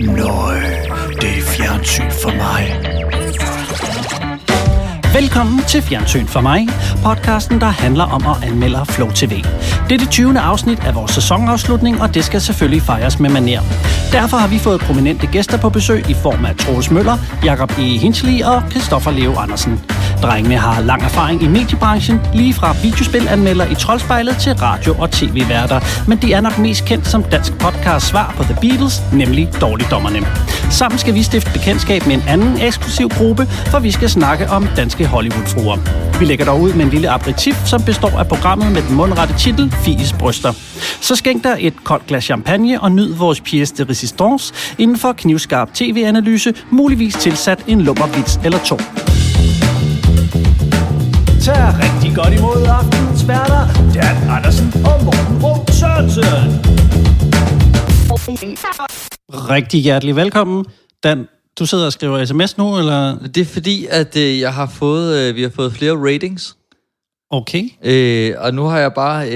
Nøj, det er fjernsyn for mig. Velkommen til Fjernsyn for mig, podcasten, der handler om og anmelder Flow TV. Det er det 20. afsnit af vores sæsonafslutning, og det skal selvfølgelig fejres med manér. Derfor har vi fået prominente gæster på besøg i form af Troels Møller, Jacob E. Hintzli og Kristoffer Leo Andersen. Drengene har lang erfaring i mediebranchen, lige fra videospilanmelder i Troldspejlet til radio- og tv-værter, men de er nok mest kendt som dansk podcast svar på The Beatles, nemlig Dårlig Dommerne. Sammen skal vi stifte bekendtskab med en anden eksklusiv gruppe, for vi skal snakke om danske Hollywood-fruer. Vi lægger dog ud med en lille aperitif, som består af programmet med den mundrette titel Fies Bryster. Så skænk dig et koldt glas champagne og nyd vores pièce de résistance inden for knivskarp tv-analyse, muligvis tilsat en lummervits eller to. Tag rigtig godt imod aftenens værter, Dan Andersen og Morten Rup Sørensen. Rigtig hjertelig velkommen. Dan, du sidder og skriver sms nu, eller? Det er fordi, at vi har fået flere ratings. Okay. Og nu har jeg bare,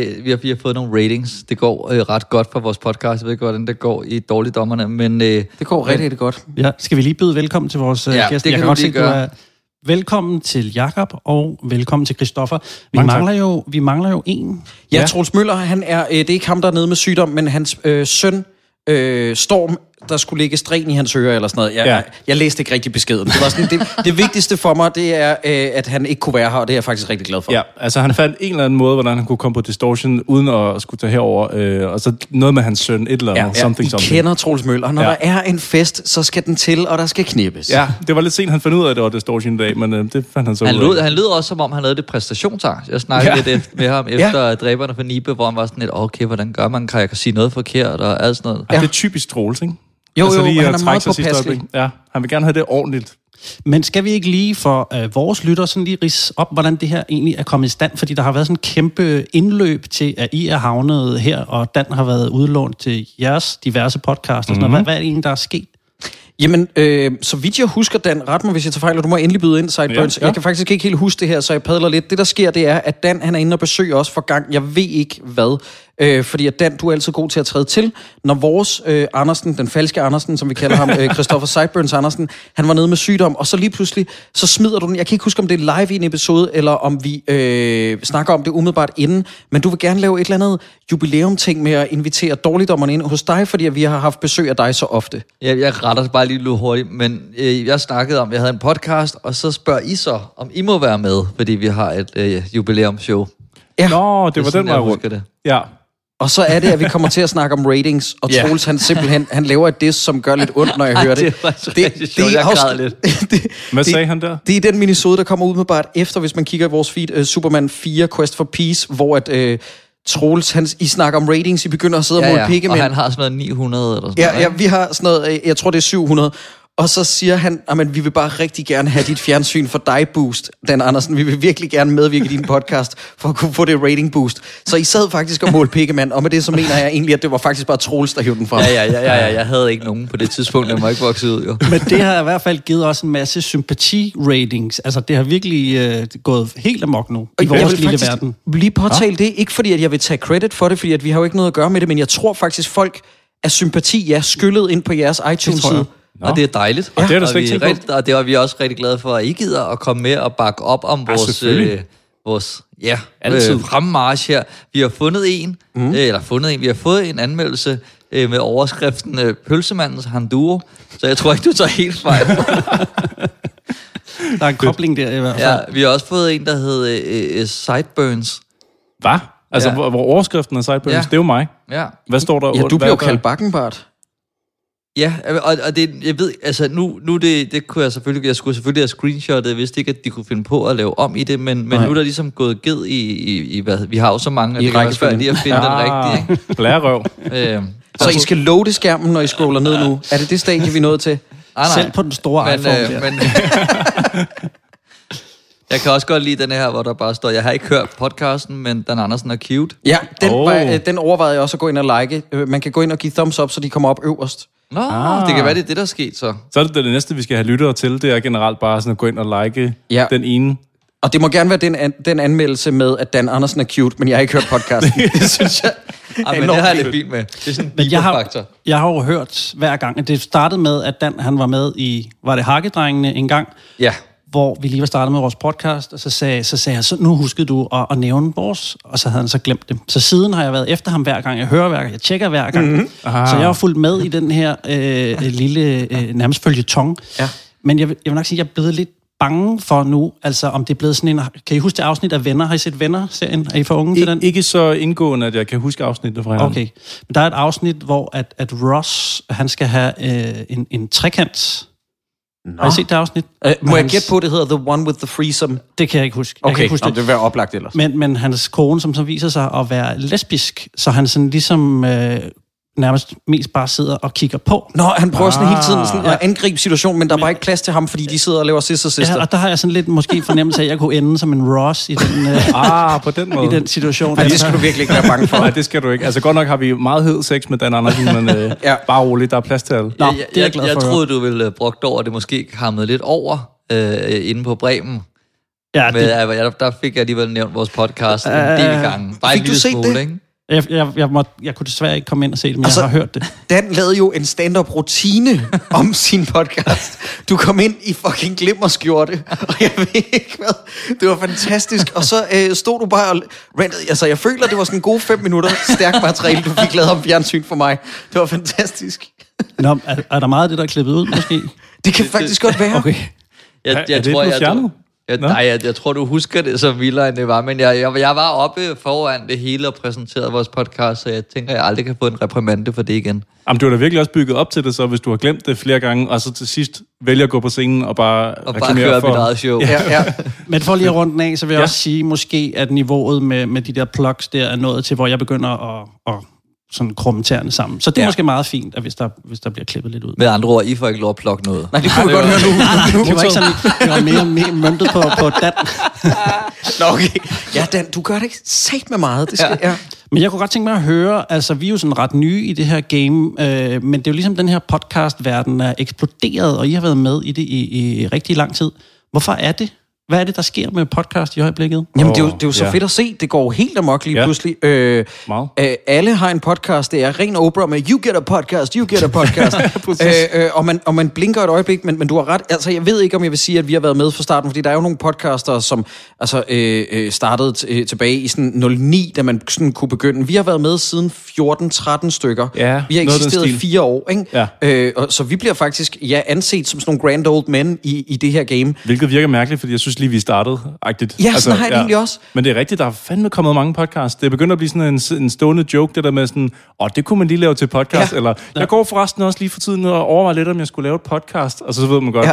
vi har fået nogle ratings. Det går ret godt for vores podcast. Jeg ved ikke, hvordan det går i Dårlige Dommerne, men... det går rigtig godt. Ja. Skal vi lige byde velkommen til vores gæst? Det kan vi lige gøre. Velkommen til Jakob og velkommen til Kristoffer. Vi mangler jo en. Ja, Troels Møller, han er det er ikke ham der er nede med sygdom, men hans søn Storm, der skulle ligge stren i hans ører eller sådan noget. Jeg læste ikke rigtig beskeden. Det var sådan, det vigtigste for mig, det er, at han ikke kunne være her, og det er jeg faktisk rigtig glad for. Ja, altså han fandt en eller anden måde, hvordan han kunne komme på Distortion, uden at skulle tage herover, og så noget med hans søn, et eller andet, something. Kender Troels Møller, når der er en fest, så skal den til, og der skal knippes. Ja, det var lidt sent, han fandt ud af, at det var Distortion dag, men det fandt han så ud af. Han lød også, som om han havde det præstationsangst. Jeg snakkede lidt med ham efter Dræberne for Nibe, hvor han var sådan lidt, okay, hvordan gør man, kan jeg sige noget forkert, og alt sådan noget. Ja. Det er typisk Troels, ikke? Jo, lige, han er meget påpasselig. Ja, han vil gerne have det ordentligt. Men skal vi ikke lige for vores lytter sådan lige ridse op, hvordan det her egentlig er kommet i stand? Fordi der har været sådan en kæmpe indløb til, at I er havnet her, og Dan har været udlånt til jeres diverse podcasts og sådan noget. Hvad er det egentlig, der er sket? Jamen, så vidt jeg husker, Dan, ret mig, hvis jeg tager fejl, og du må endelig byde ind, Sideburns. Ja. Jeg kan faktisk ikke helt huske det her, så jeg padler lidt. Det, der sker, det er, at Dan, han er inde og besøger os for gang, jeg ved ikke hvad. Fordi at Dan, du er altid god til at træde til. Når vores Andersen, den falske Andersen, som vi kalder ham, Kristoffer Sideburns Andersen, han var nede med sygdom, og så lige pludselig, så smider du den. Jeg kan ikke huske, om det er live i en episode, eller om vi snakker om det umiddelbart inden, men du vil gerne lave et eller andet jubilæum-ting med at invitere dårligdommerne ind hos dig, fordi vi har haft besøg af dig så ofte. Ja, jeg retter bare lige hurtigt, men jeg snakkede om, jeg havde en podcast, og så spørger I så, om I må være med, fordi vi har et jubilæumshow. Ja. Nå, det var sådan, den vej rundt. Ja. Og så er det, at vi kommer til at snakke om ratings, og Troels, han simpelthen, han laver et diss, som gør lidt ondt, når jeg hører det. Det var så rigtig sjovt, jeg græd lidt. Hvad sagde han der? Det er den minisode, der kommer umiddelbart efter, hvis man kigger i vores feed, Superman 4, Quest for Peace, hvor at... Troels, I snakker om ratings, I begynder at sidde og måle pikke, men... og han har sådan noget 900 eller sådan noget. Ja, vi har sådan noget, jeg tror det er 700. Og så siger han, jamen vi vil bare rigtig gerne have dit fjernsyn for dig boost, Dan Andersen. Vi vil virkelig gerne medvirke i din podcast, for at kunne få det rating boost. Så I sad faktisk og målte pikkemand, og med det så mener jeg egentlig, at det var faktisk bare Troels, der hævde den frem. Ja, jeg havde ikke nogen på det tidspunkt, jeg var ikke vokset ud, jo. Men det har i hvert fald givet os en masse sympati-ratings. Altså det har virkelig gået helt amok nu, i vores lille verden. Lige påtale det, ikke fordi at jeg vil tage credit for det, fordi at vi har jo ikke noget at gøre med det, men jeg tror faktisk, folk er sympati, skyllet ind på jeres iTunes-side. Nå. Og det er dejligt. Ja. Og det er der slet ikke tænkt på. Og det var vi også rigtig glade for, at I gider at komme med og bakke op om vores fremmarsch her. Vi har fundet en, vi har fået en anmeldelse med overskriften Pølsemandens Handuro, så jeg tror ikke, du tager helt fejl. Der er en kobling der i hvert fald. Ja, vi har også fået en, der hed Sideburns. Hvad? Altså, hvor overskriften er Sideburns, det er jo mig. Ja. Hvad står der? Ja, du bliver jo kaldt Bakkenbart. Ja, og det, jeg ved, altså nu det kunne jeg selvfølgelig, jeg skulle selvfølgelig have screenshotet, hvis ikke, at de kunne finde på at lave om i det, men nu er der ligesom gået ged i hvad, vi har jo så mange, at det er svært lige at finde den rigtige. Blærerøv. Så I skal loade skærmen, når I scroller ned nu? Er det det stadie, vi er nået til? Nej. Selv på den store iPhone. Men, jeg kan også godt lide den her, hvor der bare står, jeg har ikke hørt podcasten, men Dan Andersen er cute. Ja, den overvejede jeg også at gå ind og like. Man kan gå ind og give thumbs up, så de kommer op øverst. Nå, det kan være, det er det, der er sket så. Så er det næste, vi skal have lyttere til. Det er generelt bare sådan at gå ind og like den ene. Og det må gerne være den anmeldelse med, at Dan Andersen er cute, men jeg har ikke hørt podcasten. Det synes jeg. men det har jeg det fint med. Det er sådan en biperfaktor. Jeg har jo hørt hver gang, at det startede med, at Dan han var med i, var det Hakkedrengene en gang? Ja. Hvor vi lige var startet med vores podcast, og så sagde jeg, så nu huskede du at nævne vores, og så havde han så glemt det. Så siden har jeg været efter ham hver gang, jeg hører hver gang, jeg tjekker hver gang. Mm-hmm. Så jeg var fuldt med i den her lille nærmest føljeton. Ja. Men jeg vil nok sige, at jeg er blevet lidt bange for nu, altså om det er blevet sådan en... Kan I huske det afsnit af Venner? Har I set Venner-serien? Er I for unge til den? Ikke så indgående, at jeg kan huske afsnittet fra hinanden. Okay. Men der er et afsnit, hvor at Ross, han skal have en trekant... No. Har I set det afsnit? Må jeg gætte på, det hedder The One with the Threesome? Det kan jeg ikke huske. Okay, det vil være oplagt ellers. Men hans kone, som så viser sig at være lesbisk, så han sådan ligesom nærmest mest bare sidder og kigger på. Nå, han prøver sådan hele tiden sådan at angribe situationen, men der er bare ikke plads til ham, fordi de sidder og laver sister. Ja, og der har jeg sådan lidt måske fornemmelse af, at jeg kunne ende som en Ross i den, på den måde. I den situation. Ja, det skal du virkelig ikke være bange for. Nej, det skal du ikke. Altså godt nok har vi meget hed sex med Dan Andersen, men bare roligt, der er plads til alle. Nå, det er jeg glad for. Jeg troede, du ville brugt over, det måske hammet lidt over inde på Bremen. Ja, men, der fik jeg alligevel nævnt vores podcast en del gange. Bare fik en lille smule, det? Ikke? Jeg kunne desværre ikke komme ind og se det, men altså, jeg har hørt det. Dan lavede jo en stand-up-rutine om sin podcast. Du kom ind i fucking glimmerskjorte, og jeg ved ikke hvad. Det var fantastisk. Og så stod du bare og... Altså, jeg føler, det var sådan gode 5 minutter stærk materiale, du fik lavet om fjernsyn for mig. Det var fantastisk. Nå, er der meget af det, der er klippet ud, måske? Det kan faktisk godt være. Okay. Jeg tror, det er jeg tror, du husker det så vildere, end det var, men jeg var oppe foran det hele og præsenterede vores podcast, så jeg tænker, jeg aldrig kan få en reprimande for det igen. Jamen, du har da virkelig også bygget op til det, så hvis du har glemt det flere gange, og så til sidst vælger at gå på scenen og bare køre mit eget show. Ja. Men for lige at runde den af, så vil jeg også sige, måske at niveauet med de der plugs der er nået til, hvor jeg begynder at sådan krumme tæerne sammen. Så det er måske meget fint, at hvis der bliver klippet lidt ud. Med andre ord, I får ikke lov at plukke noget. Nej, det kunne jeg godt høre nu. Det var ikke sådan, det var mere møntet på Dan. Nå, okay. Ja, Dan, du gør det ikke sat med meget. Det skal, ja. Men jeg kunne godt tænke mig at høre, altså vi er jo sådan ret nye i det her game, men det er jo ligesom den her podcastverden er eksploderet, og I har været med i det i rigtig lang tid. Hvorfor er det? Hvad er det, der sker med podcast i øjeblikket? Jamen, det er jo så fedt at se. Det går helt amok lige pludselig. Alle har en podcast. Det er ren Oprah med, you get a podcast, you get a podcast. og man blinker et øjeblik, men du har ret. Altså, jeg ved ikke, om jeg vil sige, at vi har været med fra starten, fordi der er jo nogle podcaster, som altså, startede tilbage i sådan 09, da man sådan kunne begynde. Vi har været med siden 14-13 stykker. Ja, vi har eksisteret i 4 år, ikke? Ja. Så vi bliver faktisk anset som sådan nogle grand old men i det her game. Hvilket virker mærkeligt, fordi jeg synes lige vi startede-agtigt. Ja, sådan har jeg det egentlig også. Men det er rigtigt, der er fandme kommet mange podcasts. Det er begyndt at blive sådan en stående joke, det der med sådan, det kunne man lige lave til podcast, eller jeg går forresten også lige for tiden og overvejer lidt, om jeg skulle lave et podcast, og så ved man godt,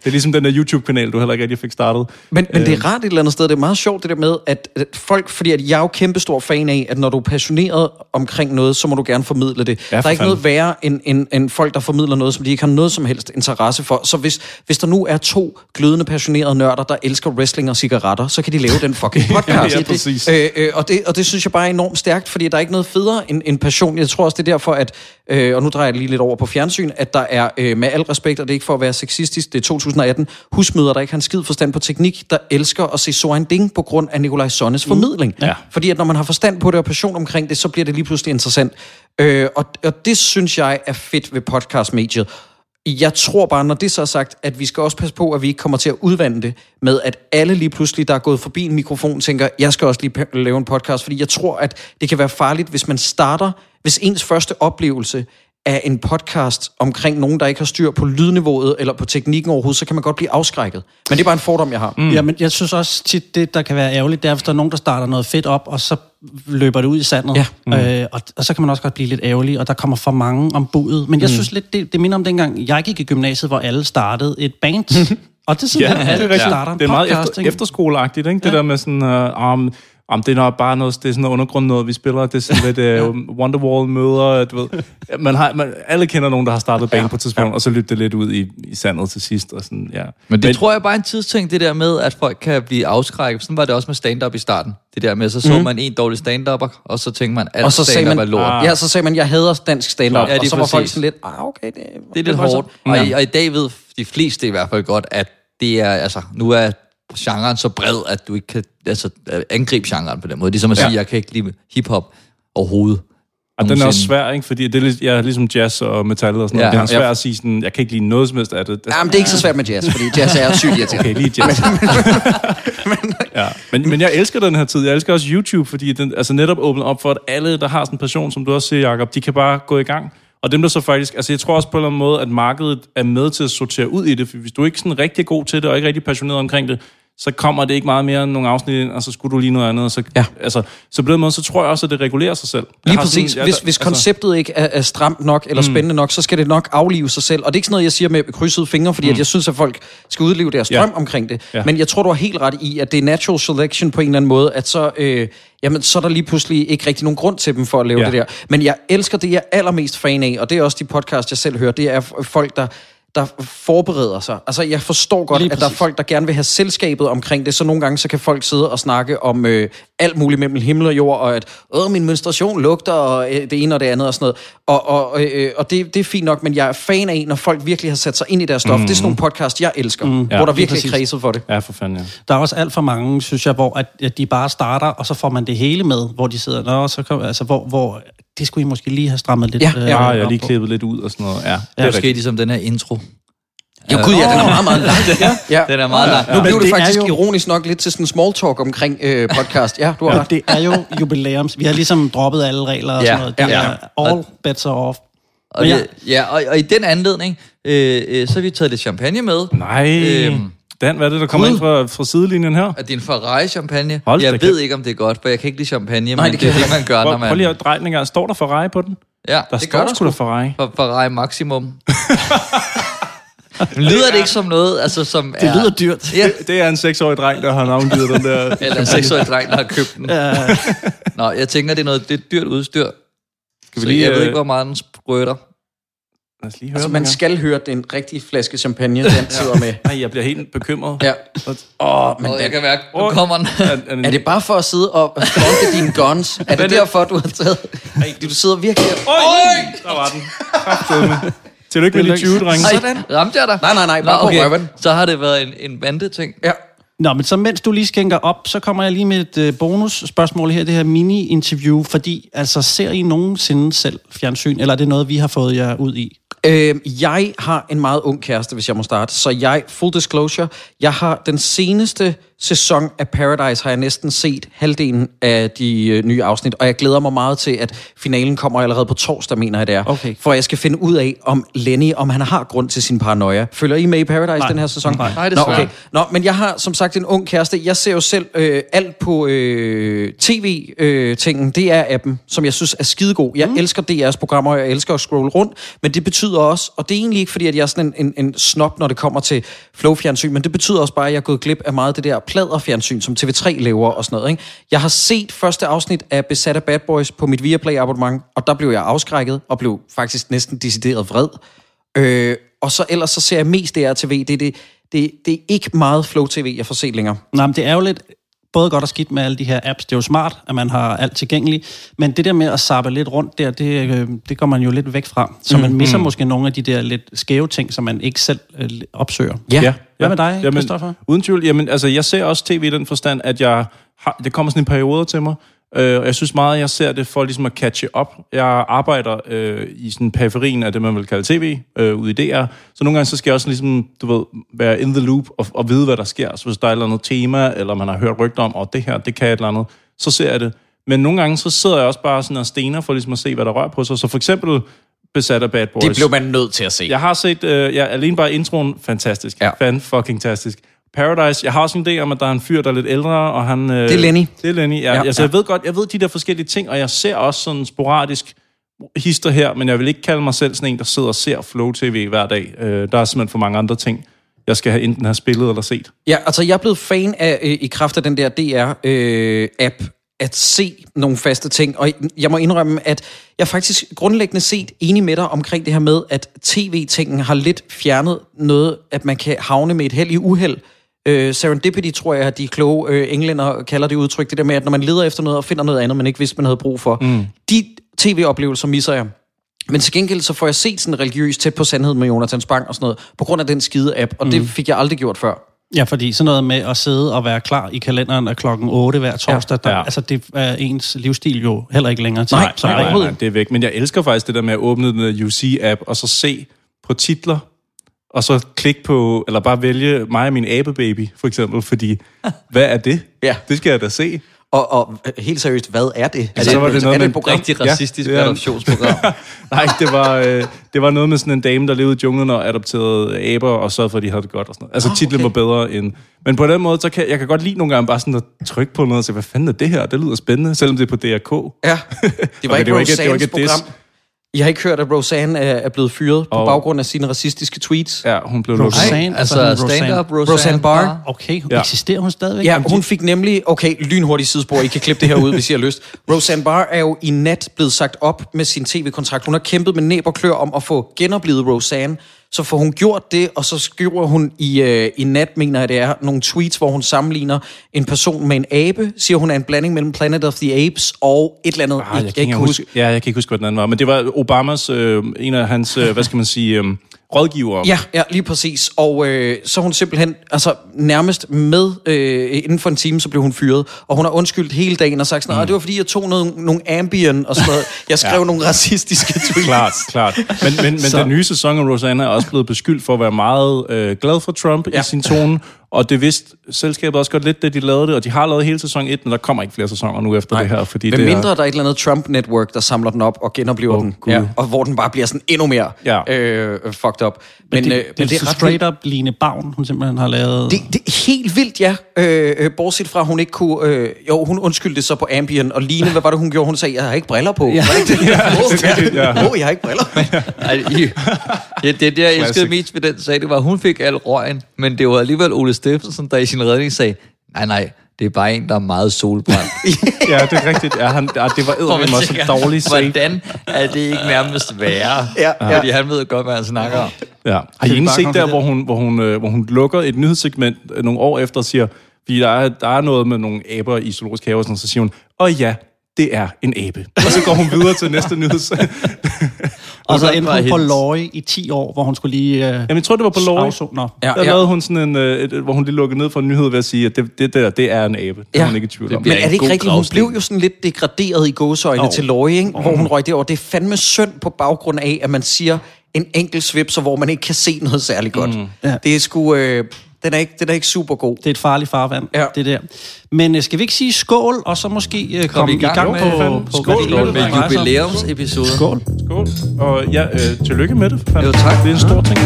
det er ligesom den der YouTube-kanal, du heller ikke rigtig fik startet. Men det er rart et eller andet sted, det er meget sjovt det der med, at folk, fordi at jeg er jo kæmpestor fan af, at når du er passioneret omkring noget, så må du gerne formidle det. Ja, der er ikke noget værre end folk, der formidler noget, som de ikke har noget som helst interesse for. Så hvis der nu er 2 glødende passionerede nørder, der elsker wrestling og cigaretter, så kan de lave den fucking podcast. Ja, præcis. Og det synes jeg bare er enormt stærkt, fordi der er ikke noget federe end passion. Jeg tror også, det er derfor, at, og nu drejer jeg lige lidt over på fjernsyn, at der er med al respekt, og det er ikke for at være sexistisk, det er 2018, husmøder, der ikke har en skid forstand på teknik, der elsker at se Soren Ding på grund af Nikolaj Sonnes formidling. Ja. Fordi at når man har forstand på det og passion omkring det, så bliver det lige pludselig interessant. Og det synes jeg er fedt ved podcastmediet. Jeg tror bare, når det så er sagt, at vi skal også passe på, at vi ikke kommer til at udvande det med, at alle lige pludselig, der er gået forbi en mikrofon, tænker, jeg skal også lige lave en podcast, fordi jeg tror, at det kan være farligt, hvis ens første oplevelse er en podcast omkring nogen, der ikke har styr på lydniveauet eller på teknikken overhovedet, så kan man godt blive afskrækket. Men det er bare en fordom, jeg har. Mm. Ja, men jeg synes også tit, det der kan være ærgerligt, det er, hvis der er nogen, der starter noget fedt op, og så løber det ud i sandet. Ja. Mm. Og så kan man også godt blive lidt ærgerlig, og der kommer for mange om budet. Men jeg synes lidt, det minder om dengang, jeg gik i gymnasiet, hvor alle startede et band. Og det er sådan, at alle starter en podcast. Det er meget efterskoleagtigt, ikke? Det der med sådan... det er bare noget, det er sådan noget undergrund noget, vi spiller, det er sådan lidt Wonderwall-møder, du ved. Alle kender nogen, der har startet band på et tidspunkt, og så løb det lidt ud i sandet til sidst. Og sådan, ja. Men tror jeg bare en tidsting, det der med, at folk kan blive afskrækket. Sådan var det også med stand-up i starten. Det der med, så man en dårlig stand-upper, og så tænkte man, alt stand-up er lort. Ja, så sagde man, jeg hader dansk stand-up, og så var folk sådan lidt, okay, det er lidt hårdt. Og i dag ved de fleste i hvert fald godt, at det er, altså, nu er genren så bred, at du ikke kan angribe genren på den måde. Det er som at sige, jeg kan ikke lide hiphop overhovedet. Og den er også svær, ikke? Fordi det er ligesom jazz og metal og sådan noget. Det er svært at sige sådan, jeg kan ikke lide noget som helst af det. Jamen, det er ikke så svært med jazz, fordi jazz er sygt irriterende. Okay, lige jazz. Men jeg elsker den her tid. Jeg elsker også YouTube, fordi den altså netop åbner op for, at alle, der har sådan en passion, som du også siger, Jacob, de kan bare gå i gang. Og dem, der så faktisk... Altså, jeg tror også på en eller anden måde, at markedet er med til at sortere ud i det. For hvis du ikke sådan rigtig god til det, og ikke rigtig passioneret omkring det, så kommer det ikke meget mere end nogle afsnit ind, og så skulle du lige noget andet. Og så, altså, så på den måde, så tror jeg også, at det regulerer sig selv. Lige præcis. Sådan, hvis konceptet ikke er stramt nok, eller spændende nok, så skal det nok aflive sig selv. Og det er ikke sådan noget, jeg siger med krydsede fingre, fordi at jeg synes, at folk skal udleve deres drøm omkring det. Ja. Men jeg tror, du har helt ret i, at det er natural selection på en eller anden måde, at så... jamen, så er der lige pludselig ikke rigtig nogen grund til dem for at lave det der. Men jeg elsker det, jeg er allermest fan af, og det er også de podcast, jeg selv hører, det er folk, der forbereder sig. Altså, jeg forstår godt, at der er folk, der gerne vil have selskabet omkring det, så nogle gange, så kan folk sidde og snakke om alt muligt mellem himmel og jord, og at, min menstruation lugter, og det ene og det andet, og sådan noget. Og det er fint nok, men jeg er fan af, når folk virkelig har sat sig ind i deres stof. Det er sådan nogle podcast, jeg elsker, hvor der virkelig er kredset for det. Ja, for fanden, ja. Der er også alt for mange, synes jeg, hvor at de bare starter, og så får man det hele med, hvor de sidder, og så kommer, altså, hvor det skulle I måske lige have strammet lidt. Ja, jeg lige klippet lidt ud og sådan noget. Ja, det er måske ligesom den her intro. Jo, gud, den er meget lang. Den er meget lang. Nu blev det faktisk ironisk nok lidt til sådan en small talk omkring podcast. Ja, du har ret. Det er jo jubilæums. Vi har ligesom droppet alle regler og sådan noget. All bets are off. Og i den anledning, så har vi taget lidt champagne med. Dan, hvad er det, der kommer ind fra sidelinjen her? At det er en Ferrari-champagne. Jeg ved ikke, om det er godt, for jeg kan ikke lide champagne, men det er det, man gør, når man... Prøv lige at dreje den en gang. Står der Ferrari på den? Ja, det gør der sgu. Der står Ferrari. Ferrari Maximum. Lyder det ikke som noget, altså som det er... Det lyder dyrt. Ja. Det er en 6-årig dreng, der har navngivet den der... Eller en 6-årig dreng, der har købt den. Nå, jeg tænker, det er noget lidt dyrt udstyr. Skal vi lige... Jeg ved ikke, hvor meget den sprøtter. Altså, man skal høre, den rigtige flaske champagne, den sidder med. Nej, jeg bliver helt bekymret. Ja. Men jeg kan mærke, nu kommer den. Er det bare for at sidde og sponke dine guns? Er det derfor, du har taget? Du sidder virkelig... Der var den. Kraftedeme. Tillykke med de 20, drenge. Sådan. Ramte jeg dig? Nej, bare på røven. Så har det været en bandeting. Ja. Nå, men så mens du lige skænker op, så kommer jeg lige med et bonusspørgsmål her, det her mini-interview, fordi altså, ser I nogensinde selv fjernsyn, eller er det noget, vi har fået jer ud i? Jeg har en meget ung kæreste, hvis jeg må starte, så full disclosure, jeg har den seneste sæson af Paradise, har jeg næsten set halvdelen af de nye afsnit, og jeg glæder mig meget til, at finalen kommer allerede på torsdag, mener jeg det er. Okay. For jeg skal finde ud af, om Lenny, om han har grund til sin paranoia. Følger I med i Paradise den her sæson? Nej, det er svært. Okay. Nå, men jeg har som sagt en ung kæreste. Jeg ser jo selv alt på tv-tingen. Det er appen, som jeg synes er skidegod. Jeg elsker DR's programmer, og jeg elsker at scrolle rundt, men det betyder også, og det er egentlig ikke fordi, at jeg er sådan en snob, når det kommer til flow-fjernsyn, men det betyder også bare, at jeg er gået glip af meget af det der pladerfjernsyn, som TV3 laver og sådan noget, ikke? Jeg har set første afsnit af Besat af Bad Boys på mit Viaplay-abonnement, og der blev jeg afskrækket, og blev faktisk næsten decideret vred. Og så ellers så ser jeg mest DRTV. Det er ikke meget Flow TV, jeg får set længere. Nej, men det er jo lidt både godt og skidt med alle de her apps. Det er jo smart, at man har alt tilgængeligt, men det der med at zappe lidt rundt der, det går man jo lidt væk fra. Så man misser måske nogle af de der lidt skæve ting, som man ikke selv opsøger. Ja. Hvad med dig, Kristoffer? Uden tvivl. Jamen, altså, jeg ser også tv i den forstand, at det kommer sådan en periode til mig, og jeg synes meget, at jeg ser det for ligesom at catche op. Jeg arbejder i sådan periferien af det, man vil kalde tv, ude i DR. Så nogle gange, så skal jeg også ligesom, du ved, være in the loop og vide, hvad der sker. Så hvis der er et eller andet tema, eller man har hørt rygter om, det her, det kan et eller andet, så ser jeg det. Men nogle gange, så sidder jeg også bare sådan og stener for ligesom at se, hvad der rører på sig. Så for eksempel Besat af Bad Boys. Det blev man nødt til at se. Jeg har set, alene bare introen, fantastisk. Ja. Fan-fucking-tastisk. Paradise. Jeg har også en idé om, at der er en fyr, der er lidt ældre, og han... det er Lenny. Det er Lenny, ja. Altså, jeg ved godt, jeg ved de der forskellige ting, og jeg ser også sådan sporadisk hister her, men jeg vil ikke kalde mig selv sådan en, der sidder og ser Flow TV hver dag. Der er simpelthen for mange andre ting, jeg skal have, enten have spillet eller set. Ja, altså, jeg er blevet fan af, i kraft af den der DR-app, at se nogle faste ting, og jeg må indrømme, at jeg faktisk grundlæggende set enig med dig omkring det her med, at tv-tingen har lidt fjernet noget, at man kan havne med et held i uheld. Serendipity, tror jeg, at de kloge englænder kalder det udtryk, det der med, at når man leder efter noget og finder noget andet, man ikke vidste, man havde brug for. De tv-oplevelser misser jeg. Men til gengæld, så får jeg set sådan religiøst Tæt på sandheden med Jonathan Spang og sådan noget, på grund af den skide app, og det fik jeg aldrig gjort før. Ja, fordi sådan noget med at sidde og være klar i kalenderen af klokken 8 hver torsdag, ja, ja. Der, altså det er ens livsstil jo heller ikke længere til. Nej, det er væk. Men jeg elsker faktisk det der med at åbne den UC-app, og så se på titler, og så klikke på, eller bare vælge mig og min abebaby, for eksempel, fordi, hvad er det? Ja. Det skal jeg da se. Og helt seriøst, hvad er det? Er det, så var det, noget er det et rigtig racistisk adoptionsprogram? Nej, det var noget med sådan en dame, der levede i junglen og adopterede aber, og sørgede for, at de havde det godt og sådan noget. Altså titlen var bedre end... Men på den måde, så kan jeg kan godt lide nogle gange bare sådan at trykke på noget og sige, hvad fanden er det her? Det lyder spændende, selvom det er på DRK. Ja, det var ikke Roseannes program. Jeg har ikke hørt, at Roseanne er blevet fyret på baggrund af sine racistiske tweets. Ja, hun blev Roseanne. Altså stand-up Roseanne Barr. Okay, hun eksisterer hun stadigvæk? Ja, hun fik nemlig... Okay, lynhurtigt sidespor. I kan klippe det her ud, hvis I har lyst. Roseanne Barr er jo i nat blevet sagt op med sin tv-kontrakt. Hun har kæmpet med næb og klør om at få genoplevet Roseanne. Så får hun gjort det, og så skriver hun i nat, mener jeg det er, nogle tweets, hvor hun sammenligner en person med en abe, siger hun er en blanding mellem Planet of the Apes og et eller andet, jeg kan ikke huske. Ja, jeg kan ikke huske, hvad den anden var, men det var Obamas, en af hans, hvad skal man sige, rådgivere. Ja, lige præcis, og så hun simpelthen, altså nærmest med, inden for en time, så blev hun fyret, og hun har undskyldt hele dagen og sagt sådan, det var fordi, jeg tog nogle Ambien og sådan noget. Jeg skrev nogle racistiske tweets. Klart. Men den nye sæson af Roseanne er også blevet beskyldt for at være meget glad for Trump i sin tone, og det vidste selskabet også godt lidt, da de lavede det, og de har lavet hele sæson 1, men der kommer ikke flere sæsoner nu efter det her. Fordi men det mindre er... der er et eller andet Trump-network, der samler den op og genoplever den, og hvor den bare bliver sådan endnu mere fucked up. Men det er straight up Line Bavn, hun simpelthen har lavet... Det er helt vildt, ja. Bortset fra, hun ikke kunne... hun undskyldte sig på Ambien, og Line, hvad var det, hun gjorde? Hun sagde, jeg har ikke briller på. Jeg har ikke briller. Det jeg elskede mest ved den sag, det var, at hun fik al røgen, men det var alligevel Ole Steffensen, der i sin redning sagde, nej, det er bare en, der er meget solbrændt. Ja, det er rigtigt. Ja, det var eddermem også en dårlig sag. Hvordan er det ikke nærmest værre? Ja. Fordi han ved godt, hvad han snakker om. Ja. Har I ikke set der, hvor hun lukker et nyhedssegment nogle år efter og siger, fordi der er noget med nogle aber i zoologisk have, og sådan, så siger hun, det er en abe. Og så går hun videre til næste nyheds. Og så endte hun på Løje i 10 år, hvor hun skulle lige... Jamen, jeg tror, det var på Løje. Der lavede hun sådan en... hvor hun lige lukkede ned for en nyhed ved at sige, at det er en abe. Det er hun ikke i tvivl om. Men er det ikke rigtigt? Hun blev jo sådan lidt degraderet i gåseøjne til Løje, ikke? Hvor hun røg derovre. Det er fandme synd på baggrund af, at man siger en enkelt svipser, hvor man ikke kan se noget særlig godt. Det er sgu... Den er ikke super god. Det er et farligt farvand, det der. Men skal vi ikke sige skål, og så måske komme i gang på skål med jubilæumsepisoden. Skål. Og tillykke med det. Jo, tak. Det er en stor ting.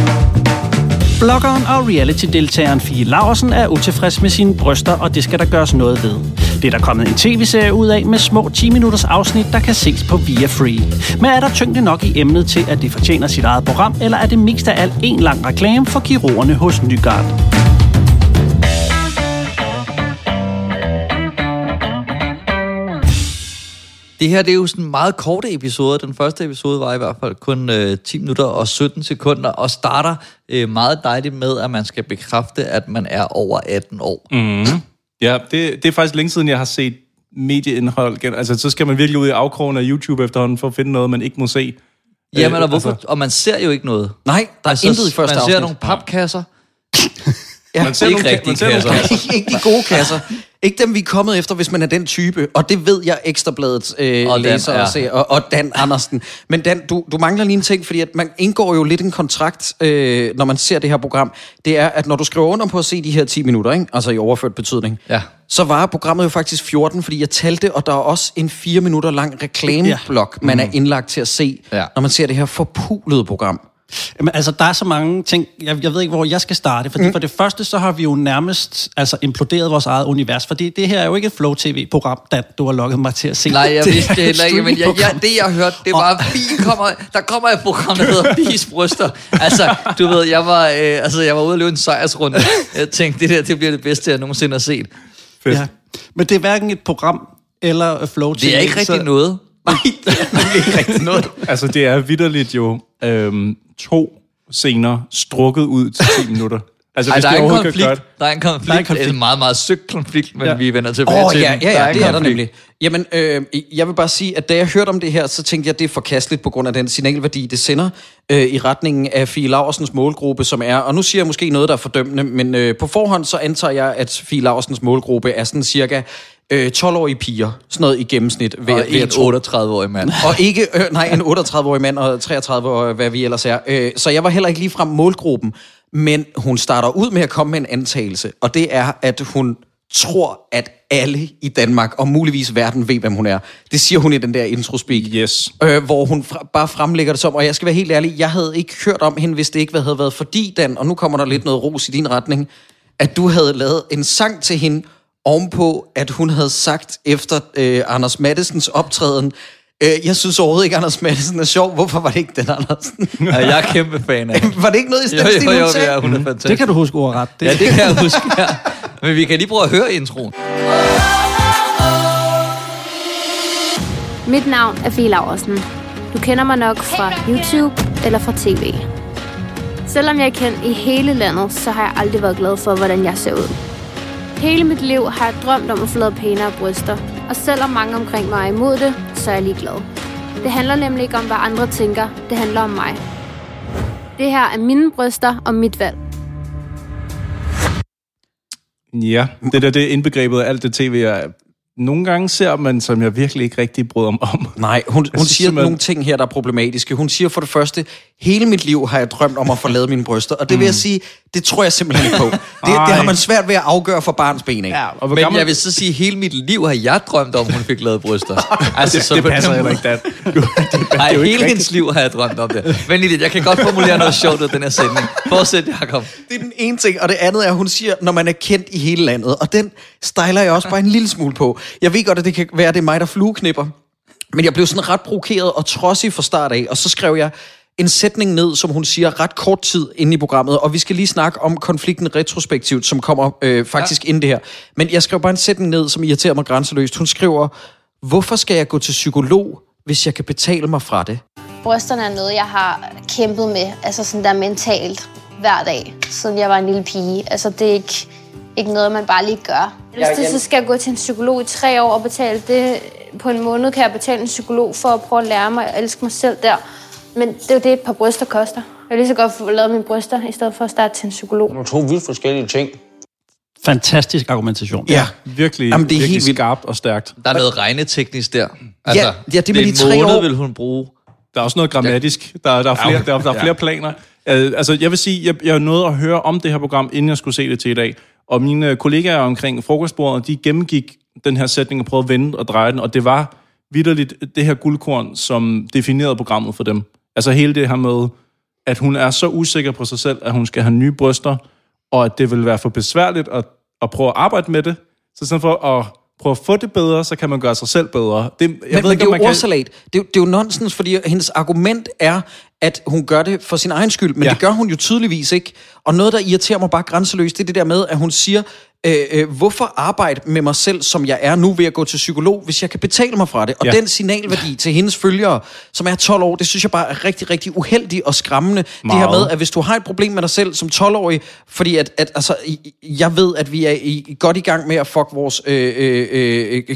Bloggeren og reality-deltageren Fie Laursen er utilfreds med sine bryster, og det skal der gøres noget ved. Det er der kommet en tv-serie ud af med små 10-minutters afsnit, der kan ses på Via Free. Men er der tyngde nok i emnet til, at det fortjener sit eget program, eller er det mest af alt en lang reklame for kirurgerne hos Nygaard? Det her, det er jo sådan en meget kort episode. Den første episode var i hvert fald kun 10 minutter og 17 sekunder, og starter meget dejligt med, at man skal bekræfte, at man er over 18 år. Mm. Ja, det er faktisk længe siden, jeg har set medieindhold. Altså, så skal man virkelig ud i afkrogen af YouTube efterhånden for at finde noget, man ikke må se. Jamen, og man ser jo ikke noget. Nej, der er intet i første afsnit. Man ser nogle papkasser. Ja, man ser ikke rigtige kasser. Ikke de gode kasser. Ikke dem, vi er kommet efter, hvis man er den type. Og det ved jeg, Ekstrabladets læser og ser. Og Dan Andersen. Men Dan, du mangler lige en ting, fordi at man indgår jo lidt en kontrakt, når man ser det her program. Det er, at når du skriver under på at se de her 10 minutter, ikke? Altså i overført betydning, så var programmet jo faktisk 14, fordi jeg talte, og der er også en 4 minutter lang reklameblok, man er indlagt til at se, når man ser det her forpulede program. Jamen, altså, der er så mange ting, jeg ved ikke, hvor jeg skal starte, fordi for det første, så har vi jo nærmest imploderet vores eget univers, fordi det her er jo ikke et Flow TV-program, Dan, du har lukket mig til at se. Nej, jeg vidste det heller ikke, men jeg hørte, det var, der kommer et program, der hedder Fies Bryster. Altså, du ved, jeg var ude at løbe en sejrsrunde. Jeg tænkte, det bliver det bedste, jeg nogensinde har set. Fedt. Ja. Men det er hverken et program eller Flow TV. Det er ikke rigtig noget. Nej, det er ikke rigtig noget. Altså, det er vitterligt jo... to scener strukket ud til 10 minutter. Altså, hvis det overhovedet kan gøre det. Der er en konflikt. Der er en konflikt. En meget, meget søgt konflikt, men vi vender tilbage til den. Det er der nemlig. Jamen, jeg vil bare sige, at da jeg hørte om det her, så tænkte jeg, at det er forkasteligt på grund af den signalværdi, det sender i retningen af Fie Laursens målgruppe, som er, og nu siger jeg måske noget, der er fordømmende, men på forhånd så antager jeg, at Fie Laursens målgruppe er sådan cirka 12-årige piger, sådan noget i gennemsnit. Ved en 38-årig mand. Og ikke, en 38-årig mand og 33-årig, hvad vi ellers er. Så jeg var heller ikke ligefrem målgruppen, men hun starter ud med at komme med en antagelse, og det er, at hun tror, at alle i Danmark, og muligvis verden, ved, hvem hun er. Det siger hun i den der introspeak, hvor hun bare fremlægger det som, og jeg skal være helt ærlig, jeg havde ikke hørt om hende, hvis det ikke havde været fordi, Dan, og nu kommer der lidt noget ros i din retning, at du havde lavet en sang til hende, ovenpå, at hun havde sagt efter Anders Mattesens optræden, jeg synes overhovedet ikke, Anders Mattesen er sjov. Hvorfor var det ikke den, Andersen? Ja, jeg er kæmpe fan af hende. Var det ikke noget i stil, hun sagde? Jo, hun er fantastisk. Det kan du huske ordret. Ja, det kan jeg huske, ja. Men vi kan lige prøve at høre introen. Mit navn er Fie Laursen. Du kender mig nok fra YouTube eller fra tv. Selvom jeg er kendt i hele landet, så har jeg aldrig været glad for, hvordan jeg ser ud. Hele mit liv har jeg drømt om at få lavet pænere bryster, og selvom mange omkring mig er imod det, så er jeg ligeglad. Det handler nemlig ikke om, hvad andre tænker, det handler om mig. Det her er mine bryster og mit valg. Ja, det der, det er indbegrebet af alt det tv, jeg nogle gange ser, men som jeg virkelig ikke rigtig bryder mig om. Nej, hun siger nogle ting her, der er problematiske. Hun siger for det første, hele mit liv har jeg drømt om at få lavet mine bryster, og det vil jeg sige, det tror jeg simpelthen ikke på. Det har man svært ved at afgøre for barns ben, ikke? Ja, men jeg vil så sige, hele mit liv har jeg drømt om, hun fik lavet bryster. Altså, det passer heller ikke, Dan. Nej, hele hendes liv har jeg drømt om det. Men jeg kan godt formulere noget sjovt ud af den her sætning. Fortsæt, Jacob. Det er den ene ting, og det andet er, at hun siger, når man er kendt i hele landet, og den styler jeg også bare en lille smule på. Jeg ved godt, at det kan være, det er mig, der flueknipper. Men jeg blev sådan ret provokeret og trodsig fra start af, og så skrev jeg en sætning ned, som hun siger ret kort tid inde i programmet, og vi skal lige snakke om konflikten retrospektivt, som kommer faktisk ind det her. Men jeg skrev bare en sætning ned, som irriterer mig grænseløst. Hun skriver, hvorfor skal jeg gå til psykolog, hvis jeg kan betale mig fra det? Brysterne er noget, jeg har kæmpet med, altså sådan der mentalt, hver dag, siden jeg var en lille pige. Altså det er ikke noget, man bare lige gør. Hvis det så skal jeg gå til en psykolog i 3 år og betale det på en måned, kan jeg betale en psykolog for at prøve at lære mig at elske mig selv der. Men det er jo det, et par bryster koster. Jeg vil lige så godt få lavet mine bryster, i stedet for at starte til en psykolog. Det er 2 vildt forskellige ting. Fantastisk argumentation. Ja, virkelig, jamen, det er virkelig helt skarpt og stærkt. Der er noget regneteknisk der. Altså, ja, det med de 3 år. Måned vil hun bruge. Der er også noget grammatisk. Der er flere planer. Altså, jeg vil sige, jeg nåede at høre om det her program, inden jeg skulle se det til i dag. Og mine kollegaer omkring frokostbordet, de gennemgik den her sætning og prøvede at vende og dreje den, og det var vitterligt det her guldkorn, som definerede programmet for dem. Altså hele det her med, at hun er så usikker på sig selv, at hun skal have nye bryster, og at det vil være for besværligt at prøve at arbejde med det. Så sådan for at prøve at få det bedre, så kan man gøre sig selv bedre. Det er jo nonsens, fordi hendes argument er, at hun gør det for sin egen skyld, men det gør hun jo tydeligvis ikke. Og noget, der irriterer mig bare grænseløst, det er det der med, at hun siger, hvorfor arbejde med mig selv, som jeg er nu ved at gå til psykolog, hvis jeg kan betale mig fra det? Og den signalværdi til hendes følgere, som er 12 år, det synes jeg bare er rigtig, rigtig uheldig og skræmmende. Meget. Det her med, at hvis du har et problem med dig selv som 12-årig, fordi altså, jeg ved, at vi er godt i gang med at fuck vores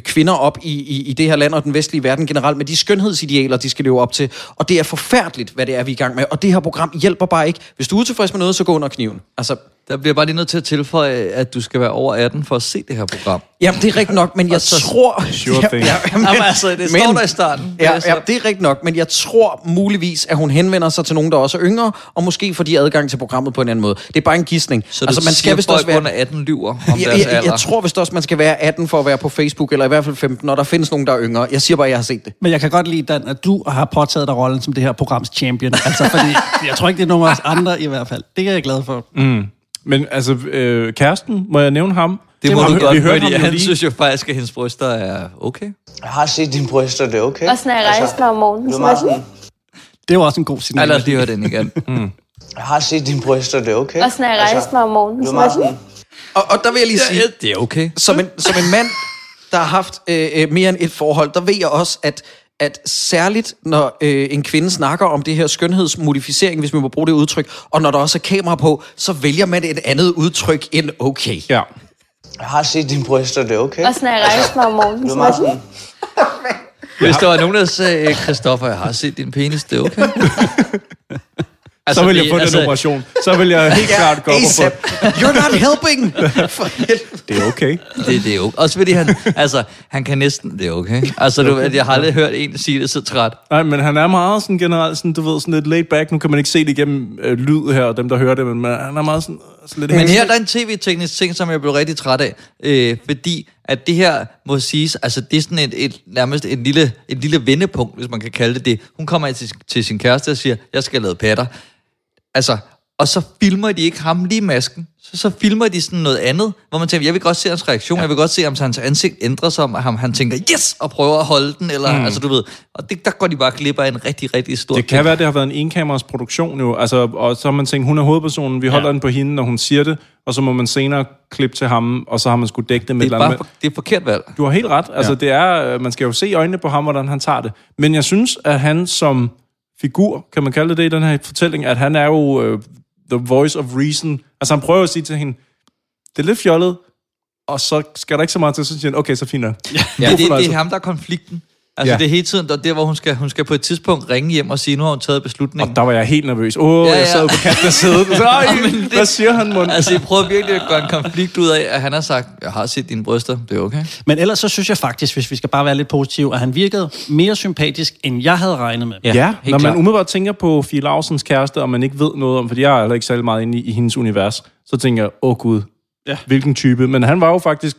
kvinder op i det her land og den vestlige verden generelt, med de skønhedsidealer, de skal leve op til. Og det er forfærdeligt, hvad det er, vi er i gang med. Og det her program hjælper bare ikke. Hvis du er utilfreds med noget, så gå under kniven. Altså, der bliver bare lige nødt til at tilføje, at du skal være over 18 for at se det her program. Jamen, det er rigtigt nok, men jeg tror... det står der i starten. Ja, det er rigtigt nok, men jeg tror muligvis, at hun henvender sig til nogen, der også er yngre, og måske får de adgang til programmet på en anden måde. Det er bare en gidsning. Så altså, man skal vist også være... under 18 lyver om deres alder. Jeg tror vist også, man skal være 18 for at være på Facebook, eller i hvert fald 15, og der findes nogen, der er yngre. Jeg siger bare, at jeg har set det. Men jeg kan godt lide, Dan, at du har påtaget dig rollen som det her programs champion. Altså, fordi jeg tror ikke, det er nogen af os andre i hvert fald. Det er jeg glad for. Men altså, Kirsten, må jeg nævne ham? Det må du godt, fordi han synes jo faktisk, at hendes bryster er okay. Jeg har set dine bryster, det er okay. Og sådan er jeg rejsen om morgenen. Det var også en god signal. Eller det var den igen. Jeg har set dine bryster, det er okay. Og sådan er jeg rejsen om morgenen. Og der vil jeg lige sige, det er okay. Som en mand, der har haft mere end et forhold, der ved jeg også, at at særligt, når en kvinde snakker om det her skønhedsmodificering, hvis man må bruge det udtryk, og når der også er kamera på, så vælger man et andet udtryk end okay. Ja. Jeg har set dine bryster, det er okay. Og sådan har jeg rejst mig om morgenen. Sådan. Hvis der var nogen, der sagde, Kristoffer, jeg har set din penis, det er okay. Altså, så vil jeg få den operation. Så vil jeg helt klart gå op og få... You're not helping! Det er okay. Det er okay. Også fordi han... Altså, han kan næsten... Det er okay. Altså, jeg har aldrig hørt en sige det så træt. Nej, men han er meget sådan generelt sådan, du ved, sådan lidt laid back. Nu kan man ikke se det igennem lyd her, og dem, der hører det, men han er meget sådan... lidt men her der er en tv-teknisk ting, som jeg blev rigtig træt af. Fordi at det her må siges... Altså, det er sådan nærmest et lille vendepunkt, hvis man kan kalde det. Hun kommer til sin kæreste og siger, jeg skal lave patter. Altså, og så filmer de ikke ham lige masken. Så filmer de sådan noget andet, hvor man tænker, jeg vil godt se hans reaktion, jeg vil godt se, om hans ansigt ændrer sig, om han tænker, yes, og prøver at holde den, eller, altså du ved. Og det, der går de bare glip af en rigtig, rigtig stor... Det kan være, det har været en enkameras produktion jo, altså, og så har man tænkt, hun er hovedpersonen, vi holder den på hende, når hun siger det, og så må man senere klippe til ham, og så har man sgu dække det med et eller andet. Det er forkert valg. Du har helt ret, altså det er, man skal jo se i øjnene på ham, hvordan han tager det. Men jeg synes, at han som figur, kan man kalde det i den her fortælling, at han er jo the voice of reason. Altså han prøver at sige til hende, det er lidt fjollet, og så skal der ikke så meget til, så siger han, okay, så fint. Ja, det er ham, der er konflikten. Altså det er hele tiden, og det er, hvor hun skal på et tidspunkt ringe hjem og sige, nu har hun taget beslutningen. Og der var jeg helt nervøs. Jeg sad på kanten af sædet. Hvad siger han, mon? Altså jeg prøver virkelig at gøre en konflikt ud af, at han har sagt, jeg har set dine bryster, det er okay. Men ellers så synes jeg faktisk, hvis vi skal bare være lidt positive, at han virkede mere sympatisk, end jeg havde regnet med. Ja, når man umiddelbart tænker på Fie Laursens kæreste, og man ikke ved noget om, fordi jeg er heller ikke særlig meget inde i hendes univers, så tænker jeg, gud, hvilken type. Men han var jo faktisk...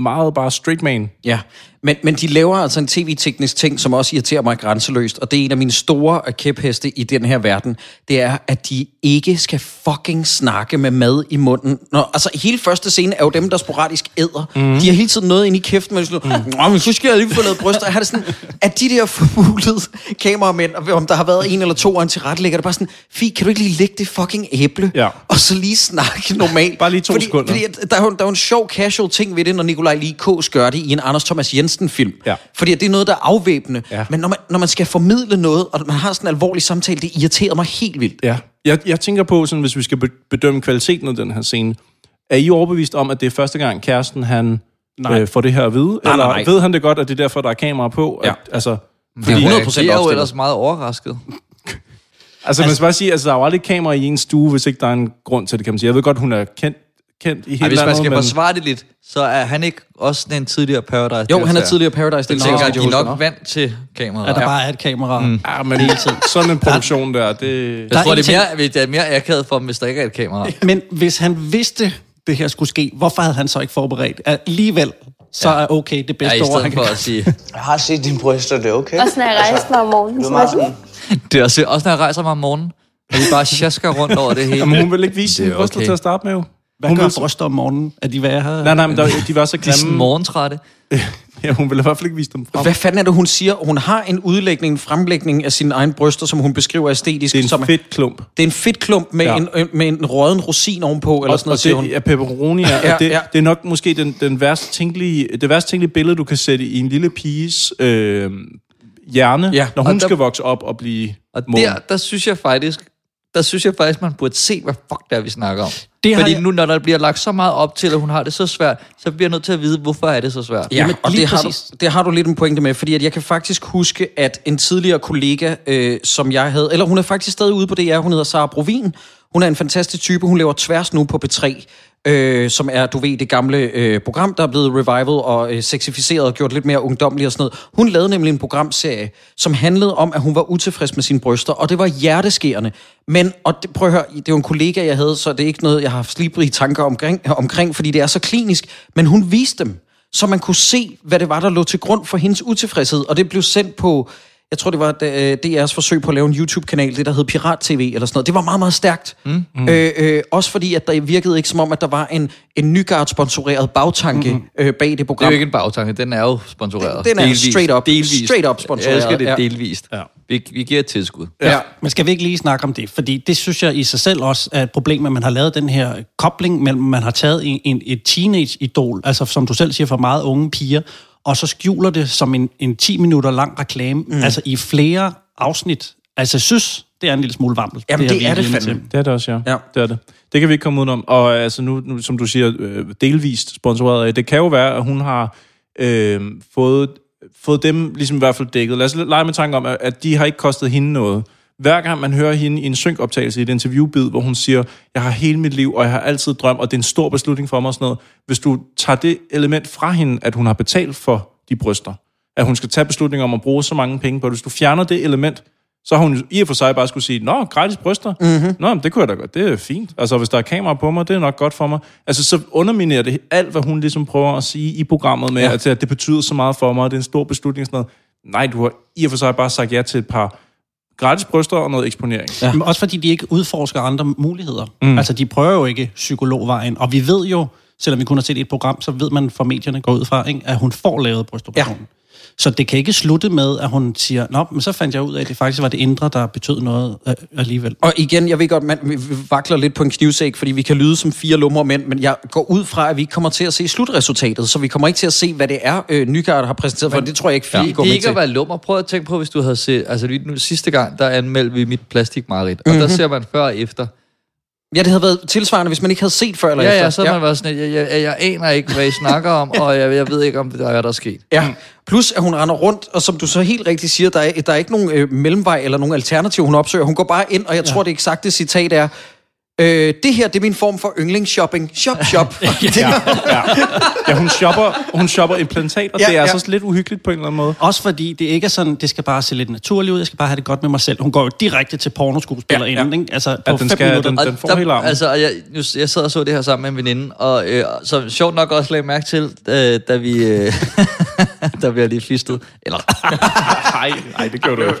meget bare straight man. Ja, men de laver altså en tv-teknisk ting, som også irriterer mig grænseløst, og det er en af mine store kæpheste i den her verden, det er, at de ikke skal fucking snakke med mad i munden. Nå, altså, hele første scene er jo dem, der sporadisk æder. Mm. De har hele tiden noget ind i kæften, men så skal jeg lige få lavet bryster. Jeg har det sådan, at de der formuglede kameramænd, om der har været en eller to, og en tilrettelægger, det er bare sådan, Fie, kan du ikke lige lægge det fucking æble? Ja. Og så lige snakke normalt. Bare lige 2 sekunder. Fordi der er jo en sjov casual ting ved det, når Nikolaj Lie Kaas gør det i en Anders Thomas Jensen-film. Ja. Fordi det er noget, der er afvæbnende. Ja. Men når man skal formidle noget, og man har sådan en alvorlig samtale, det irriterer mig helt vildt. Ja. Jeg tænker på, sådan, hvis vi skal bedømme kvaliteten af den her scene, er I overbevist om, at det er første gang Kirsten, han får det her at vide? Nej, eller nej. Ved han det godt, at det er derfor, der er kamera på? Ja. At, altså, fordi 100% opstillet. Jeg er jo ellers meget overrasket. Altså, man skal bare sige, at der er jo aldrig kamera i en stue, hvis ikke der er en grund til det, kan man sige. Jeg ved godt, hun er kendt i hele landet. Hvis man skal forsvare det lidt, så er han ikke også en tidligere Paradise. Jo, han er tidligere Paradise. Det tænker jeg, de er nok vant til kameraet. Ja, der bare er et kamera. Ja, men hele tiden. Sådan en produktion der, det... Jeg tror, det er mere akavet for dem, hvis der ikke er et kamera. Men hvis han vidste, det her skulle ske, hvorfor havde han så ikke forberedt? Alligevel, så er okay det bedste ord, han kan gøre. Sige... Jeg har set dine bryster, det er okay. Også når jeg rejser mig om morgenen. Det er også, når jeg rejser mig om morgenen. Og vi bare sjasker rundt over det hele. Jamen, hun vil ikke vise sine bryster til at starte med, jo. Hvad hun gør bryster om morgenen? Er de værre her? Nej, men de var så grimme. De morgentrætte. Ja, hun ville i hvert fald ikke vise dem frem. Hvad fanden er det, hun siger? Hun har en udlægning, en fremlægning af sine egne bryster, som hun beskriver æstetisk. Det er en fedt klump. Det er en fedt klump med en rødden rosin ovenpå, eller sådan noget, siger hun. Og det er pepperoni. Det er nok måske det værst tænkelige billede, du kan sætte i en lille piges hjerne, når hun skal vokse op og blive mor. Der synes jeg faktisk, man burde se, hvad fuck det er, vi snakker om. Fordi nu, når der bliver lagt så meget op til, at hun har det så svært, så bliver jeg nødt til at vide, hvorfor er det så svært. Ja, jamen, og det har du lidt en pointe med, fordi at jeg kan faktisk huske, at en tidligere kollega, som jeg havde, eller hun er faktisk stadig ude på DR, hun hedder Sara Brovin, hun er en fantastisk type, hun laver Tværs nu på P3, som er, du ved, det gamle program, der er blevet revivet og sexificeret og gjort lidt mere ungdomlig og sådan noget. Hun lavede nemlig en programserie, som handlede om, at hun var utilfreds med sine bryster, og det var hjerteskærende. Men, og det, prøv at høre, det er jo en kollega, jeg havde, så det er ikke noget, jeg har haft slibrige tanker omkring, fordi det er så klinisk, men hun viste dem, så man kunne se, hvad det var, der lå til grund for hendes utilfredshed, og det blev sendt på, jeg tror, det var DR's forsøg på at lave en YouTube-kanal, det der hed Pirat TV eller sådan noget. Det var meget, meget stærkt. Også fordi, at der virkede ikke som om, at der var en Nygaard-sponsoreret bagtanke bag det program. Det er jo ikke en bagtanke, den er jo sponsoreret. Den er delvist. Straight up sponsoreret. Jeg elsker det delvist. Ja. Vi giver et tilskud. Ja. Men skal vi ikke lige snakke om det? Fordi det synes jeg i sig selv også er et problem, at man har lavet den her kobling mellem, man har taget et teenage-idol, altså som du selv siger, for meget unge piger, og så skjuler det som en 10 minutter lang reklame, altså i flere afsnit. Altså jeg synes, det er en lille smule vampelt. Jamen det er det fandme. Det er det også, ja. Det er det. Det kan vi ikke komme udenom. Og altså nu som du siger, delvist sponsoreret af, det kan jo være, at hun har fået dem ligesom i hvert fald dækket. Lad os lege med tanke om, at de har ikke kostet hende noget. Hver gang man hører hende i en synkoptagelse i et interviewbid, hvor hun siger, jeg har hele mit liv, og jeg har altid drømt, og det er en stor beslutning for mig og sådan noget. Hvis du tager det element fra hende, at hun har betalt for de bryster, at hun skal tage beslutninger om at bruge så mange penge på det, hvis du fjerner det element, så har hun i og for sig bare skulle sige, nå, gratis bryster, nå, det kunne jeg da godt, det er fint. Altså, hvis der er kamera på mig, det er nok godt for mig. Altså, så underminerer det alt, hvad hun ligesom prøver at sige i programmet med, at det betyder så meget for mig, og det er en stor beslutning og sådan noget. Nej, du har i og for sig bare sagt ja til et par gratis bryster og noget eksponering. Ja. Men også fordi de ikke udforsker andre muligheder. Mm. Altså, de prøver jo ikke psykologvejen, og vi ved jo, selvom vi kun har set et program, så ved man fra medierne går ud fra, ikke, at hun får lavet brystoperation. Ja. Så det kan ikke slutte med, at hun siger, nå, men så fandt jeg ud af, at det faktisk var det indre, der betød noget alligevel. Og igen, jeg ved godt, man vakler lidt på en knivsæk, fordi vi kan lyde som fire lumre mænd, men jeg går ud fra, at vi ikke kommer til at se slutresultatet, så vi kommer ikke til at se, hvad det er, Nygaard har præsenteret for. Det tror jeg ikke, Fie går med til. Ikke at være lummer. Prøv at tænke på, hvis du havde set, altså nu, sidste gang, der anmeldte vi mit plastikmareridt, og der ser man før og efter. Ja, det havde været tilsvarende, hvis man ikke havde set før eller efter. Ja, så havde man været sådan, jeg aner ikke, hvad I snakker om, og jeg ved ikke, om det er, der er sket. Ja, plus at hun render rundt, og som du så helt rigtigt siger, der er ikke nogen mellemvej eller nogen alternativ, hun opsøger. Hun går bare ind, og jeg tror, det eksakte citat er, det her, det er min form for yndlingsshopping. Shop. Ja, hun shopper implantat, og det er så lidt uhyggeligt på en eller anden måde. Også fordi det ikke er sådan, det skal bare se lidt naturligt ud, jeg skal bare have det godt med mig selv. Hun går jo direkte til pornoskuespillerinden, ikke? Altså, på 5 minutter. Den får hele armen. Altså, jeg sad og så det her sammen med en veninde, og så sjovt nok også lagde mærke til, da vi... der bliver lige fistet. Eller... Nej, det gjorde du ikke.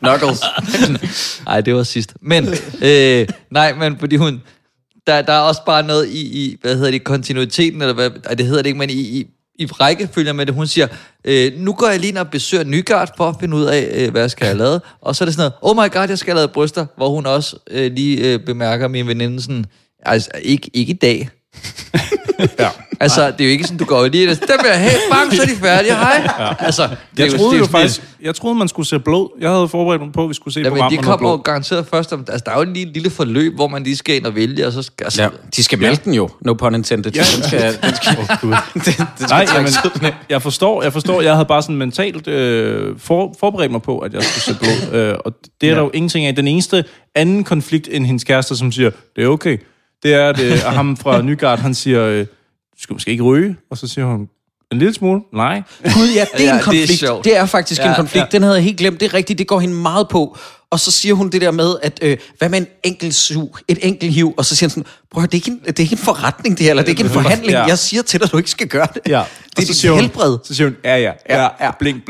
Knuckles. Nej, det var sidst. Men, fordi hun... Der er også bare noget i hvad hedder det, kontinuiteten, eller hvad... Ej, det hedder det ikke, men i rækkefølgen med det. Hun siger, nu går jeg lige ind og besøger Nygaard for at finde ud af, hvad jeg skal have lavet. Og så er det sådan noget, oh my god, jeg skal have lavet bryster, hvor hun også lige bemærker min veninde sådan, altså, ikke i dag. Ja. Altså, det er jo ikke sådan, du går lige ind og siger, der bliver jeg, hey, bang, så er de færdige, hej. Ja. Altså, jeg troede, man skulle se blod. Jeg havde forberedt mig på, at vi skulle se programmet blod. De kommer jo garanteret først om... Altså, der er jo lige et lille forløb, hvor man lige skal ind og vælge, og så skal... Altså, de skal melde den jo. No pun intended. Ja. Den skal jeg forstår. Jeg havde bare sådan mentalt forberedt mig på, at jeg skulle se blod. Og det er der jo ingenting af. Den eneste anden konflikt end hendes kæreste, som siger, det er okay. Det er, at ham fra Nygaard, han siger, du skal måske ikke ryge. Og så siger hun, en lille smule, nej. Gud, ja, det er en konflikt. Det er faktisk en konflikt. Den havde jeg helt glemt. Det er rigtigt, det går hende meget på. Og så siger hun det der med, at hvad med en enkelt sug, et enkelt hiv? Og så siger hun sådan, prøv at det er ikke en forretning, det her, eller det er ikke en forhandling. Jeg siger til dig, du ikke skal gøre det. Ja. Det er helbred. Så siger hun, ja, blink.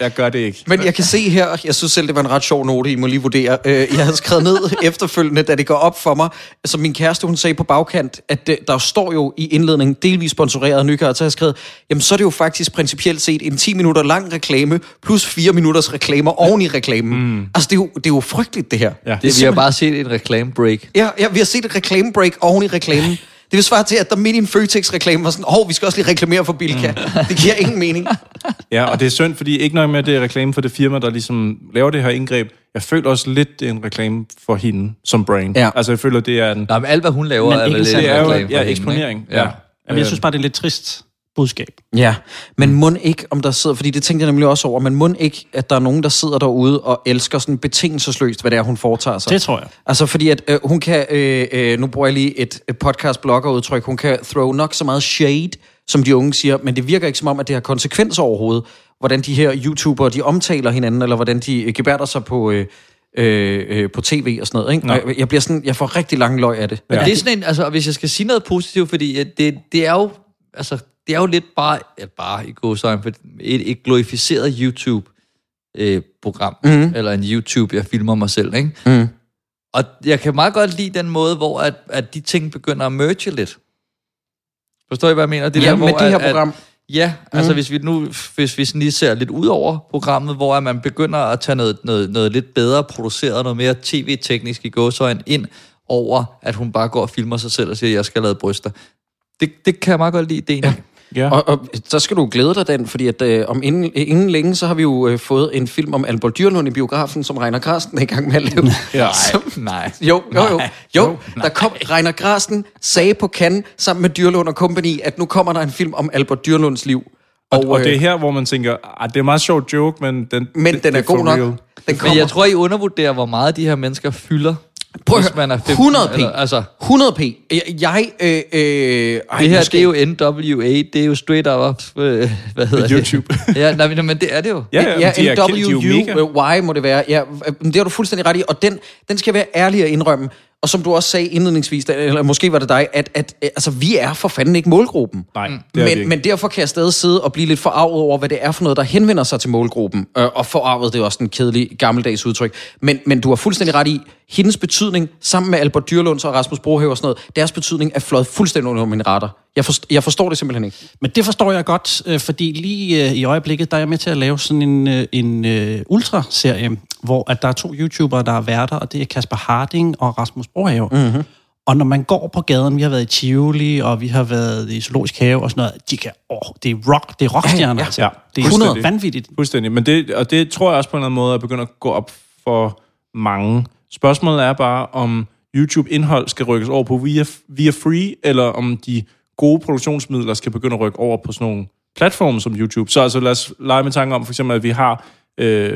Jeg gør det ikke. Men jeg kan se her, jeg synes selv, det var en ret sjov note, I må lige vurdere. Jeg havde skrevet ned efterfølgende, da det går op for mig, som min kæreste, hun sagde på bagkant, at der står jo i indledningen, delvis sponsoreret af Nygaard, så har jeg skrevet, jamen så er det jo faktisk principielt set en 10 minutter lang reklame, plus 4 minutters reklamer oven i reklamen. Mm. Altså, det er jo frygteligt, det her. Ja. Det, vi simpelthen... har bare set et reklamebreak. Ja, vi har set et reklamebreak oven i reklamen. Det vil svare til, at der midt i en Føtex-reklame var sådan, vi skal også lige reklamere for Bilka. Det giver ingen mening. Ja, og det er synd, fordi ikke nok med, at det er reklame for det firma, der ligesom laver det her indgreb. Jeg føler også lidt, det er en reklame for hende som brand. Ja. Altså, jeg føler, det er en... Nej, men alt, hvad hun laver, er lidt en reklame for eksponering. Ja. Jamen, jeg synes bare, det er lidt trist budskab. Ja, men mon ikke, om der sidder... Fordi det tænkte jeg nemlig også over, men mon ikke, at der er nogen, der sidder derude og elsker sådan betingelsesløst, hvad det er, hun foretager sig. Det tror jeg. Altså, fordi at hun kan... nu bruger jeg lige et podcast-bloggerudtryk. Hun kan throw nok så meget shade, som de unge siger, men det virker ikke som om, at det har konsekvenser overhovedet. Hvordan de her YouTubere, de omtaler hinanden, eller hvordan de gebærder sig på... på tv og sådan noget, ikke? Og jeg bliver sådan... Jeg får rigtig lange løg af det. Ja. Men det er sådan en... Altså, hvis jeg skal sige noget positivt, fordi det er jo... Altså, det er jo lidt bare i gåseøjne, et glorificeret YouTube-program, eller en YouTube, jeg filmer mig selv, ikke? Mm. Og jeg kan meget godt lide den måde, hvor at de ting begynder at merge lidt. Forstår I, hvad jeg mener? Det der, hvor, med det her program. Hvis vi lige ser lidt ud over programmet, hvor at man begynder at tage noget lidt bedre produceret, noget mere tv-teknisk i gåseøjne ind over, at hun bare går og filmer sig selv og siger, jeg skal lave bryster. Det kan jeg meget godt lide, det egentlig. Ja. Ja. Og så skal du glæde dig den, fordi at om inden længe, så har vi jo fået en film om Albert Dyrlund i biografen, som Reiner Grasten er i gang med at lave. Der kom Reiner Grasten, sagde på Cannes sammen med Dyrlund og Company, at nu kommer der en film om Albert Dyrlunds liv. Og det er her, hvor man tænker, det er en meget sjov joke, men den er god nok. Men jeg tror, I undervurderer, hvor meget de her mennesker fylder. Prøv at høre, 100p. Eller, altså, 100p. Det her, det er jo NWA, det er jo straight up, hvad hedder YouTube. Det? Ja, nej, men det er det jo. Ja, NWUY må det være. Ja, det har du fuldstændig ret i, og den skal være ærlig at indrømme. Og som du også sagde indledningsvis, eller måske var det dig, at altså, vi er for fanden ikke målgruppen. Nej, men derfor kan jeg stadig sidde og blive lidt forarvet over, hvad det er for noget, der henvender sig til målgruppen. Og forarvet, det er også en kedelig gammeldags udtryk. Men du har fuldstændig ret i, hendes betydning, sammen med Albert Dyrlund og Rasmus Brohave og sådan noget, deres betydning er fløjet fuldstændig under min radar. Jeg forstår det simpelthen ikke. Men det forstår jeg godt, fordi lige i øjeblikket, der er jeg med til at lave sådan en ultraserie, hvor at der er to YouTubere, der er værter, og det er Kasper Harding og Rasmus Brohave. Mm-hmm. Og når man går på gaden, vi har været i Tivoli, og vi har været i Zoologisk Have og sådan noget, det er rockstjerner. Ja. Altså. Ja, det er 100 vanvittigt. Fuldstændig, men det tror jeg også på en eller anden måde, at begynder at gå op for mange. Spørgsmålet er bare, om YouTube-indhold skal rykkes over på via free, eller om de gode produktionsmidler skal begynde at rykke over på sådan nogle platforme som YouTube. Så altså, lad os lege med tanke om, for eksempel, at vi har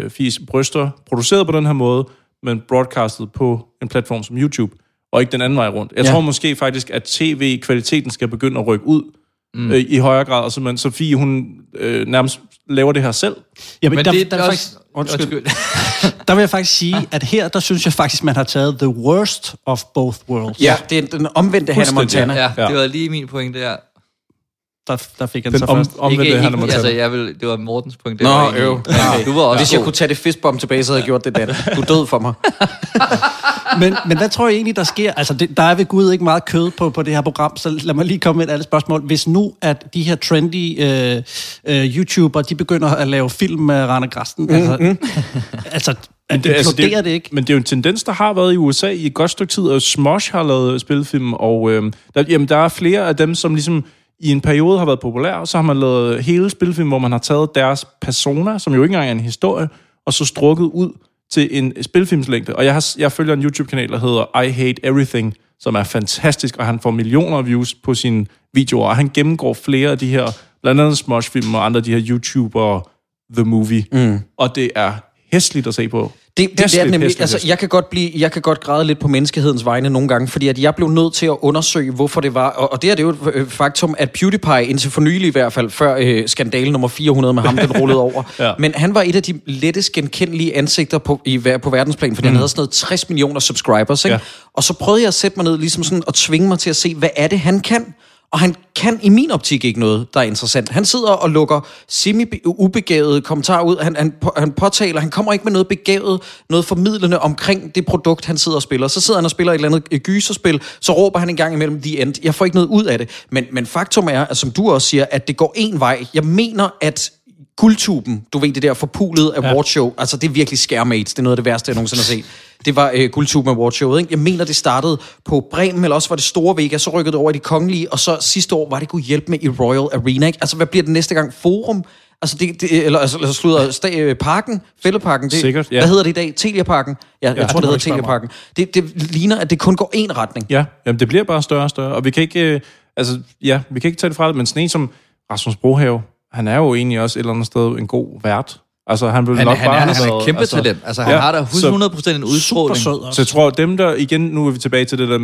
Fies Bryster produceret på den her måde, men broadcastet på en platform som YouTube, og ikke den anden vej rundt. Jeg tror måske faktisk, at tv-kvaliteten skal begynde at rykke ud i højere grad, og så Fie, hun nærmest laver det her selv. Ja, men der er faktisk... Der vil jeg faktisk sige, at her, der synes jeg faktisk, man har taget the worst of both worlds. Ja, det er den omvendte Hannah Montana. Ja, det var lige min pointe der. Der fik han den så først. Omvendte Hannah Montana. Altså, det var Mortens pointe. Nå, okay. Du var også hvis jeg kunne tage det fistbomb tilbage, så havde jeg gjort det der. Du døde for mig. men hvad tror jeg egentlig, der sker? Altså, der er ved Gud ikke meget kød på det her program, så lad mig lige komme med et andet spørgsmål. Hvis nu, at de her trendy YouTuber, de begynder at lave film med Reiner Grasten, det ikke? Men det er jo en tendens, der har været i USA i et godt stykke tid, og Smosh har lavet spilfilm, og der er flere af dem, som ligesom i en periode har været populære, så har man lavet hele spilfilm, hvor man har taget deres persona, som jo ikke engang er en historie, og så strukket ud til en spilfilmslængde. Og jeg følger en YouTube-kanal, der hedder I Hate Everything, som er fantastisk, og han får millioner af views på sine videoer, og han gennemgår flere af de her, blandt andet Smosh-film og andre af de her YouTubere, The Movie. Mm. Og det er hæsligt at se på. Det er nemlig, hæsligt. Jeg kan godt græde lidt på menneskehedens vegne nogle gange, fordi at jeg blev nødt til at undersøge, hvorfor det var, og det er jo et faktum, at PewDiePie, indtil for nylig i hvert fald, før skandale nummer 400 med ham, den rullede over, men han var et af de lettest genkendelige ansigter på verdensplan, fordi han havde sådan noget 60 millioner subscribers, ikke? Ja. Og så prøvede jeg at sætte mig ned ligesom sådan, og tvinge mig til at se, hvad er det, han kan? Og han kan i min optik ikke noget, der er interessant. Han sidder og lukker semi-ubegavede kommentarer ud. Han påtaler, han kommer ikke med noget begavet, noget formidlende omkring det produkt, han sidder og spiller. Så sidder han og spiller et eller andet gyserspil, så råber han en gang imellem the end. Jeg får ikke noget ud af det. Men faktum er, at, som du også siger, at det går en vej. Jeg mener, at guldtuben, du ved det der forpulede awardshow, altså det er virkelig skærmates, det er noget af det værste, jeg nogensinde har set. Det var guldtuben awardshowet, ikke? Jeg mener, det startede på Bremen, eller også var det Store Vega, så rykkede det over i de kongelige, og så sidste år var det kunne hjælpe med i Royal Arena, ikke? Altså, hvad bliver det næste gang? Forum? Altså, Parken, Fældeparken, det, sikkert, ja. Hvad hedder det i dag? Telia-parken? Ja, jeg tror, det hedder Telia-parken. Det ligner, at det kun går én retning. Ja, jamen, det bliver bare større og større, og vi kan ikke, vi kan ikke tage det fra det, men sådan en som Rasmus Brohave, han er jo egentlig også et eller andet sted en god vært. Altså, han ville nok bare... Han er kæmpe talent. Altså, han har der 100% en udstråling. Så jeg tror, dem der... Igen, nu er vi tilbage til det der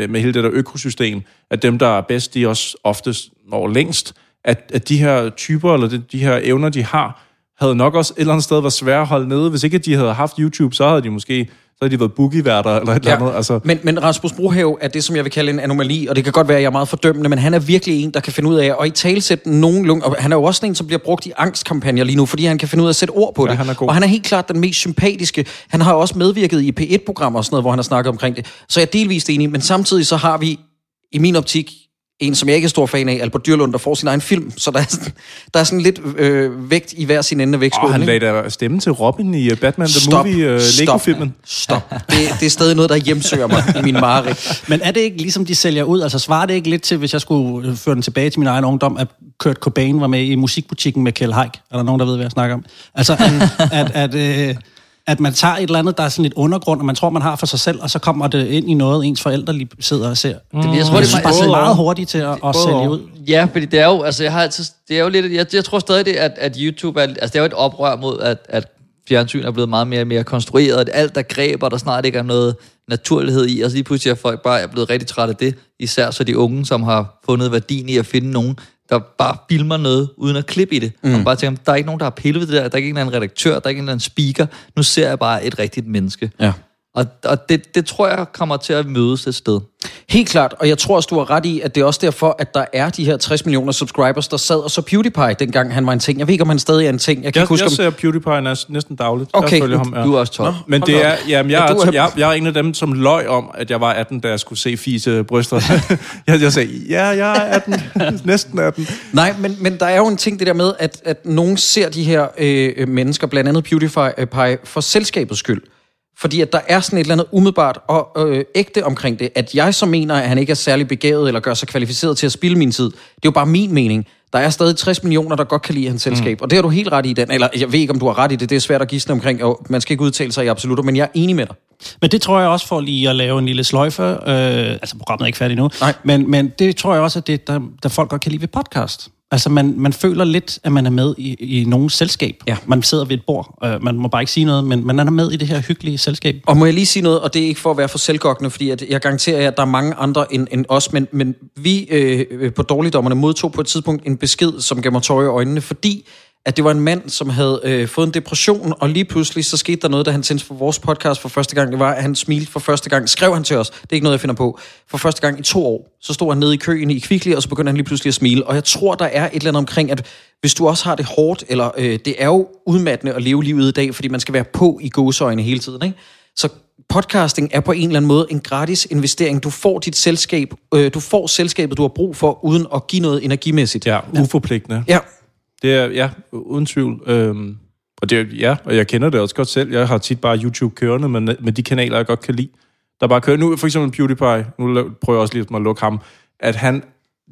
med hele det der økosystem, at dem, der er bedst, de også oftest når længst, at de her typer, eller de her evner, de har, havde nok også et eller andet sted været svære at holde nede. Hvis ikke de havde haft YouTube, så havde de måske... Så har de været boogie-værter eller et eller andet. Altså. Men Rasmus Brohave er det, som jeg vil kalde en anomali, og det kan godt være, at jeg er meget fordømmende, men han er virkelig en, der kan finde ud af, og i talesætten nogenlunde, og han er jo også en, som bliver brugt i angstkampagner lige nu, fordi han kan finde ud af at sætte ord på det. Han og han er helt klart den mest sympatiske. Han har også medvirket i P1-programmer og sådan noget, hvor han har snakket omkring det. Så jeg er delvist enig, men samtidig så har vi, i min optik, en, som jeg ikke er stor fan af, Albert Dyrlund, der får sin egen film. Så der er sådan lidt vægt i hver sin ende af vægtskålen. Han lagde da stemme til Robin i Batman The Movie, Lego-filmen. Stop. Det er stadig noget, der hjemsøger mig i min mareridt. Men er det ikke ligesom, de sælger ud? Altså svarer det ikke lidt til, hvis jeg skulle føre den tilbage til min egen ungdom, at Kurt Cobain var med i Musikbutikken med Kjell Haik. Er der nogen, der ved, hvad jeg snakker om? Altså, at man tager et eller andet, der er sådan lidt undergrund, og man tror, man har for sig selv, og så kommer det ind i noget, ens forældre lige sidder og ser. Jeg tror, det er bare meget hurtigt til at sælge ud. Ja, fordi det er jo, altså, jeg tror stadig det, at YouTube er, altså, det er jo et oprør mod, at fjernsyn er blevet meget mere og mere konstrueret, at alt, der græber, der snart ikke er noget naturlighed i, og så lige pludselig er folk bare blevet rigtig træt af det, især så de unge, som har fundet værdien i at finde nogen, der bare filmer noget, uden at klippe i det. Og bare tænker, der er ikke nogen, der har pillet ved det der, der er ikke en redaktør, der er ikke en speaker, nu ser jeg bare et rigtigt menneske. Ja. Og det tror jeg kommer til at mødes et sted. Helt klart, og jeg tror også, du har ret i, at det er også derfor, at der er de her 60 millioner subscribers, der sad og så PewDiePie, dengang han var en ting. Jeg ved ikke, om han stadig er en ting. Jeg ser PewDiePie næsten dagligt. Okay, du er også top. Nå, men det er, jamen, jeg er en af dem, som løg om, at jeg var 18, da jeg skulle se Fies Bryster. jeg sagde, ja, jeg er 18. Næsten 18. Nej, men der er jo en ting, det der med, at nogen ser de her mennesker, blandt andet PewDiePie, for selskabets skyld. Fordi at der er sådan et eller andet umiddelbart og ægte omkring det, at jeg så mener, at han ikke er særlig begavet eller gør sig kvalificeret til at spilde min tid. Det er jo bare min mening. Der er stadig 60 millioner, der godt kan lide hans selskab, og det har du helt ret i, Dan. Eller jeg ved ikke, om du har ret i det. Det er svært at gisne omkring, og man skal ikke udtale sig i absolutter, men jeg er enig med dig. Men det tror jeg også for lige at lave en lille sløjfe. Altså programmet er ikke færdigt nu. Men det tror jeg også, at det der folk godt kan lide ved podcast. Altså, man føler lidt, at man er med i nogen selskab. Ja. Man sidder ved et bord. Man må bare ikke sige noget, men man er med i det her hyggelige selskab. Og må jeg lige sige noget, og det er ikke for at være for selvgokkende, fordi at jeg garanterer jer, at der er mange andre end os, men vi på Dårlig Dommerne modtog på et tidspunkt en besked, som gav mig tårer i øjnene, fordi at det var en mand, som havde fået en depression, og lige pludselig så skete der noget, da han tændte for vores podcast for første gang. Det var, at han smilte for første gang. Skrev han til os. Det er ikke noget, jeg finder på. For første gang i 2 år. Så stod han nede i køen i Kvickly, og så begyndte han lige pludselig at smile. Og jeg tror, der er et eller andet omkring, at hvis du også har det hårdt, eller det er jo udmattende at leve livet i dag, fordi man skal være på i gåseøjne hele tiden, ikke? Så podcasting er på en eller anden måde en gratis investering. Du får dit selskab, du får selskabet, du har brug for, uden at give noget energimæssigt. Ja, uforpligtende. Ja. Det er, ja, uden tvivl. Og det, ja, og jeg kender det også godt selv. Jeg har tit bare YouTube kørende med de kanaler, jeg godt kan lide. Der bare kører nu, for eksempel PewDiePie, nu prøver jeg også lige at lukke ham, at han,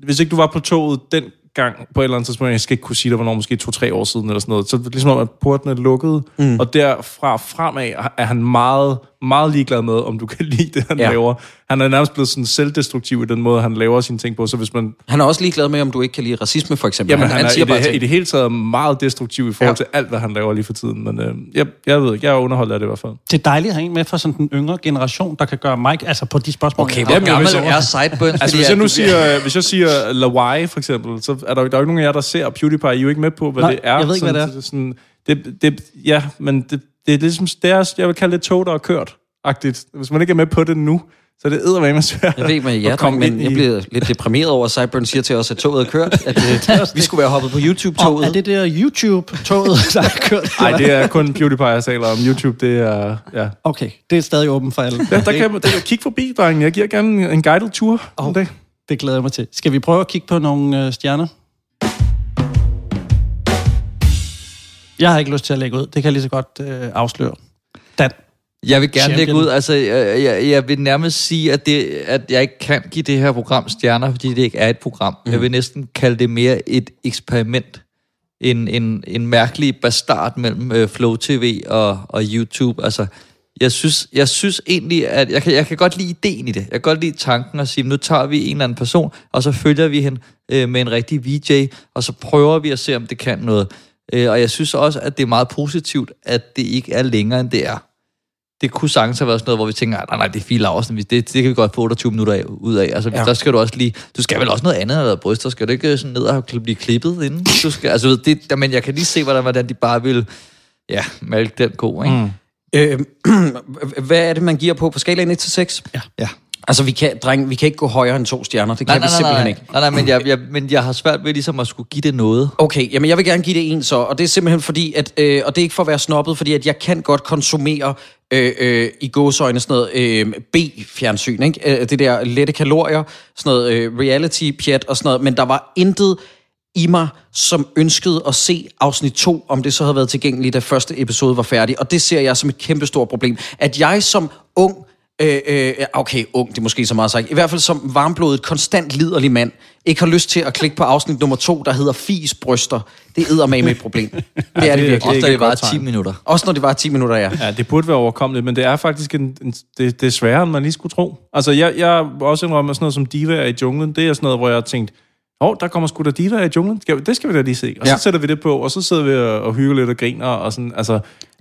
hvis ikke du var på toget dengang på et eller andet tidspunkt, jeg skal ikke kunne sige, der var måske 2-3 år siden eller sådan noget, så ligesom om, at porten er lukket, og derfra fremad er han meget, meget ligeglad med, om du kan lide det, han laver. Han er nærmest blevet sådan selvdestruktiv i den måde, han laver sine ting på, så hvis man... Han er også ligeglad med, om du ikke kan lide racisme, for eksempel. Jamen, han er siger bare i det hele taget meget destruktiv i forhold til alt, hvad han laver lige for tiden, men jeg ved ikke, jeg er underholdt af det i hvert fald. Det er dejligt at have en med fra sådan den yngre generation, der kan gøre mig, altså på de spørgsmål... Okay, hvor gammel er sideburns? Altså, hvis jeg nu siger, Lawai, for eksempel, så er der jo ikke nogen af jer, der ser PewDiePie, I er jo ikke med på, hvad det er. Jeg ved ikke, hvad det er. Ja, men det er ligesom deres, jeg vil kalde det tog, der er kørt-agtigt. Hvis man ikke er med på det nu, så er det eddermame svært. Jeg ved ikke, hvad jeg men jeg bliver lidt deprimeret over, at Cyburn siger til os, at toget er kørt. At vi skulle være hoppet på YouTube-toget. Er det der YouTube-toget, der er kørt? Nej, det er kun PewDiePie, jeg taler om. YouTube, det er... Ja. Okay, det er stadig åbent for alle. Ja, der kan man kigge forbi, drenge. Jeg giver gerne en guided tour om det. Det glæder jeg mig til. Skal vi prøve at kigge på nogle stjerner? Jeg har ikke lyst til at lægge ud. Det kan jeg lige så godt afsløre. Dan. Jeg vil gerne lægge ud. Altså, jeg vil nærmest sige, at jeg ikke kan give det her program stjerner, fordi det ikke er et program. Jeg vil næsten kalde det mere et eksperiment. En mærkelig bastard mellem Flow TV og YouTube. Altså, jeg synes egentlig, at jeg kan godt lide ideen i det. Jeg kan godt lide tanken at sige, nu tager vi en eller anden person, og så følger vi hende med en rigtig VJ, og så prøver vi at se, om det kan noget. Og jeg synes også, at det er meget positivt, at det ikke er længere, end det er. Det kunne sagtens have været sådan noget, hvor vi tænker, nej, det er Fie Laursen, det kan vi godt få 28 minutter ud af. Altså, der skal du også lige... Du skal vel også noget andet, eller bryster, skal du ikke sådan ned og blive klippet inden? Du skal, altså, det, men jeg kan lige se, hvordan de bare vil malke den ko, ikke? Hvad er det, man giver på skalaen 1-6? Ja. Altså, vi kan ikke gå højere end 2 stjerner. Det kan vi simpelthen ikke. Nej, men jeg har svært ved ligesom at skulle give det noget. Okay, jamen jeg vil gerne give det 1 så, og det er simpelthen fordi, at, og det er ikke for at være snobbet, fordi at jeg kan godt konsumere i gåseøjne sådan noget B-fjernsyn, ikke? Det der lette kalorier, sådan noget reality-pjat og sådan noget, men der var intet i mig, som ønskede at se afsnit 2, om det så havde været tilgængeligt, da første episode var færdig, og det ser jeg som et kæmpestort problem. At jeg som ung Okay, ung, det er måske så meget sagt. I hvert fald som varmblodet, konstant liderlig mand, ikke har lyst til at klikke på afsnit nummer 2, der hedder Fies Bryster. Det æder med et problem. Det er ja, det virkelig. Også når det var 10 minutter. Også når det var 10 minutter, ja. Ja, det burde være overkommeligt, men det er faktisk det er sværere, end man lige skulle tro. Altså, jeg også indrømmer sådan noget som divaer i junglen. Det er sådan noget, hvor jeg har tænkt, der kommer sgu da divaer i junglen. Det skal vi da lige se. Og så sætter vi det på, og så sidder vi og hygger lidt og griner. Og sådan, altså,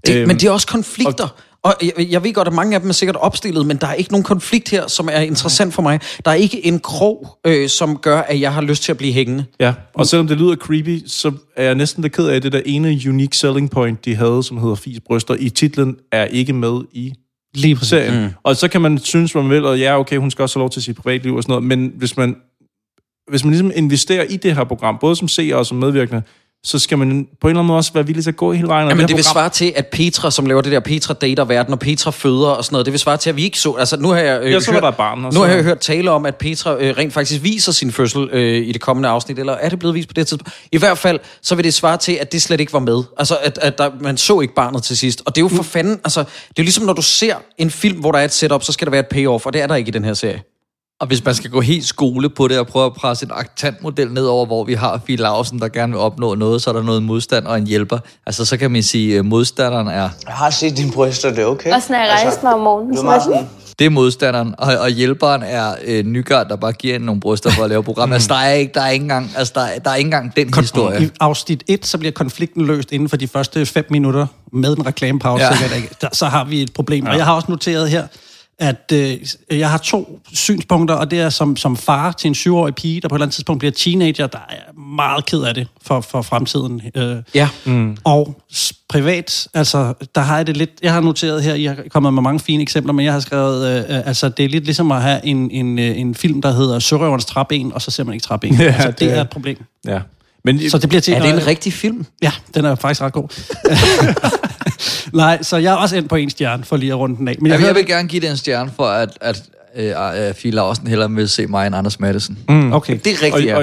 men det er også konflikter. Og jeg ved godt, at mange af dem er sikkert opstillet, men der er ikke nogen konflikt her, som er interessant for mig. Der er ikke en krog, som gør, at jeg har lyst til at blive hængende. Ja, og selvom det lyder creepy, så er jeg næsten lidt ked af det der ene unique selling point, de havde, som hedder Fies Bryster, i titlen er ikke med i serien. Mm. Og så kan man synes, hvad man vil, og ja, okay, hun skal også have lov til sit privatliv og sådan noget, men hvis man ligesom investerer i det her program, både som seer og som medvirkende, så skal man på en eller anden måde også være villig til at gå hele vejen. Men det vil svare til, at Petra, som laver det der Petra dater verden, og Petra føder og sådan noget, det vil svare til, at vi ikke så... Altså, nu har jeg, jeg hørt tale om, at Petra rent faktisk viser sin fødsel i det kommende afsnit, eller er det blevet vist på det tidspunkt? I hvert fald, så vil det svare til, at det slet ikke var med. Altså, at der, man så ikke barnet til sidst. Og det er jo for fanden... Altså, det er jo ligesom, når du ser en film, hvor der er et setup, så skal der være et payoff, og det er der ikke i den her serie. Og hvis man skal gå helt skole på det og prøve at presse en aktantmodel nedover, hvor vi har Fie Laursen, der gerne vil opnå noget, så er der noget modstand og en hjælper. Altså, så kan man sige, at modstanderen er... Jeg har set dine bryster, det er okay. Og sådan er jeg rejst mig om morgenen. Det er modstanderen, og hjælperen er Nygaard, der bare giver hende nogle bryster for at lave programmet. Altså, der er ikke engang den historie. I afsnit 1, så bliver konflikten løst inden for de første 5 minutter med en reklamepause. Ja. Så har vi et problem. Ja. Og jeg har også noteret her, at jeg har 2 synspunkter, og det er som far til en 7-årig pige, der på et eller andet tidspunkt bliver teenager, der er meget ked af det for fremtiden. Og privat, altså, der har jeg det lidt... Jeg har noteret her, I har kommet med mange fine eksempler, men jeg har skrevet, altså, det er lidt ligesom at have en film, der hedder Sørøverens Træben, og så ser man ikke Træben. Ja, altså, det er et problem. Ja. Men, så det bliver til, er det en rigtig film? Ja, den er faktisk ret god. Nej, så jeg er også endt på 1 stjerne for lige at runde den af. Men jeg vil gerne give det en stjerne for, at Fie Laursen hellere vil se mig end Anders Madsen. Mm. Okay, det er rigtigt,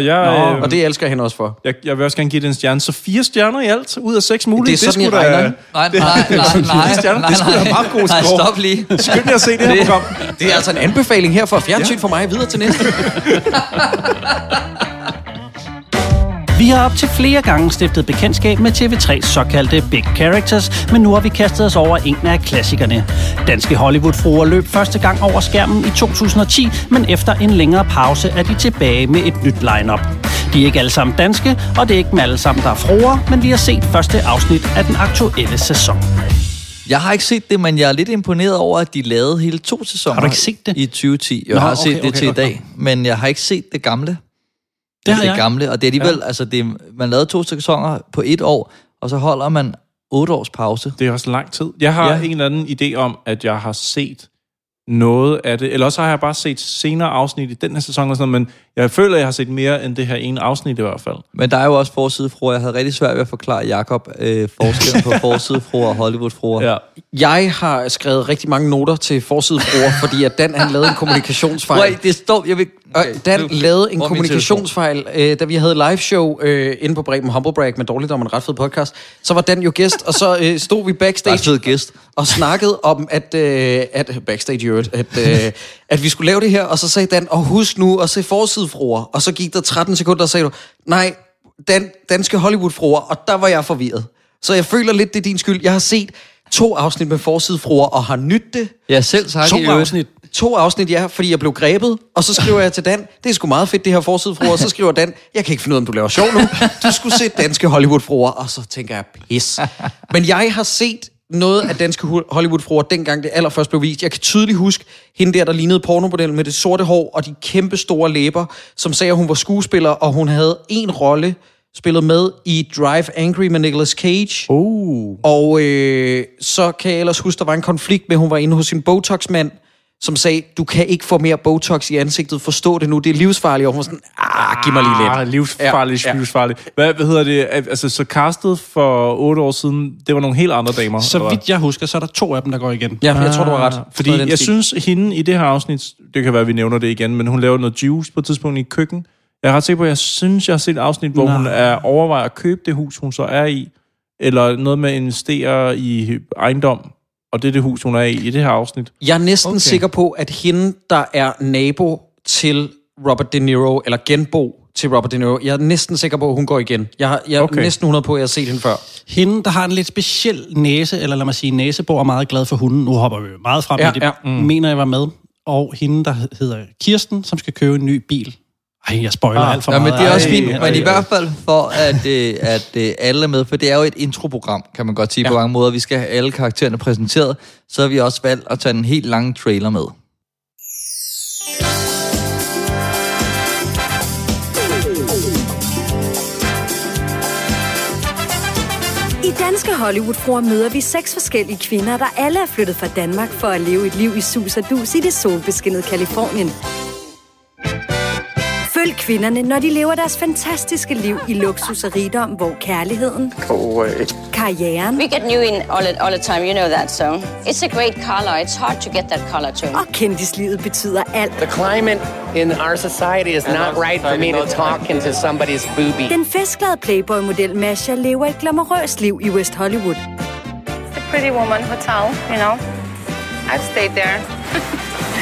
og det elsker jeg hende også for. Jeg vil også gerne give det en stjerne. Så 4 stjerner i alt, ud af 6 mulige. Det er sådan, nej. Det skulle da meget god score. Nej, stop lige. Skynd jer at se det her program. Det er altså en anbefaling her for fjernsyn for mig. Videre til næste. Vi har op til flere gange stiftet bekendtskab med TV3's såkaldte Big Characters, men nu har vi kastet os over en af klassikerne. Danske Hollywood-fruer løb første gang over skærmen i 2010, men efter en længere pause er de tilbage med et nyt line-up. De er ikke alle sammen danske, og det er ikke dem alle sammen, der er fruer, men vi har set første afsnit af den aktuelle sæson. Jeg har ikke set det, men jeg er lidt imponeret over, at de lavede hele 2 sæsoner. Har du ikke set det? I 2010. Jeg har set det til i dag, men jeg har ikke set det gamle. Det gamle, og det er alligevel, altså man lavede 2 sæsoner på 1 år, og så holder man 8 års pause. Det er også lang tid. Jeg har en eller anden idé om, at jeg har set noget af det, eller også har jeg bare set senere afsnit i den her sæson og sådan noget, men jeg føler, at jeg har set mere end det her ene afsnit i hvert fald. Men der er jo også forsidefruer. Jeg havde rigtig svært ved at forklare Jacob forskellen på forsidefruer og Hollywoodfruer. Ja. Jeg har skrevet rigtig mange noter til forsidefruer, fordi at Dan, han lavede en kommunikationsfejl. Wait, det står... Dan lavede en kommunikationsfejl, da vi havde live show inde på Bremen Humble Break med Dårlig Dommerne, en ret fed podcast. Så var Dan jo gæst, og så stod vi backstage og snakkede om, at backstage i øvrigt, at vi skulle lave det her, og så sagde Dan, og husk nu at se forsidefruer, og så gik der 13 sekunder, og sagde du, nej, danske Hollywood-fruer, og der var jeg forvirret. Så jeg føler lidt, det er din skyld. Jeg har set 2 afsnit med forsidefruer, og har nydt det. Ja, selv sagt i øvrigt. 2 afsnit, ja, fordi jeg blev grebet, og så skriver jeg til Dan, det er sgu meget fedt, det her forsidefruer, og så skriver Dan, jeg kan ikke finde ud af, om du laver sjov nu. Du skulle se danske Hollywood-fruer, og så tænker jeg, pis. Men jeg har set noget af danske Hollywood-fruer, dengang det allerførst blev vist. Jeg kan tydeligt huske hende der lignede pornomodellen med det sorte hår og de kæmpe store læber, som sagde, at hun var skuespiller, og hun havde 1 rolle spillet med i Drive Angry med Nicolas Cage. Og så kan jeg ellers huske, der var en konflikt med, hun var inde hos sin Botox-mand, som sagde, du kan ikke få mere Botox i ansigtet, forstå det nu, det er livsfarligt. Og hun var sådan, giv mig lige lidt. Livsfarligt. Hvad hedder det? Altså, så castet for 8 år siden, det var nogle helt andre damer. Så vidt jeg husker, så er der 2 af dem, der går igen. Ja, jeg tror, du var ret. Fordi jeg synes, hende i det her afsnit, det kan være, at vi nævner det igen, men hun lavede noget juice på et tidspunkt i køkken. Jeg er ret sikker på, at jeg synes, jeg har set et afsnit, hvor hun overvejer at købe det hus, hun så er i, eller noget med at investere i ejendom. Og det er det hus, hun er i det her afsnit. Jeg er næsten sikker på, at hende, der er nabo til Robert De Niro, eller genbo til Robert De Niro, jeg er næsten sikker på, at hun går igen. Jeg er næsten 100 på, at jeg har set hende før. Hende, der har en lidt speciel næse, eller lad mig sige næsebor, er meget glad for hunden. Nu hopper vi meget frem, mener jeg var med. Og hende, der hedder Kirsten, som skal købe en ny bil. Ej, jeg spoiler alt for meget. Men det er også fint, men i hvert fald for, at alle er med, for det er jo et introprogram, kan man godt sige på mange måder. Vi skal have alle karaktererne præsenteret, så har vi også valgt at tage en helt lang trailer med. I Danske Hollywood-fruer møder vi 6 forskellige kvinder, der alle er flyttet fra Danmark for at leve et liv i sus og dus i det solbeskinnede Kalifornien. Følg kvinderne, når de lever deres fantastiske liv i luksus og rigdom, hvor kærligheden, karrieren, we get new in all the time, you know that, so it's a great color, it's hard to get that color too. Og kendislivet betyder alt. The climate in our society is not right for me to talk into somebody's boobie. Den festglade Playboy-model Masha lever et glamorøst liv i West Hollywood. It's a pretty woman hotel, you know. I've stayed there.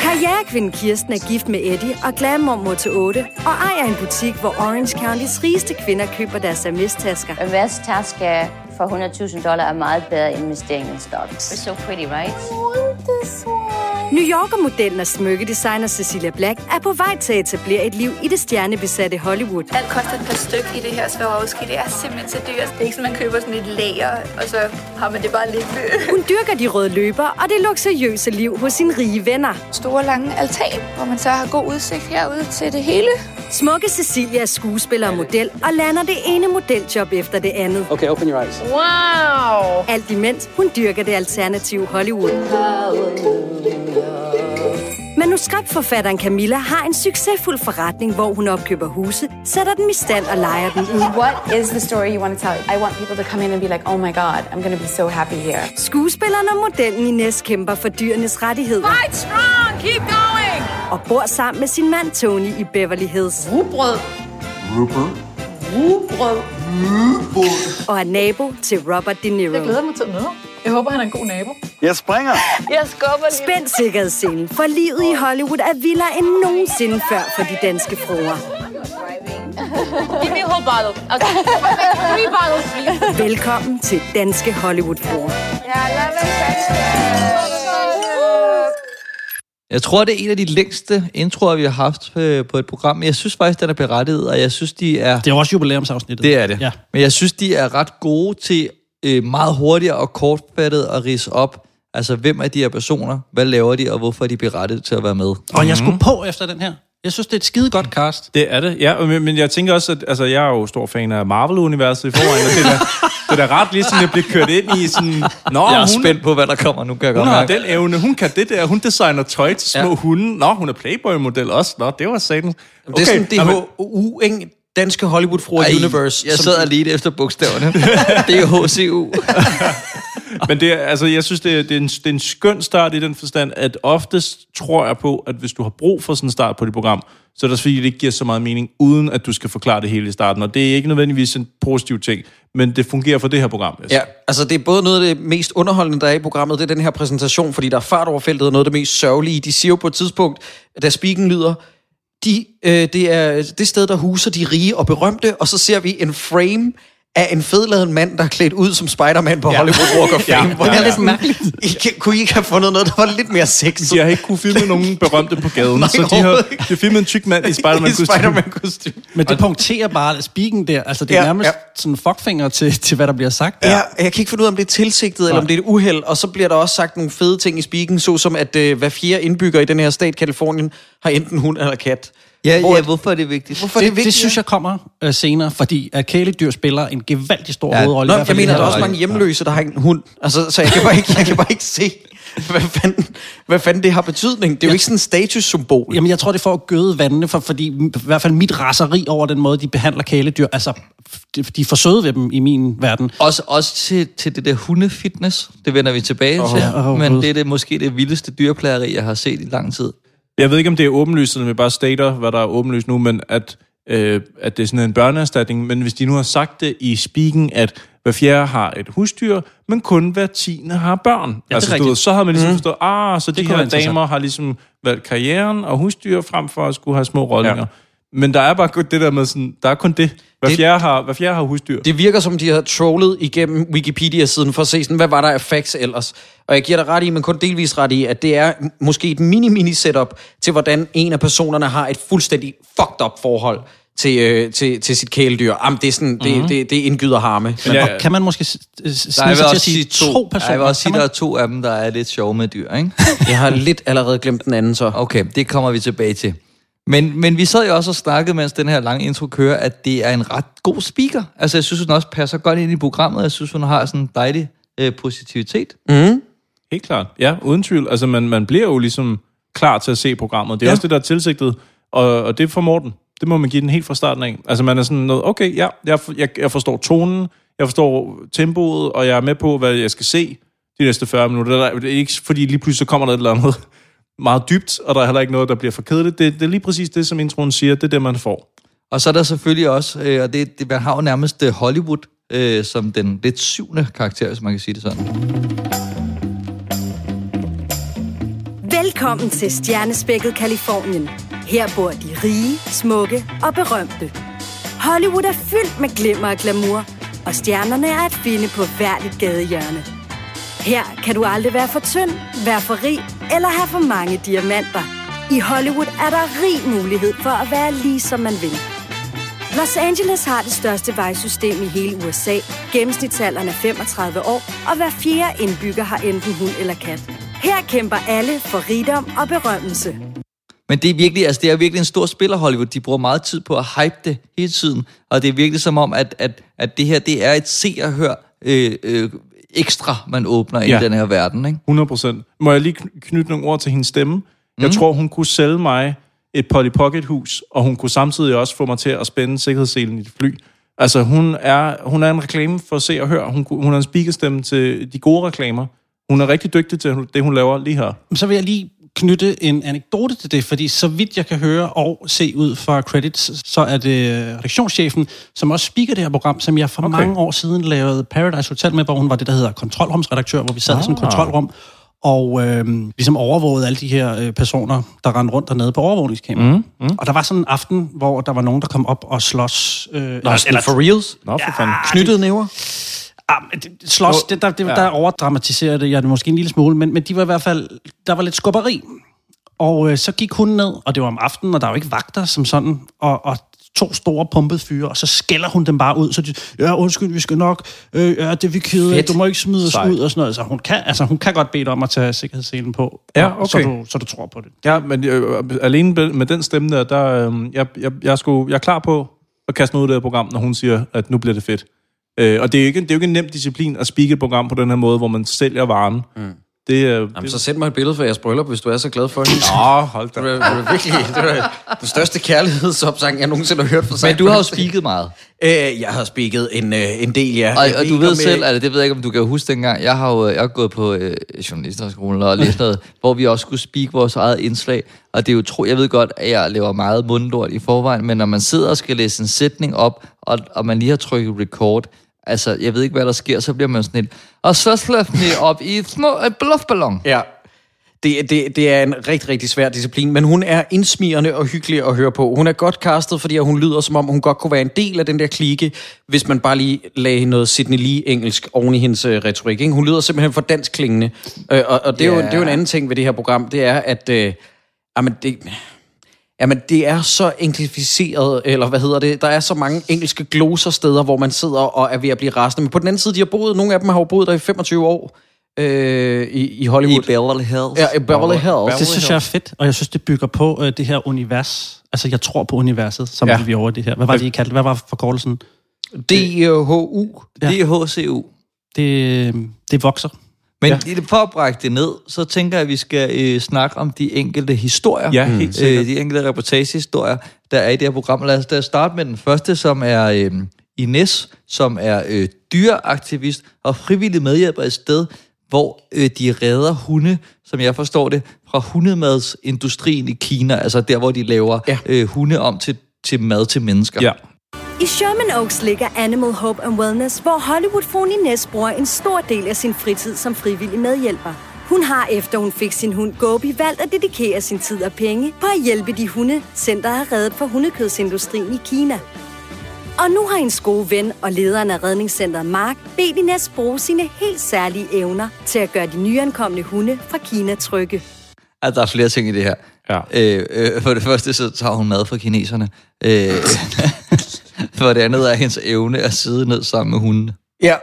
Karrierekvinden Kirsten er gift med Eddie og glammormor til 8, og ejer en butik, hvor Orange Countys rigeste kvinder køber deres Hermes-tasker. Hermes-tasker for $100,000 er meget bedre investering end stocks. It's so pretty, right? New Yorker-modellen og smykkedesigner Cecilia Black er på vej til at etablere et liv i det stjernebesatte Hollywood. Alt koster et par styk i det her sværhovski. Det er simpelthen så dyrt. Det er ikke sådan, man køber sådan et lager, og så har man det bare lidt. Hun dyrker de røde løber og det luksuriøse liv hos sine rige venner. Store lange altan, hvor man så har god udsigt herude til det hele. Smukke Cecilia er skuespiller og model og lander det ene modeljob efter det andet. Okay, open your eyes. Wow! Alt imens hun dyrker det alternative Hollywood. Manuskriptforfatteren Camilla har en succesfuld forretning, hvor hun opkøber huse, sætter dem i stand og lejer dem ud. What is the story you want to tell? I want people to come in and be like, oh my god, I'm gonna be so happy here. Skuespilleren og modellen Inés kæmper for dyrenes rettigheder. Fight strong, keep going! Og bor sammen med sin mand Tony i Beverly Hills. Rugbrød. Rugbrød. Rugbrød. Rugbrød. Og er nabo til Robert De Niro. Jeg glæder mig til at møde. Jeg håber, han er en god nabo. Jeg springer. Jeg skubber lige. Spænd sikkerhedsscenen, for livet i Hollywood er vildere end nogensinde før for de danske fruer. Give me a whole bottle. Okay. Give me a bottle, please. Velkommen til Danske Hollywood-fruer. Jeg tror, det er en af de længste introer, vi har haft på et program. Jeg synes faktisk, den er berettiget, og jeg synes, de er... Det er også jubilæumsafsnittet. Det er det. Ja. Men jeg synes, de er ret gode til... meget hurtigere og kortfattet at ridse op, altså hvem er de her personer, hvad laver de, og hvorfor er de berettiget til at være med. Og jeg skulle på efter den her. Jeg synes, det er et skide godt cast. Det er det, ja, men jeg tænker også, at altså, jeg er jo stor fan af Marvel-universet i forvejen, og det er da ret ligesom, at blive kørt ind i sådan... Nå, jeg er spændt på, hvad der kommer nu, kan jeg godt mærke. Hun har den evne, hun kan det der, hun designer tøj til små hunde. Nå, hun er Playboy-model også. Nå, det var satan. Okay. Det er sådan DHU, ikke? Danske Hollywood-fruer Universe. Jeg sidder lige efter bogstaverne. Det er HCU. Men det, altså, jeg synes, det er en skøn start i den forstand, at oftest tror jeg på, at hvis du har brug for sådan en start på dit program, så er det også fordi, det ikke giver så meget mening, uden at du skal forklare det hele i starten. Og det er ikke nødvendigvis en positiv ting, men det fungerer for det her program. Altså. Ja, altså det er både noget af det mest underholdende, der er i programmet, det er den her præsentation, fordi der er fart over feltet, og noget af det mest sørgelige. De siger jo på et tidspunkt, da speaken lyder... Det er det sted, der huser de rige og berømte, og så ser vi en frame af en fedladet mand, der er klædt ud som Spider-Man på Hollywood Walk of Fame. Hvor det er lidt mærkeligt. Kunne I ikke have fundet noget, der var lidt mere sexet? Jeg har ikke kunne filme nogen berømte på gaden, nej, så de har filmet en tyk mand i Spider-Man-kostyme. Men det punkterer bare speaken der. Altså, det er nærmest sådan fuckfinger til, hvad der bliver sagt. Ja, jeg kan ikke finde ud af, om det er tilsigtet, eller om det er et uheld. Og så bliver der også sagt nogle fede ting i speaken, såsom at hver fjerde indbygger i den her stat, Kalifornien, har enten hund eller kat. Ja, hvorfor er det vigtigt? Det synes jeg kommer senere, fordi at kæledyr spiller en gevaldig stor hovedrolle. Jeg mener, der er også mange hjemløse, der har en hund. Altså, så jeg kan bare ikke se, hvad fanden det har betydning. Det er jo ikke sådan en statussymbol. Jamen, jeg tror, det får at gøde vandene, fordi i hvert fald mit raseri over den måde, de behandler kæledyr, altså, de er for søde ved dem i min verden. Også til det der hundefitness, det vender vi tilbage til. Men det er måske det vildeste dyreplageri, jeg har set i lang tid. Jeg ved ikke, om det er åbenlyst, eller vi bare stater, hvad der er åbenlyst nu, men at det er sådan en børneerstatning. Men hvis de nu har sagt det i speaking, at hver fjerde har et husdyr, men kun hver tiende har børn. Ja, altså, så havde man ligesom forstået, så de her damer har ligesom valgt karrieren og husdyr frem for at skulle have små rollinger. Ja. Men der er bare det der med sådan, der er kun det. Hver fjerde har husdyr. Det virker som, de har trollet igennem Wikipedia-siden for at se sådan, hvad var der af facts ellers? Og jeg giver dig ret i, men kun delvis ret i, at det er måske et mini-setup til, hvordan en af personerne har et fuldstændig fucked-up forhold til sit kæledyr. Jamen, det er sådan, det indgyder harme. Ja. Kan man måske snige til at sige to personer? Jeg vil også sige, der er to af dem, der er lidt sjove med dyr, ikke? Jeg har lidt allerede glemt den anden, så. Okay, det kommer vi tilbage til. Men vi sad jo også og snakkede, mens den her lange intro kører, at det er en ret god speaker. Altså, jeg synes, hun også passer godt ind i programmet. Jeg synes, hun har sådan en dejlig positivitet. Mm. Helt klart. Ja, uden tvivl. Altså, man bliver jo ligesom klar til at se programmet. Det er også det, der er tilsigtet. Og det formår den. Det må man give den helt fra starten af. Altså, man er sådan noget, okay, ja, jeg forstår tonen, jeg forstår tempoet, og jeg er med på, hvad jeg skal se de næste 40 minutter. Det er ikke, fordi lige pludselig kommer der et eller andet meget dybt, og der er heller ikke noget, der bliver for kedeligt. Det er lige præcis det, som introen siger, det er det, man får. Og så er der selvfølgelig også, og det man har jo nærmest Hollywood, som den lidt syvende karakter, hvis man kan sige det sådan. Velkommen til stjernespækket Kalifornien. Her bor de rige, smukke og berømte. Hollywood er fyldt med glimmer og glamour, og stjernerne er at finde på hvert gadehjørne. Her kan du aldrig være for tynd, være for rig eller have for mange diamanter. I Hollywood er der rig mulighed for at være lige som man vil. Los Angeles har det største vejsystem i hele USA. Gennemsnitsalderen er 35 år, og hver fjerde indbygger har enten hund eller kat. Her kæmper alle for rigdom og berømmelse. Men det er virkelig, altså det er virkelig en stor spiller, Hollywood. De bruger meget tid på at hype det hele tiden. Og det er virkelig som om, at det her det er et se og hør ekstra, man åbner i den her verden, ikke? 100%. Må jeg lige knytte nogle ord til hendes stemme? Jeg tror, hun kunne sælge mig et Polly Pocket-hus, og hun kunne samtidig også få mig til at spænde sikkerhedsselen i et fly. Altså, hun er en reklame for at se og høre. Hun er en speakerstemme til de gode reklamer. Hun er rigtig dygtig til det, hun laver lige her. Så vil jeg lige knytte en anekdote til det, fordi så vidt jeg kan høre og se ud fra credits, så er det redaktionschefen, som også speaker det her program, som jeg for mange år siden lavede Paradise Hotel med, hvor hun var det, der hedder kontrolrumsredaktør, hvor vi sad i sådan et kontrolrum, og ligesom overvågede alle de her personer, der rendte rundt dernede på overvågningskamera. Og der var sådan en aften, hvor der var nogen, der kom op og slås. Eller for reals? Nå, for fanden. Knyttede næver? Slås, der overdramatiserer det, jeg måske en lille smule, men de var i hvert fald, der var lidt skubberi. Og så gik hun ned, og det var om aftenen, og der var jo ikke vagter som sådan, og to store pumpede fyre, og så skælder hun dem bare ud, så de, undskyld, vi skal nok, det er vi kede af, du må ikke smide os ud, og sådan noget. Så hun kan godt bede dig om at tage sikkerhedsselen på, så du tror på det. Ja, men alene med den stemme der jeg er klar på at kaste mig ud af det program, når hun siger, at nu bliver det fedt. Og det er jo ikke en nem disciplin at speake et program på den her måde, hvor man sælger varen. Jamen, så send mig et billede fra jeres bryllup, hvis du er så glad for det. Nå, hold da. Det var virkelig den største kærlighedsopsang, jeg nogensinde har hørt fra sig. Men du har jo speaket meget. Jeg har speaket en del, ja. Og du ved selv, altså, det ved jeg ikke, om du kan huske dengang, jeg har gået på journalisterskolen og læst noget, hvor vi også skulle speake vores eget indslag. Og det er jo jeg ved godt, at jeg laver meget mundlort i forvejen, men når man sidder og skal læse en sætning op, og man lige har trykket record, altså, jeg ved ikke, hvad der sker, så bliver man sådan lidt, og så slår mig op i et bluffballon. Ja, det er en rigtig, rigtig svær disciplin, men hun er indsmigrende og hyggelig at høre på. Hun er godt castet, fordi hun lyder, som om hun godt kunne være en del af den der klike, hvis man bare lige lagde noget Sydney Lee-engelsk oven i hendes retorik. Ikke? Hun lyder simpelthen for dansk klingende, og det er jo en anden ting ved det her program, det er, at det er så englificeret, eller hvad hedder det? Der er så mange engelske glosersteder, hvor man sidder og er ved at blive rasende. Men på den anden side, nogle af dem har jo boet der i 25 år i Hollywood. I Beverly Hills. Ja, i Beverly Hills. Det synes jeg er fedt, og jeg synes, det bygger på det her univers. Altså, jeg tror på universet, som vi over det her. Hvad var det, I kaldte? Hvad var forkortelsen? DHU. Ja. DHCU. Det vokser. Men for at brække det ned, så tænker jeg, at vi skal snakke om de enkelte historier. Ja, helt sikkert. De enkelte reportagehistorier, der er i det her program. Lad os starte med den første, som er Inés, som er dyreaktivist og frivillig medhjælper et sted, hvor de redder hunde, som jeg forstår det, fra hundemadsindustrien i Kina. Altså der, hvor de laver hunde om til mad til mennesker. Ja. I Sherman Oaks ligger Animal Hope and Wellness, hvor Hollywood-fruen Inés bruger en stor del af sin fritid som frivillig medhjælper. Hun har, efter hun fik sin hund Gobi, valgt at dedikere sin tid og penge på at hjælpe de hunde, centret har reddet for hundekødsindustrien i Kina. Og nu har hendes gode ven og lederen af redningscentret Mark bedt Inés bruge sine helt særlige evner til at gøre de nyankomne hunde fra Kina trygge. At der er flere ting i det her. Ja. For det første, så tager hun mad fra kineserne. For det andet er hendes evne at sidde ned sammen med hundene. Ja.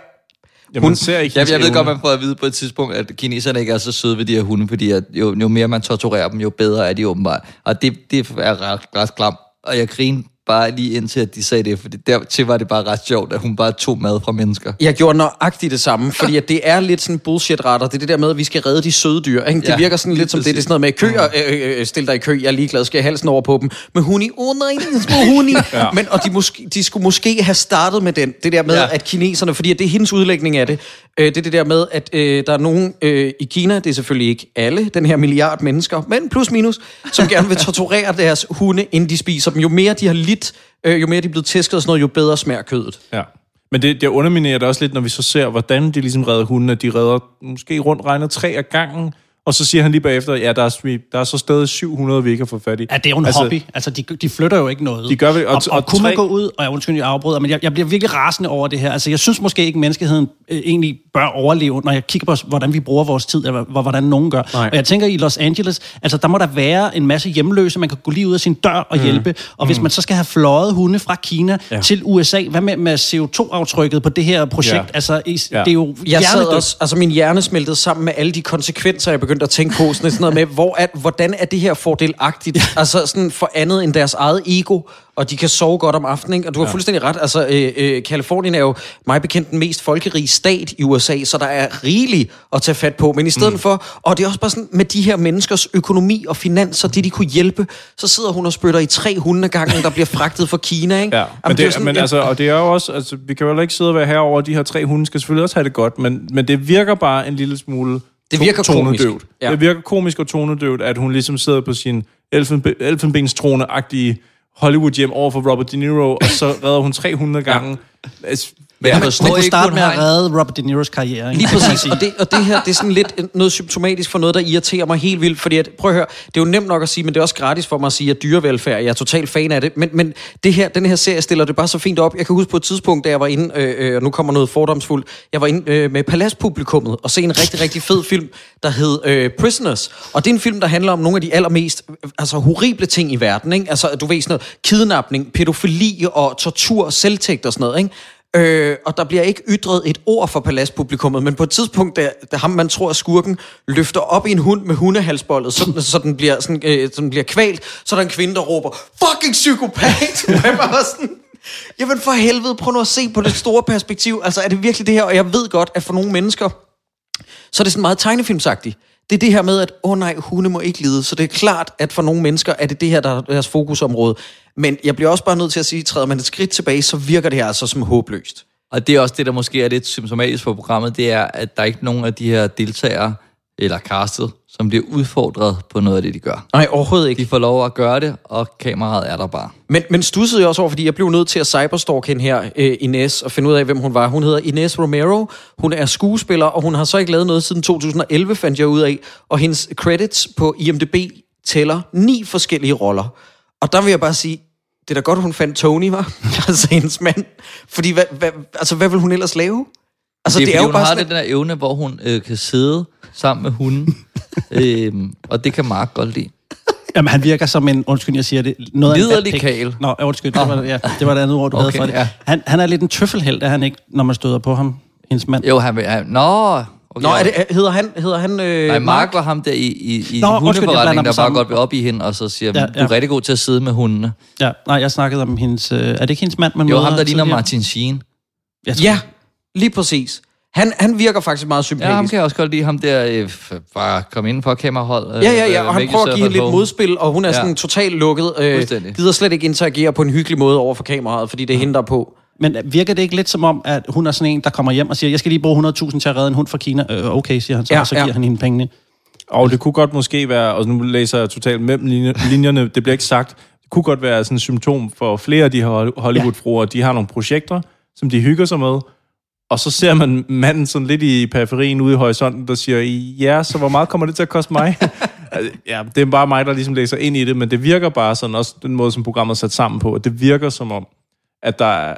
Jamen, hun ser ikke jeg ved godt, man får at vide på et tidspunkt, at kineserne ikke er så søde ved de her hunde, fordi at jo mere man torturerer dem, jo bedre er de åbenbart. Og det er ret klam. Og jeg griner bare lige indtil, at de sagde det, for dertil var det bare ret sjovt, at hun bare tog mad fra mennesker. Jeg gjorde nøjagtigt det samme, fordi at det er lidt sådan bullshit-retter. Det er det der med, at vi skal redde de søde dyr. Ikke? Det virker sådan lidt som det er sådan noget med køer, stil dig i kø, jeg er ligeglad, skal jeg halsen over på dem. Men huni, nej, små huni. Ja. Men, og de skulle måske have startet med det der med, at kineserne, fordi at det er hendes udlægning af det, det er det der med, at der er nogen i Kina, det er selvfølgelig ikke alle, den her milliard mennesker, men plus minus, som gerne vil torturere deres hunde, inden de spiser dem. Jo mere de har jo mere de er blevet tæsket og sådan noget, jo bedre smager kødet. Ja. Men det underminerer det også lidt, når vi så ser, hvordan de ligesom redder hunden, at de redder måske rundt regner 3 af gangen, og så siger han lige bagefter, ja, der er så stadig 700, vi ikke har fået fat i. Ja, det er jo en hobby. Altså, de flytter jo ikke noget. De gør vel, og kunne man gå ud, og undskyld, jeg afbryder, men jeg bliver virkelig rasende over det her. Altså, jeg synes måske ikke, menneskeheden egentlig bør overleve, når jeg kigger på, hvordan vi bruger vores tid, eller hvordan nogen gør. Nej. Og jeg tænker i Los Angeles, altså, der må der være en masse hjemløse, man kan gå lige ud af sin dør og hjælpe. Og hvis man så skal have fløjet hunde fra Kina til USA, hvad med CO2-aftrykket på det her projekt? Ja. Altså, det er jo jeg sad også, altså, min hjerne smeltede sammen med alle de konsekvenser, jeg at tænke på sådan noget med, hvordan er det her fordelagtigt? Altså sådan for andet end deres eget ego, og de kan sove godt om aftenen, ikke? Og du har fuldstændig ret. Altså, Californien er jo mig bekendt den mest folkerige stat i USA, så der er rigeligt at tage fat på. Men i stedet for, og det er også bare sådan, med de her menneskers økonomi og finanser, det de kunne hjælpe, så sidder hun og spytter i 3 hunde ad gangen, der bliver fragtet fra Kina, ikke? Ja, men det er sådan, men altså, og det er jo også, altså, vi kan jo ikke sidde og være herover, de her 3 hunde skal selvfølgelig også have det godt, men det virker bare en lille smule. Det virker komisk. Ja. Det virker komisk og tonedøvt, at hun ligesom sidder på sin elfenbenstrone-agtige Hollywood-hjem over for Robert De Niro, og så redder hun 300 gange. Altså, man kunne starte med at redde Robert De Niros karriere. Ikke? Lige præcis. Og det her, det er sådan lidt noget symptomatisk for noget, der irriterer mig helt vildt. Fordi at, prøv at høre, det er jo nemt nok at sige, men det er også gratis for mig at sige, at dyrevelfærd, jeg er totalt fan af det. Men det her, den her serie stiller det bare så fint op. Jeg kan huske på et tidspunkt, da jeg var inde, og nu kommer noget fordomsfuldt, jeg var inde med Paladspublikummet og se en rigtig, rigtig fed film, der hed Prisoners. Og det er en film, der handler om nogle af de allermest horrible ting i verden. Ikke? Altså, du ved sådan noget, kidnapning, pædofili og tortur, selvtægt og sådan noget, ikke? Og der bliver ikke ytret et ord for paladspublikummet, men på et tidspunkt, da ham, man tror, skurken, løfter op i en hund med hundehalsboldet, så den bliver kvalt, så er der en kvinde, der råber, fucking psykopat! Jeg var sådan, jamen for helvede, prøv nu at se på det store perspektiv. Altså, er det virkelig det her? Og jeg ved godt, at for nogle mennesker, så er det sådan meget tegnefilmsagtigt. Det er det her med, at nej, hunde må ikke lide. Så det er klart, at for nogle mennesker er det det her, der er deres fokusområde. Men jeg bliver også bare nødt til at sige, at træder man et skridt tilbage, så virker det her altså som håbløst. Og det er også det, der måske er lidt symptomatisk for programmet, det er, at der ikke er nogen af de her deltagere, eller castet, som bliver udfordret på noget af det, de gør. Nej, overhovedet ikke. De får lov at gøre det, og kameraet er der bare. Men stussede jeg også over, fordi jeg blev nødt til at cyberstalk hende her, Inés, og finde ud af, hvem hun var. Hun hedder Inés Romero, hun er skuespiller, og hun har så ikke lavet noget siden 2011, fandt jeg ud af. Og hendes credits på IMDb tæller 9 forskellige roller. Og der vil jeg bare sige, det er da godt, hun fandt Tony, var altså hendes mand. Fordi hvad vil hun ellers lave? Altså, det er fordi, jo bare sådan, den der evne, hvor hun kan sidde sammen med hunden, og det kan Mark godt lide. Jamen, han virker som en, undskyld, jeg siger det, noget af en liderlig kale. Nå, undskyld, det var det andet ord, du havde for det. Ja. Han er lidt en tøffelhelt, er han ikke, når man støder på ham, hendes mand? Jo, han vil... Nå, hedder han nej, Mark var ham der i hundeforretningen, der bare godt blev op i hende, og så siger, du er rigtig god til at sidde med hundene. Ja, nej, jeg snakkede om hendes... er det ikke hendes mand, man møder? Jo, ham der ligner Martin Sheen. Ja, lige præcis. Han virker faktisk meget sympatisk. Ja, ham kan jeg også godt lide. Ham der bare komme inden for kamerahold. Ja, og han prøver at give lidt modspil, og hun er sådan totalt lukket. Gider slet ikke interagere på en hyggelig måde over for kameraet, fordi det hindrer på. Men virker det ikke lidt som om, at hun er sådan en, der kommer hjem og siger, jeg skal lige bruge 100.000 til at redde en hund fra Kina? Okay, siger han så, og så giver han hende pengene. Og det kunne godt måske være, og nu læser jeg totalt mellem linjerne, det bliver ikke sagt, kunne godt være sådan et symptom for flere af de her Hollywood-fruer. De har nogle projekter, som de hygger sig med, og så ser man manden sådan lidt i periferien ude i horisonten, der siger, ja, så hvor meget kommer det til at koste mig? Ja, det er bare mig, der ligesom læser ind i det, men det virker bare sådan, også den måde, som programmet er sat sammen på, at det virker som om, at der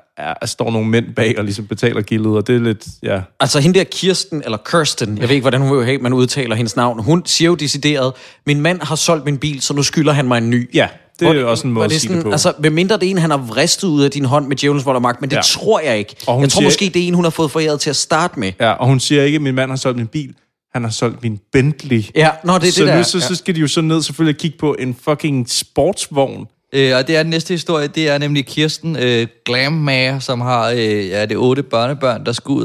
står nogle mænd bag og ligesom betaler gildet, og det er lidt, ja. Altså hende der Kirsten, eller Kirsten, jeg ved ikke, hvordan hun man udtaler hendes navn, hun siger jo decideret, min mand har solgt min bil, så nu skylder han mig en ny. Ja, det er jo også en måde at sige sådan, det på. Altså, medmindre det er en, han har vristet ud af din hånd med djævelens vold og magt, men det tror jeg ikke. Jeg tror måske, det er en, hun har fået foræret til at starte med. Ja, og hun siger ikke, min mand har solgt min bil. Han har solgt min Bentley. Ja, nå, det er så det der. Nu, så skal de jo så ned selvfølgelig kigge på en fucking sportsvogn. Og det er den næste historie, det er nemlig Kirsten Glammager, som har det 8 børnebørn, der skal ud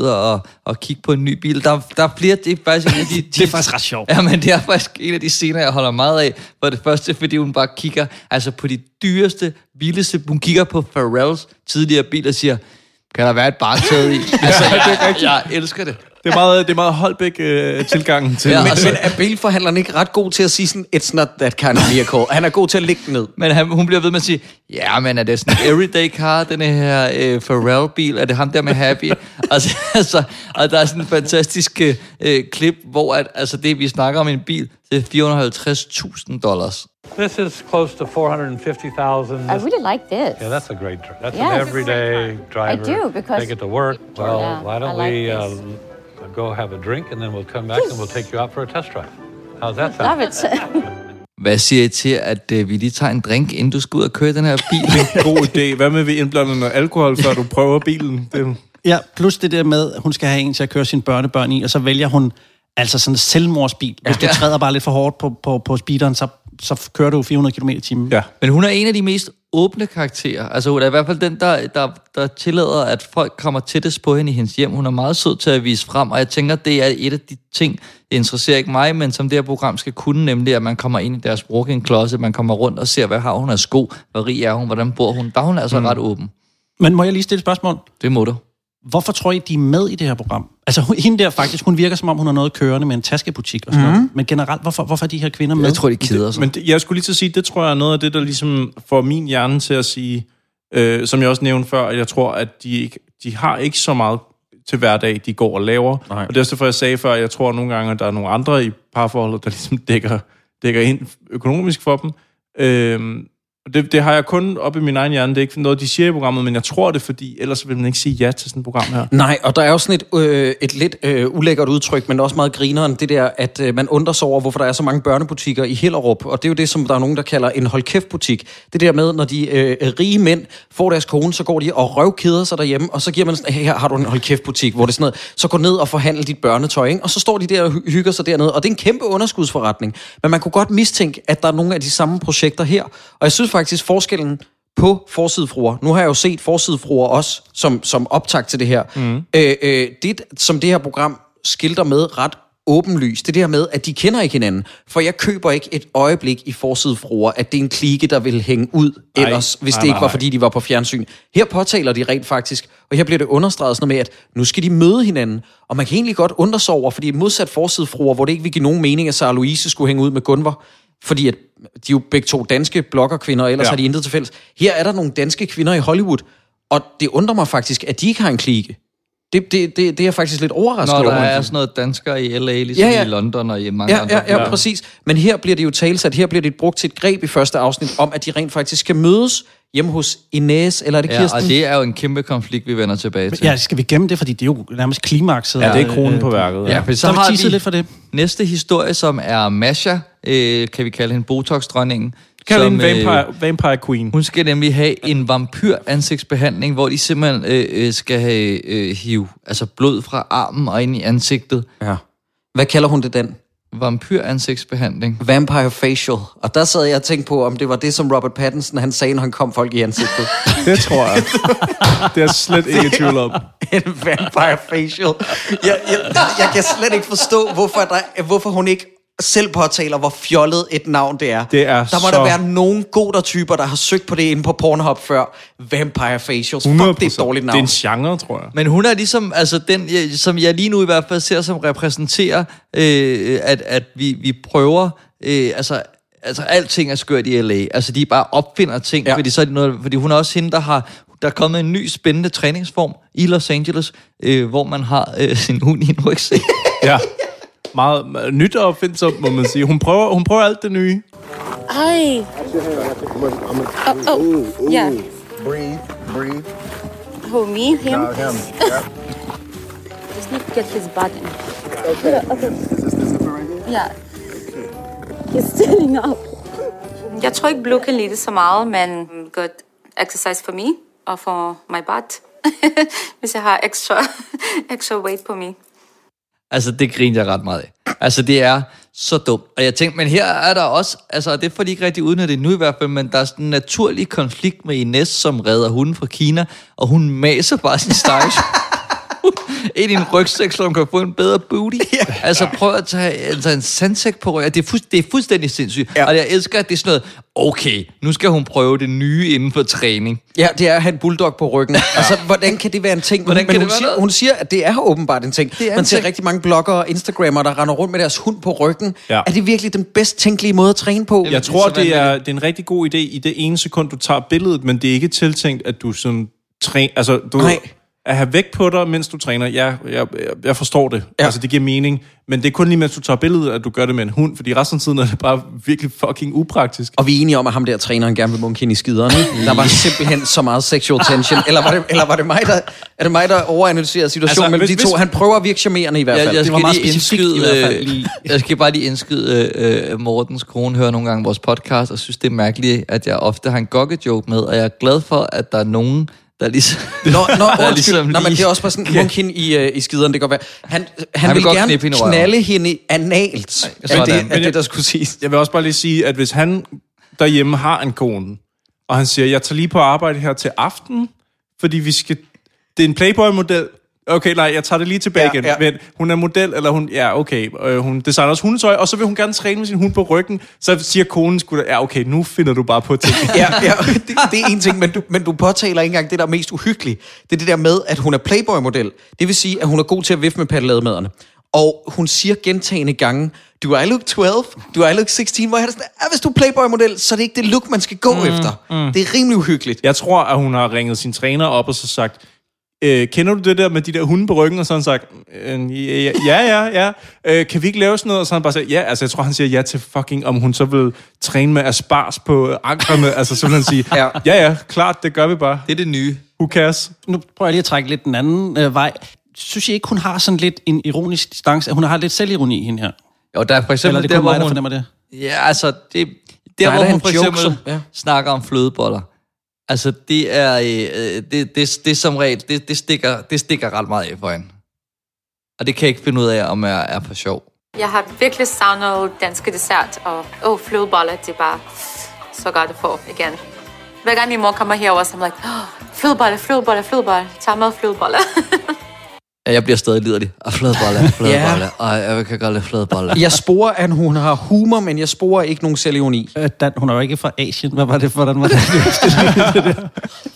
og kigge på en ny bil. Der bliver det faktisk en af de... Det er faktisk ret sjovt. Ja, men det er faktisk en af de scener, jeg holder meget af. For det første, fordi hun bare kigger altså på de dyreste, vildeste... Hun kigger på Pharrells tidligere bil og siger, kan der være et bartæde i? Altså, jeg elsker det. Det er meget Holbæk-tilgangen til. Ja, altså. Men er bilforhandleren ikke ret god til at sige sådan, it's not that kind of vehicle? Han er god til at lægge den ned. Men hun bliver ved med at sige, ja, men er det sådan en everyday car, den her Pharrell-bil? Er det ham der med Happy? altså, og der er sådan en fantastisk klip, hvor at, altså det, vi snakker om en bil, det er $450,000. This is close to $450,000. I really like this. Yeah, that's a great driver. That's an everyday driver. I do, because... Take it to work. Well, why don't we... Go have a drink, and then we'll come back, and we'll take you out for a test drive. How's that sound? Love it. Hvad siger I til, at vi lige tager en drink, inden du skal ud og køre den her bil? Det er en god idé. Hvad med, vi indblander noget alkohol, før du prøver bilen? Det... Ja, plus det der med, at hun skal have en til at køre sine børnebørn i, og så vælger hun altså sådan en selvmordsbil. Hvis du træder bare lidt for hårdt på speederen, så kører du 400 km/t. Ja. Men hun er en af de mest åbne karakterer. Altså, hun er i hvert fald den, der tillader, at folk kommer tættest på hende i hendes hjem. Hun er meget sød til at vise frem, og jeg tænker, det er et af de ting, det interesserer ikke mig, men som det her program skal kunne, nemlig at man kommer ind i deres walk-in-closet, man kommer rundt og ser, hvad har hun af sko, hvad rig er hun, hvordan bor hun. Der er hun altså ret åben. Men må jeg lige stille et spørgsmål? Det må du. Hvorfor tror I, de er med i det her program? Altså, hende der faktisk, hun virker som om, hun har noget kørende med en taskebutik og sådan noget. Men generelt, hvorfor er de her kvinder med? Jeg tror, de keder sig. Men jeg skulle lige til at sige, det tror jeg er noget af det, der ligesom får min hjerne til at sige, som jeg også nævnte før, at jeg tror, at de har ikke så meget til hverdag, de går og laver. Nej. Og det er derfor, jeg sagde før, at jeg tror at nogle gange, at der er nogle andre i parforholdet, der ligesom dækker ind økonomisk for dem. Det har jeg kun op i min egen hjerne. Det er ikke noget, de siger i programmet, men jeg tror det, fordi ellers vil man ikke sige ja til sådan et program her. Nej, og der er jo sådan et lidt ulækkert udtryk, men også meget grineren, det der, at man undrer sig over, hvorfor der er så mange børnebutikker i Hellerup. Og det er jo det, som der er nogen, der kalder en holdkæft-butik. Det der med, når de rige mænd får deres kone, så går de og røvkeder sig derhjemme, og så giver man sådan, her har du en holdkæft-butik, hvor det er sådan noget, så gå ned og forhandle dit børnetøj, ikke? Og så står de der og hygger sig dernede, og det er en kæmpe underskudsforretning. Men man kunne godt mistænke, at der er nogle af de samme projekter her, og jeg synes faktisk forskellen på forsidefruer. Nu har jeg jo set forsidefruer også som optakt til det her. Det, som det her program skilter med ret åbenlyst, det der med, at de kender ikke hinanden. For jeg køber ikke et øjeblik i forsidefruer, at det er en klike, der vil hænge ud ellers, hvis det ikke var, fordi de var på fjernsyn. Her påtaler de rent faktisk, og her bliver det understreget sådan noget med, at nu skal de møde hinanden. Og man kan egentlig godt undre sig over, fordi modsat forsidefruer, hvor det ikke vil give nogen mening, at Sara Louise skulle hænge ud med Gunvor, fordi at de jo begge to danske bloggerkvinder, og ellers har de intet til fælles. Her er der nogle danske kvinder i Hollywood, og det undrer mig faktisk, at de ikke har en klike. Det er jeg faktisk lidt overrasket over. Når der er sådan noget danskere i LA, ligesom i London og i mange andre. Ja, præcis. Men her bliver det jo talsat, her bliver det brugt til et greb i første afsnit, om at de rent faktisk skal mødes hjemme hos Inés, eller er det Kirsten? Ja, og det er jo en kæmpe konflikt, vi vender tilbage til. Ja, skal vi gemme det, fordi det er jo nærmest klimakset. Ja, det er kronen på værket. Ja, så har vi lidt for det. Næste historie, som er Masha, kan vi kalde hende Botox-dronningen. Kan som, vampire queen. Hun skal nemlig have en vampyr-ansigtsbehandling, hvor de simpelthen skal have hive altså blod fra armen og ind i ansigtet. Ja. Hvad kalder hun det den? Vampyr-ansigtsbehandling. Vampire facial. Og der sad jeg og tænkte på, om det var det, som Robert Pattinson, han sagde, når han kom folk i ansigtet. Det tror jeg. Det er slet ikke tvivl om. En vampire facial. Jeg kan slet ikke forstå, hvorfor hun ikke selv påtaler, hvor fjollet et navn det er. Der må der være nogle gode typer, der har søgt på det inde på Pornhub før. Vampire facials. Fuck, det er et dårligt navn. Det er en genre, tror jeg. Men hun er ligesom, altså den, som jeg lige nu i hvert fald ser, som repræsenterer, at vi prøver, altså altså alting er skørt i LA. Altså de bare opfinder ting, fordi så er det noget, fordi hun er også hende, der er kommet en ny spændende træningsform i Los Angeles, hvor man har sin hund i en rygsæk. Ja. Meget nyt og opfindsomt, må man sige. Hun prøver alt det nye. Ej. Ja. Breathe. Who, me? Him? No, him. Yeah. Just need to get his button. Okay. Is this the right here? Yeah. Okay. He's standing up. Jeg tror ikke, Blue kan lide det så meget, men good exercise for me og for my butt. Hvis jeg har extra weight på mig. Altså, det griner jeg ret meget af. Altså, det er så dumt. Og jeg tænkte, men her er der også, altså, det får de ikke rigtig udnyttet nu i hvert fald, men der er sådan en naturlig konflikt med Inés, som redder hunden fra Kina, og hun maser bare sin stash ind i en rygsæk, så hun kan få en bedre booty. Altså, prøv at tage altså, en sandsæk på røg. Det er fuldstændig sindssygt. Ja. Og jeg elsker, at det er sådan noget, okay, nu skal hun prøve det nye inden for træning. Ja, det er at have en bulldog på ryggen. Ja. Altså, hvordan kan det være en ting? Hun siger, at det er åbenbart en ting. Man ser rigtig mange bloggere og Instagrammere, der render rundt med deres hund på ryggen. Ja. Er det virkelig den bedst tænkelige måde at træne på? Jeg tror, det er en rigtig god idé i det ene sekund, du tager billedet, men det er ikke tiltænkt, at du sådan træner. Altså, at have vægt på dig, mens du træner, ja, jeg forstår det. Ja. Altså, det giver mening. Men det er kun lige, mens du tager billedet, at du gør det med en hund, fordi resten af tiden er det bare virkelig fucking upraktisk. Og vi er enige om, at ham der træneren gerne vil munke hende i skiderne. Der var simpelthen så meget sexual tension. Eller var det mig, der overanalyserede situationen altså, mellem de to? Han prøver at virke charmerende i hvert fald. Det var meget specifikt i hvert fald. Jeg skal bare lige indskyde Mortens kone hører nogle gange vores podcast, og synes, det er mærkeligt, at jeg ofte har en goggejoke med, og jeg er glad for, at der er nogen, der er ligesom... Nå, men det er også bare sådan, munk hende i skideren, det kan være. Han vil gerne knalde hende analt. Nej, det der skulle siges. Jeg vil også bare lige sige, at hvis han derhjemme har en kone, og han siger, jeg tager lige på arbejde her til aften, fordi vi skal... Det er en Playboy-model. Okay, nej, jeg tager det lige tilbage igen. Ja. Men hun er model, eller hun... Ja, okay. Hun designer også hundetøj, og så vil hun gerne træne med sin hund på ryggen. Så siger konen sgu da, ja, okay, nu finder du bare på ting. ja, det er en ting, men du påtaler ikke engang det, der er mest uhyggeligt. Det er det der med, at hun er Playboy-model. Det vil sige, at hun er god til at vifte med paddelademadderne. Og hun siger gentagne gange, do I look 12? Do I look 16? Hvor er det sådan, at hvis du er Playboy-model, så er det ikke det look, man skal gå efter. Det er rimelig uhyggeligt. Jeg tror, at hun har ringet sin træner op og så sagt... kender du det der med de der hunde på ryggen? Og så han sagt, ja. Kan vi ikke lave sådan noget? Og så han bare sagde, ja. Altså, jeg tror, han siger ja til fucking, om hun så vil træne med asparges på ankrene. Altså, så vil han sige, ja, klart, det gør vi bare. Det er det nye. Who cares? Nu prøver jeg lige at trække lidt den anden vej. Synes jeg ikke, hun har sådan lidt en ironisk distance? Hun har lidt selvironi, hende her? Jo, der er for eksempel... Eller det er kun mig, der fornemmer det? Ja, altså, det er, hvor hun for eksempel snakker om flødeboller. Altså, det er det som regel, det stikker ret meget af for hende. Og det kan jeg ikke finde ud af, om jeg er for sjov. Jeg har virkelig savnet danske dessert, og flødeboller, det er bare så godt at få igen. Hver gang min mor kommer herover, så er jeg like, flødeboller, tag med flødeboller. Jeg bliver stadig liderlig. Og flødeboller. Ej, jeg kan godt lide flødeboller. Jeg sporer, at hun har humor, men jeg sporer ikke nogen selvironi. Hun er jo ikke fra Asien. Hvad var det? Hvordan var det?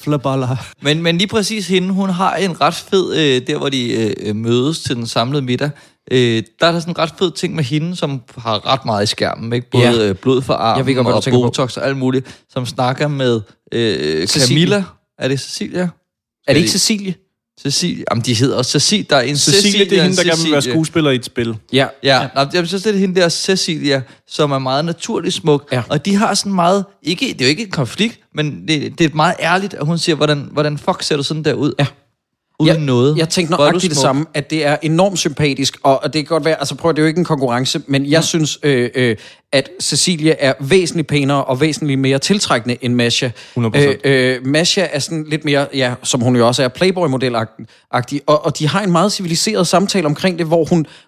Flødeboller. Men lige præcis hende, hun har en ret fed... der, hvor de mødes til den samlede middag. Der er der sådan en ret fed ting med hende, som har ret meget i skærmen. Ikke? Både blod for armen og botox og alt muligt. Som snakker med Camilla. Er det Cecilie? Er det ikke Cecilie? Cecilie, jamen de hedder også Cecilie, der er en Cecilie, det er hende, der gerne vil være skuespiller i et spil. Ja. Jamen så er det hende der Cecilie, som er meget naturligt smuk, og de har sådan meget, ikke, det er jo ikke en konflikt, men det er meget ærligt, at hun siger, hvordan fuck ser du sådan der ud? Ja. Uden noget. Jeg tænkte nøjagtigt det samme, at det er enormt sympatisk, og det kan godt være, altså prøv, det er jo ikke en konkurrence, men jeg synes, at Cecilie er væsentligt pænere og væsentligt mere tiltrækkende end Masha. 100%. Masha er sådan lidt mere, som hun jo også er, Playboy-model-agtig, og de har en meget civiliseret samtale omkring det, hvor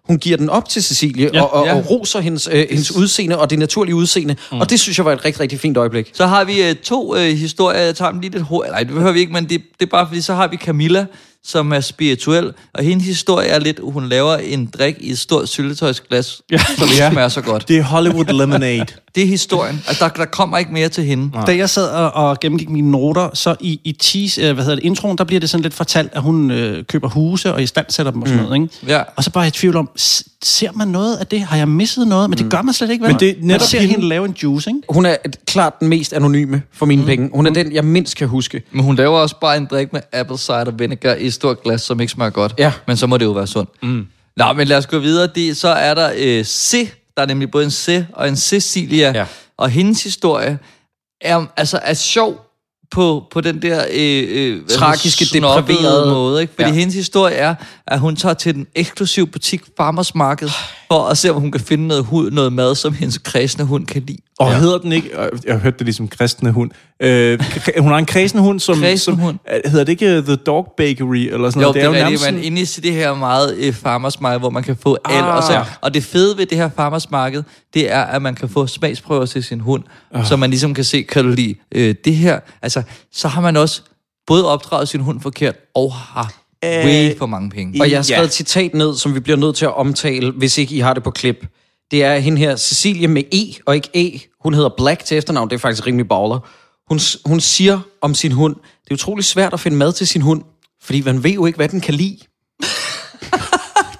hun giver den op til Cecilie, og roser hendes udseende og det naturlige udseende, og det synes jeg var et rigtig, rigtig fint øjeblik. Så har vi to historier, jeg tager dem lige lidt hurtigt. Nej, det behøver vi ikke, men det er bare fordi, så har vi Camilla, som er spirituel, og hendes historie er lidt, hun laver en drik i et stort syltetøjsglas, som smager så godt. Det er Hollywood lemonade. Det er historien. Altså, der kommer ikke mere til hende. Nej. Da jeg sad og gennemgik mine noter, så i introen, der bliver det sådan lidt fortalt, at hun køber huse og istandsætter dem og sådan noget, ikke? Ja. Og så bare jeg tvivl om, ser man noget af det? Har jeg misset noget? Men det gør man slet ikke, vel? Men det netop ser hende lave en juice, ikke? Hun er klart den mest anonyme for mine penge. Hun er den, jeg mindst kan huske. Men hun laver også bare en drik med apple cider vinegar i et stort glas, som ikke smager godt. Ja. Men så må det jo være sundt. Mm. Nå, men lad os gå videre. Så er der C. Der er nemlig både en C og en Cecilia. Ja. Og hendes historie er sjov på den der tragiske, deprimerede måde, ikke? Fordi hendes historie er, at hun tager til den eksklusive butik Farmers Market for at se, om hun kan finde noget hud, noget mad, som hendes kristne hund kan lide. Og hedder den ikke... Jeg hørte det ligesom kristne hund. Hun har en kristne hund, som hedder det ikke The Dog Bakery, eller sådan noget? Jo, det er nærmest... man inde i det her meget Farmers Market, hvor man kan få alt og sådan. Og det fede ved det her Farmers Market, det er, at man kan få smagsprøver til sin hund, så man ligesom kan se, kan du lide det her? Altså, så har man også både opdraget sin hund forkert, og har way for mange penge. Og jeg har skrevet et citat ned, som vi bliver nødt til at omtale, hvis ikke I har det på klip. Det er hende her, Cecilie med E og ikke E. Hun hedder Black til efternavn, det er faktisk rimelig bagler. Hun siger om sin hund, det er utrolig svært at finde mad til sin hund, fordi man ved jo ikke, hvad den kan lide.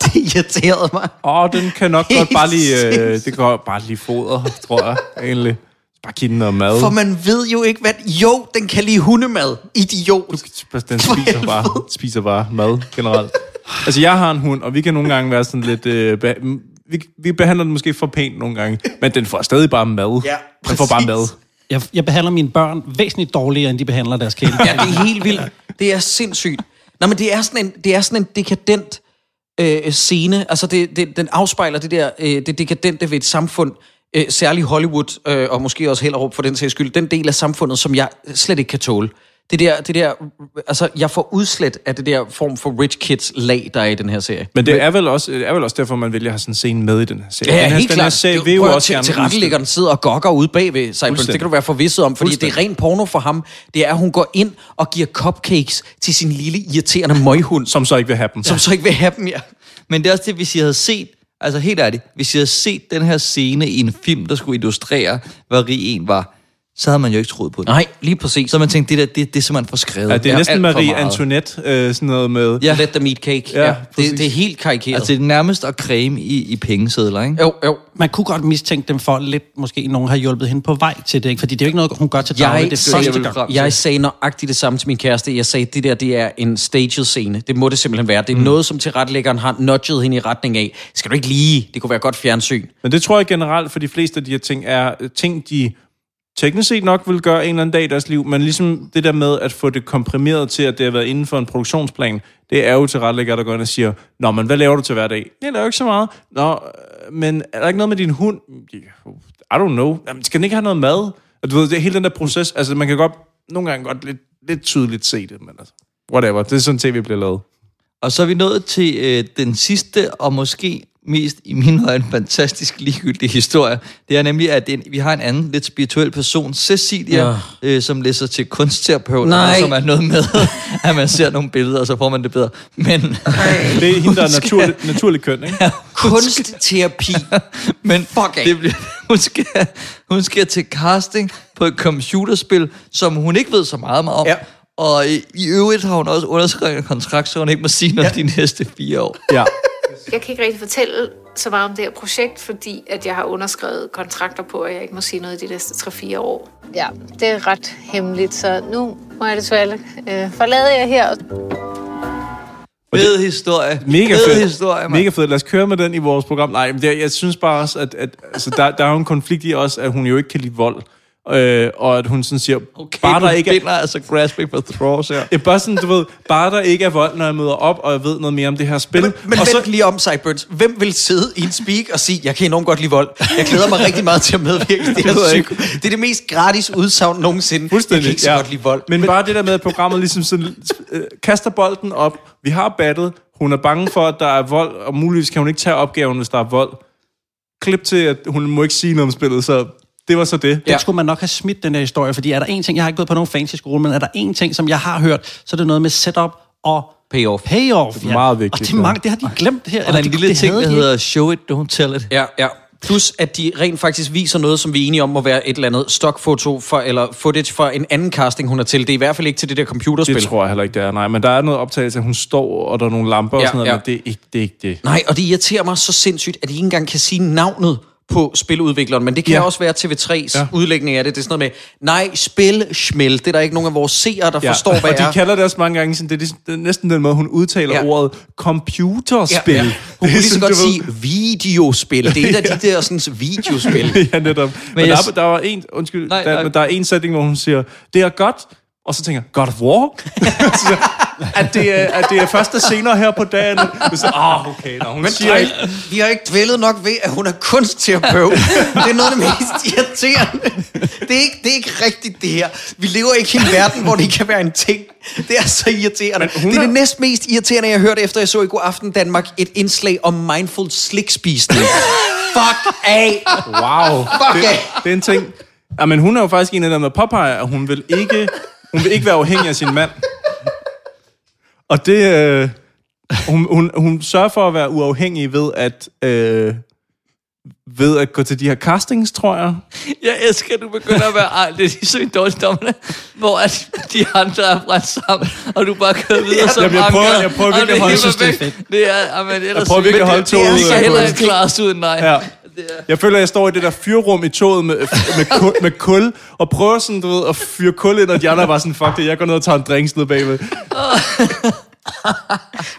Det irriterede mig. Den kan nok godt bare lige, det kan bare lige foder, tror jeg, egentlig. Bare give den noget mad. For man ved jo ikke, hvad... Jo, den kan lide hundemad. Idiot. Den spiser bare mad generelt. Altså, jeg har en hund, og vi kan nogle gange være sådan lidt... Vi behandler den måske for pænt nogle gange, men den får stadig bare mad. Ja, den får bare mad. Jeg behandler mine børn væsentligt dårligere, end de behandler deres kæledyr. Ja, det er helt vildt. Det er sindssygt. Nej, men det er sådan en dekadent scene. Altså, den afspejler det der det dekadente ved et samfund, særligt Hollywood, og måske også Hellerup for den sags skyld, den del af samfundet, som jeg slet ikke kan tåle. Det der, altså, jeg får udslet af det der form for rich kids lag, der er i den her serie. Men det er vel også derfor, man vælger at have sådan en scene med i den her serie. Ja, helt klart. Til rettelæggeren sidder og gokker ude bagved sig. Det kan du være forvisset om, fordi det er ren porno for ham. Det er, at hun går ind og giver cupcakes til sin lille irriterende møghund. Som så ikke vil have dem. Som så ikke vil have dem, ja. Men det er også det, hvis I havde set... Altså helt ærligt, hvis I havde set den her scene i en film, der skulle illustrere, hvad rig en var, så havde man jo ikke troet på det. Nej, lige præcis. Så man tænkte, det er simpelthen for skrevet. Ja, det er næsten Marie Antoinette, sådan noget med... Ja. Let them eat cake. Ja, det er helt karikeret. Altså det er nærmest at creme i pengesedler, ikke? Jo. Man kunne godt mistænke dem for lidt, måske nogen har hjulpet hende på vej til det, ikke? Fordi det er jo ikke noget, hun gør til daglig. Jeg sagde nøjagtigt det samme til min kæreste. Jeg sagde, det der, det er en staged scene. Det må det simpelthen være. Det er noget, som tilrettelæggeren har nudget hende i retning af. Skal du ikke lige? Det kunne være godt fjernsyn. Men det tror jeg generelt for de fleste af de her ting er ting, de teknisk set nok vil gøre en eller anden dag i deres liv, men ligesom det der med at få det komprimeret til, at det har været inden for en produktionsplan, det er jo til retlægger, der går ind og siger, nå, men hvad laver du til hver dag? Jeg laver ikke så meget. Nå, men er der ikke noget med din hund? I don't know. Jamen, skal den ikke have noget mad? Og du ved, det er hele den der proces, altså man kan godt, nogle gange godt lidt tydeligt se det, men altså, whatever. Det er sådan tv bliver lavet. Og så er vi nået til den sidste, og måske mest i mine øjne fantastisk ligegyldig historie. Det er nemlig, at vi har en anden lidt spirituel person, Cecilia, som læser til kunstterapeut, som er noget med, at man ser nogle billeder, og så får man det bedre. Men det er hende, der er naturlig køn, ikke? Ja, kunstterapi. Men fuck det bliver, hun skal til casting på et computerspil, som hun ikke ved så meget om. Ja. Og i øvrigt har hun også underskrevet en kontrakt, så hun ikke må sige noget de næste 4 år. Ja. Jeg kan ikke rigtig fortælle så meget om det her projekt, fordi at jeg har underskrevet kontrakter på, at jeg ikke må sige noget i de næste 3-4 år. Ja, det er ret hemmeligt, så nu må jeg desværre forlade jer her. Fed historie. Mega fed. Lad os køre med den i vores program. Nej, men jeg synes bare også, at altså, der er jo en konflikt i os, at hun jo ikke kan lide vold. Og at hun sådan siger, okay, bare der ikke er altså grasping for throws her. Ja, bare sådan, du ved, bare der ikke er vold, når jeg møder op, og jeg ved noget mere om det her spil. Men og vent så... lige om, Cyburns. Hvem vil sidde i en speak og sige, jeg kan enormt godt lide vold. Jeg glæder mig rigtig meget til at medvirke. Det er det mest gratis udsagn nogensinde. Fuldstændig, jeg kan ikke så godt lide vold. Men bare det der med, at programmet ligesom sådan, kaster bolden op. Vi har battet. Hun er bange for, at der er vold, og muligvis kan hun ikke tage opgaven, hvis der er vold. Klip til, at hun må ikke sige noget om spillet, så... Det var så det. Den skulle man nok have smidt, den her historie, fordi er der en ting, jeg har ikke gået på nogen fancy skole, men er der en ting, som jeg har hørt, så er det noget med setup og payoff. Payoff, det er meget vigtigt. Og det har de glemt her. Eller en lille ting, der hedder show it, don't tell it. Ja, ja. Plus, at de rent faktisk viser noget, som vi er enige om må være et eller andet stockfoto for, eller footage for en anden casting, hun er til. Det er i hvert fald ikke til det der computerspil. Det tror jeg heller ikke, det er. Nej, men der er noget optagelse, hun står, og der er nogle lamper og sådan noget, men det er ikke det. Nej, og det irriterer mig så sindssygt, at de ikke engang kan sige navnet på spiludvikleren, men det kan også være TV3's udlægning af det. Det er sådan noget med, nej, spil, det er der ikke nogen af vores seere, der forstår, hvad det er. Og de kalder det også mange gange, sådan, det er næsten den måde, hun udtaler ordet computerspil. Ja. Hun kunne lige så godt sige videospil. Det er et af de der sådan, videospil. Ja, netop. Men der er en sætning, hvor hun siger, det er godt, og så tænker jeg, God of War? at det er først senere her på dagen. Vi har ikke dvælet nok ved, at hun er kunstterapeut. Det er noget af det mest irriterende. Det er ikke rigtigt, det her. Vi lever ikke i en verden, hvor det ikke kan være en ting. Det er så irriterende. Det er det næst mest irriterende, jeg hørte, efter jeg så i God Aften Danmark et indslag om mindful slikspisning. Fuck af! Wow. Det er en ting. Men hun er jo faktisk en af dem, der påpeger, at hun vil ikke være afhængig af sin mand. Og det... Hun sørger for at være uafhængig ved at gå til de her castings, tror jeg. Jeg elsker, at du begynder at være ej. Det er lige så en dårlig dommerne, hvor at de andre er brændt sammen, og du bare kører videre som mange. Jeg prøver virkelig at holde systemet. Jeg prøver virkelig at holde toget. Det er så heller ikke klarest uden nej. Ja. Jeg føler, at jeg står i det der fyrrum i toget med kul, og prøver sådan, du ved, at fyre kul ind, og de andre var sådan, fuck det, jeg går ned og tager en drinks ned bagved.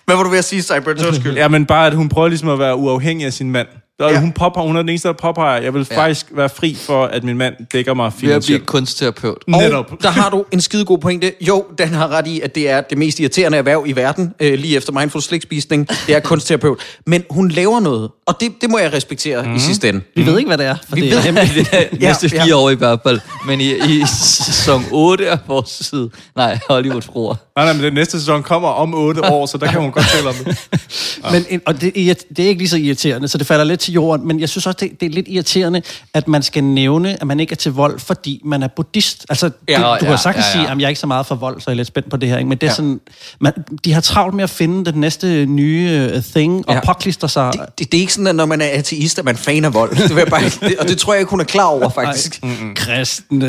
Hvad var du ved at sige, Cyberns undskyld? Ja, men bare, at hun prøver ligesom at være uafhængig af sin mand. Hun er den eneste, der påpeger, jeg vil faktisk være fri for, at min mand dækker mig finansielt. Ved at blive kunstterapeut. Netop. Og der har du en skidegod pointe. Jo, den har ret i, at det er det mest irriterende erhverv i verden, lige efter mindful slikspisning. Det er kunstterapeut. Men hun laver noget, og det må jeg respektere i sidste ende. Vi ved ikke, hvad det er, for det er hemmeligt det næste 4 år i hvert fald. Men i sæson 8 af vores side. Nej, Hollywood-fruer. Nej, men den næste sæson kommer om 8 år, så der kan hun godt tale om det. Og det er ikke lige så irriterende, så det falder lidt til jorden, men jeg synes også, det er lidt irriterende, at man skal nævne, at man ikke er til vold, fordi man er buddhist. Altså, du kan sagtens sige, at jeg er ikke så meget for vold, så jeg er lidt spændt på det her, ikke? Men det er sådan, de har travlt med at finde den næste nye thing, og påklister sig. Det er ikke sådan, at når man er ateist, at man faner vold. Og det tror jeg ikke, hun er klar over, faktisk. Kristne,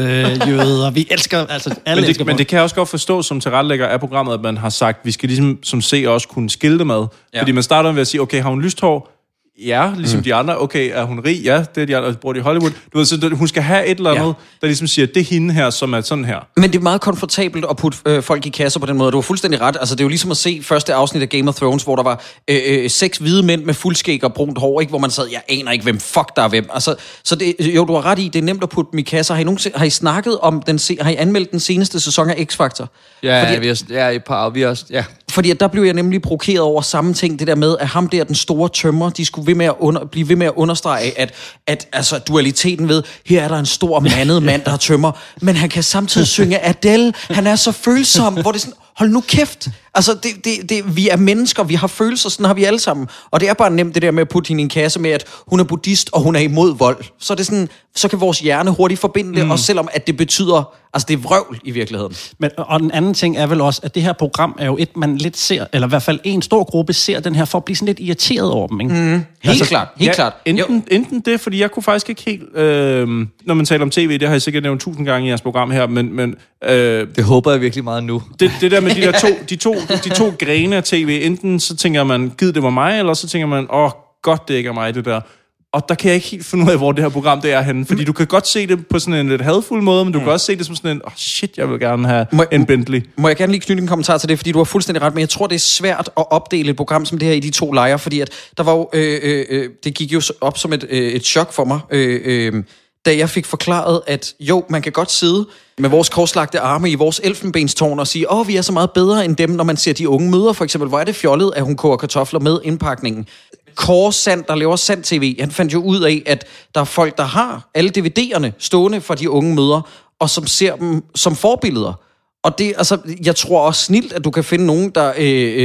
jøder, vi elsker, altså alle elsker vold. Men det kan jeg også godt forstå, som tilrettelægger af programmet, at man har sagt, vi skal ligesom som seer også kunne skille det med. Fordi man starter med at sige, okay, har hun lyst hår? Ja, ligesom de andre. Okay, er hun rig? Ja, det er de andre, der bor i Hollywood. Du ved, så hun skal have et eller andet, der ligesom siger, det er hende her, som er sådan her. Men det er meget komfortabelt at putte folk i kasser på den måde. Du har fuldstændig ret. Altså, det er jo ligesom at se første afsnit af Game of Thrones, hvor der var 6 hvide mænd med fuldskæg og brunt hår, ikke? Hvor man sad, jeg aner ikke, hvem fuck der er hvem. Altså, så det, jo, du har ret i, det er nemt at putte dem i kasser. Har I snakket om den? Har I anmeldt den seneste sæson af X-Factor? Ja, vi har. Fordi der blev jeg nemlig provokeret over samme ting, det der med, at ham der, den store tømrer, de skulle blive ved med at understrege, at altså, dualiteten ved, her er der en stor mandet mand, der tømmer, men han kan samtidig synge Adele, han er så følsom, hvor det er sådan, hold nu kæft. Altså, vi er mennesker, vi har følelser, sådan har vi alle sammen. Og det er bare nemt det der med at putte hende i en kasse med, at hun er buddhist, og hun er imod vold. Så er det sådan, så kan vores hjerne hurtigt forbinde det, også selvom at det betyder, altså det er vrøvl i virkeligheden. Men, og den anden ting er vel også, at det her program er jo et, man lidt ser, eller i hvert fald en stor gruppe ser den her, for at blive sådan lidt irriteret over dem, ikke? Helt klart. Enten det, fordi jeg kunne faktisk ikke helt... når man taler om tv, det har jeg sikkert nævnt 1000 gange i jeres program her, men det håber jeg virkelig meget nu. Det der med de to grene af tv, enten så tænker man, gid det var mig, eller så tænker man, godt det ikke er mig, det der. Og der kan jeg ikke helt finde ud af, hvor det her program det er henne. Fordi du kan godt se det på sådan en lidt hadfuld måde, men du kan også se det som sådan en, jeg vil gerne have en Bentley. Må jeg gerne lige knytte en kommentar til det, fordi du har fuldstændig ret, men jeg tror, det er svært at opdele et program som det her i de to lejre, fordi at der var jo, det gik jo op som et chok for mig, da jeg fik forklaret, at jo, man kan godt sidde med vores korslagte arme i vores elfenbenstårn og sige, vi er så meget bedre end dem, når man ser de unge møder, for eksempel, hvor er det fjollet, at hun koger kartofler med indpakningen. Kåre Sand, der laver Sand TV, han fandt jo ud af, at der er folk, der har alle DVD'erne stående fra de unge møder, og som ser dem som forbilleder. Og det, altså, jeg tror også snilt, at du kan finde nogen, der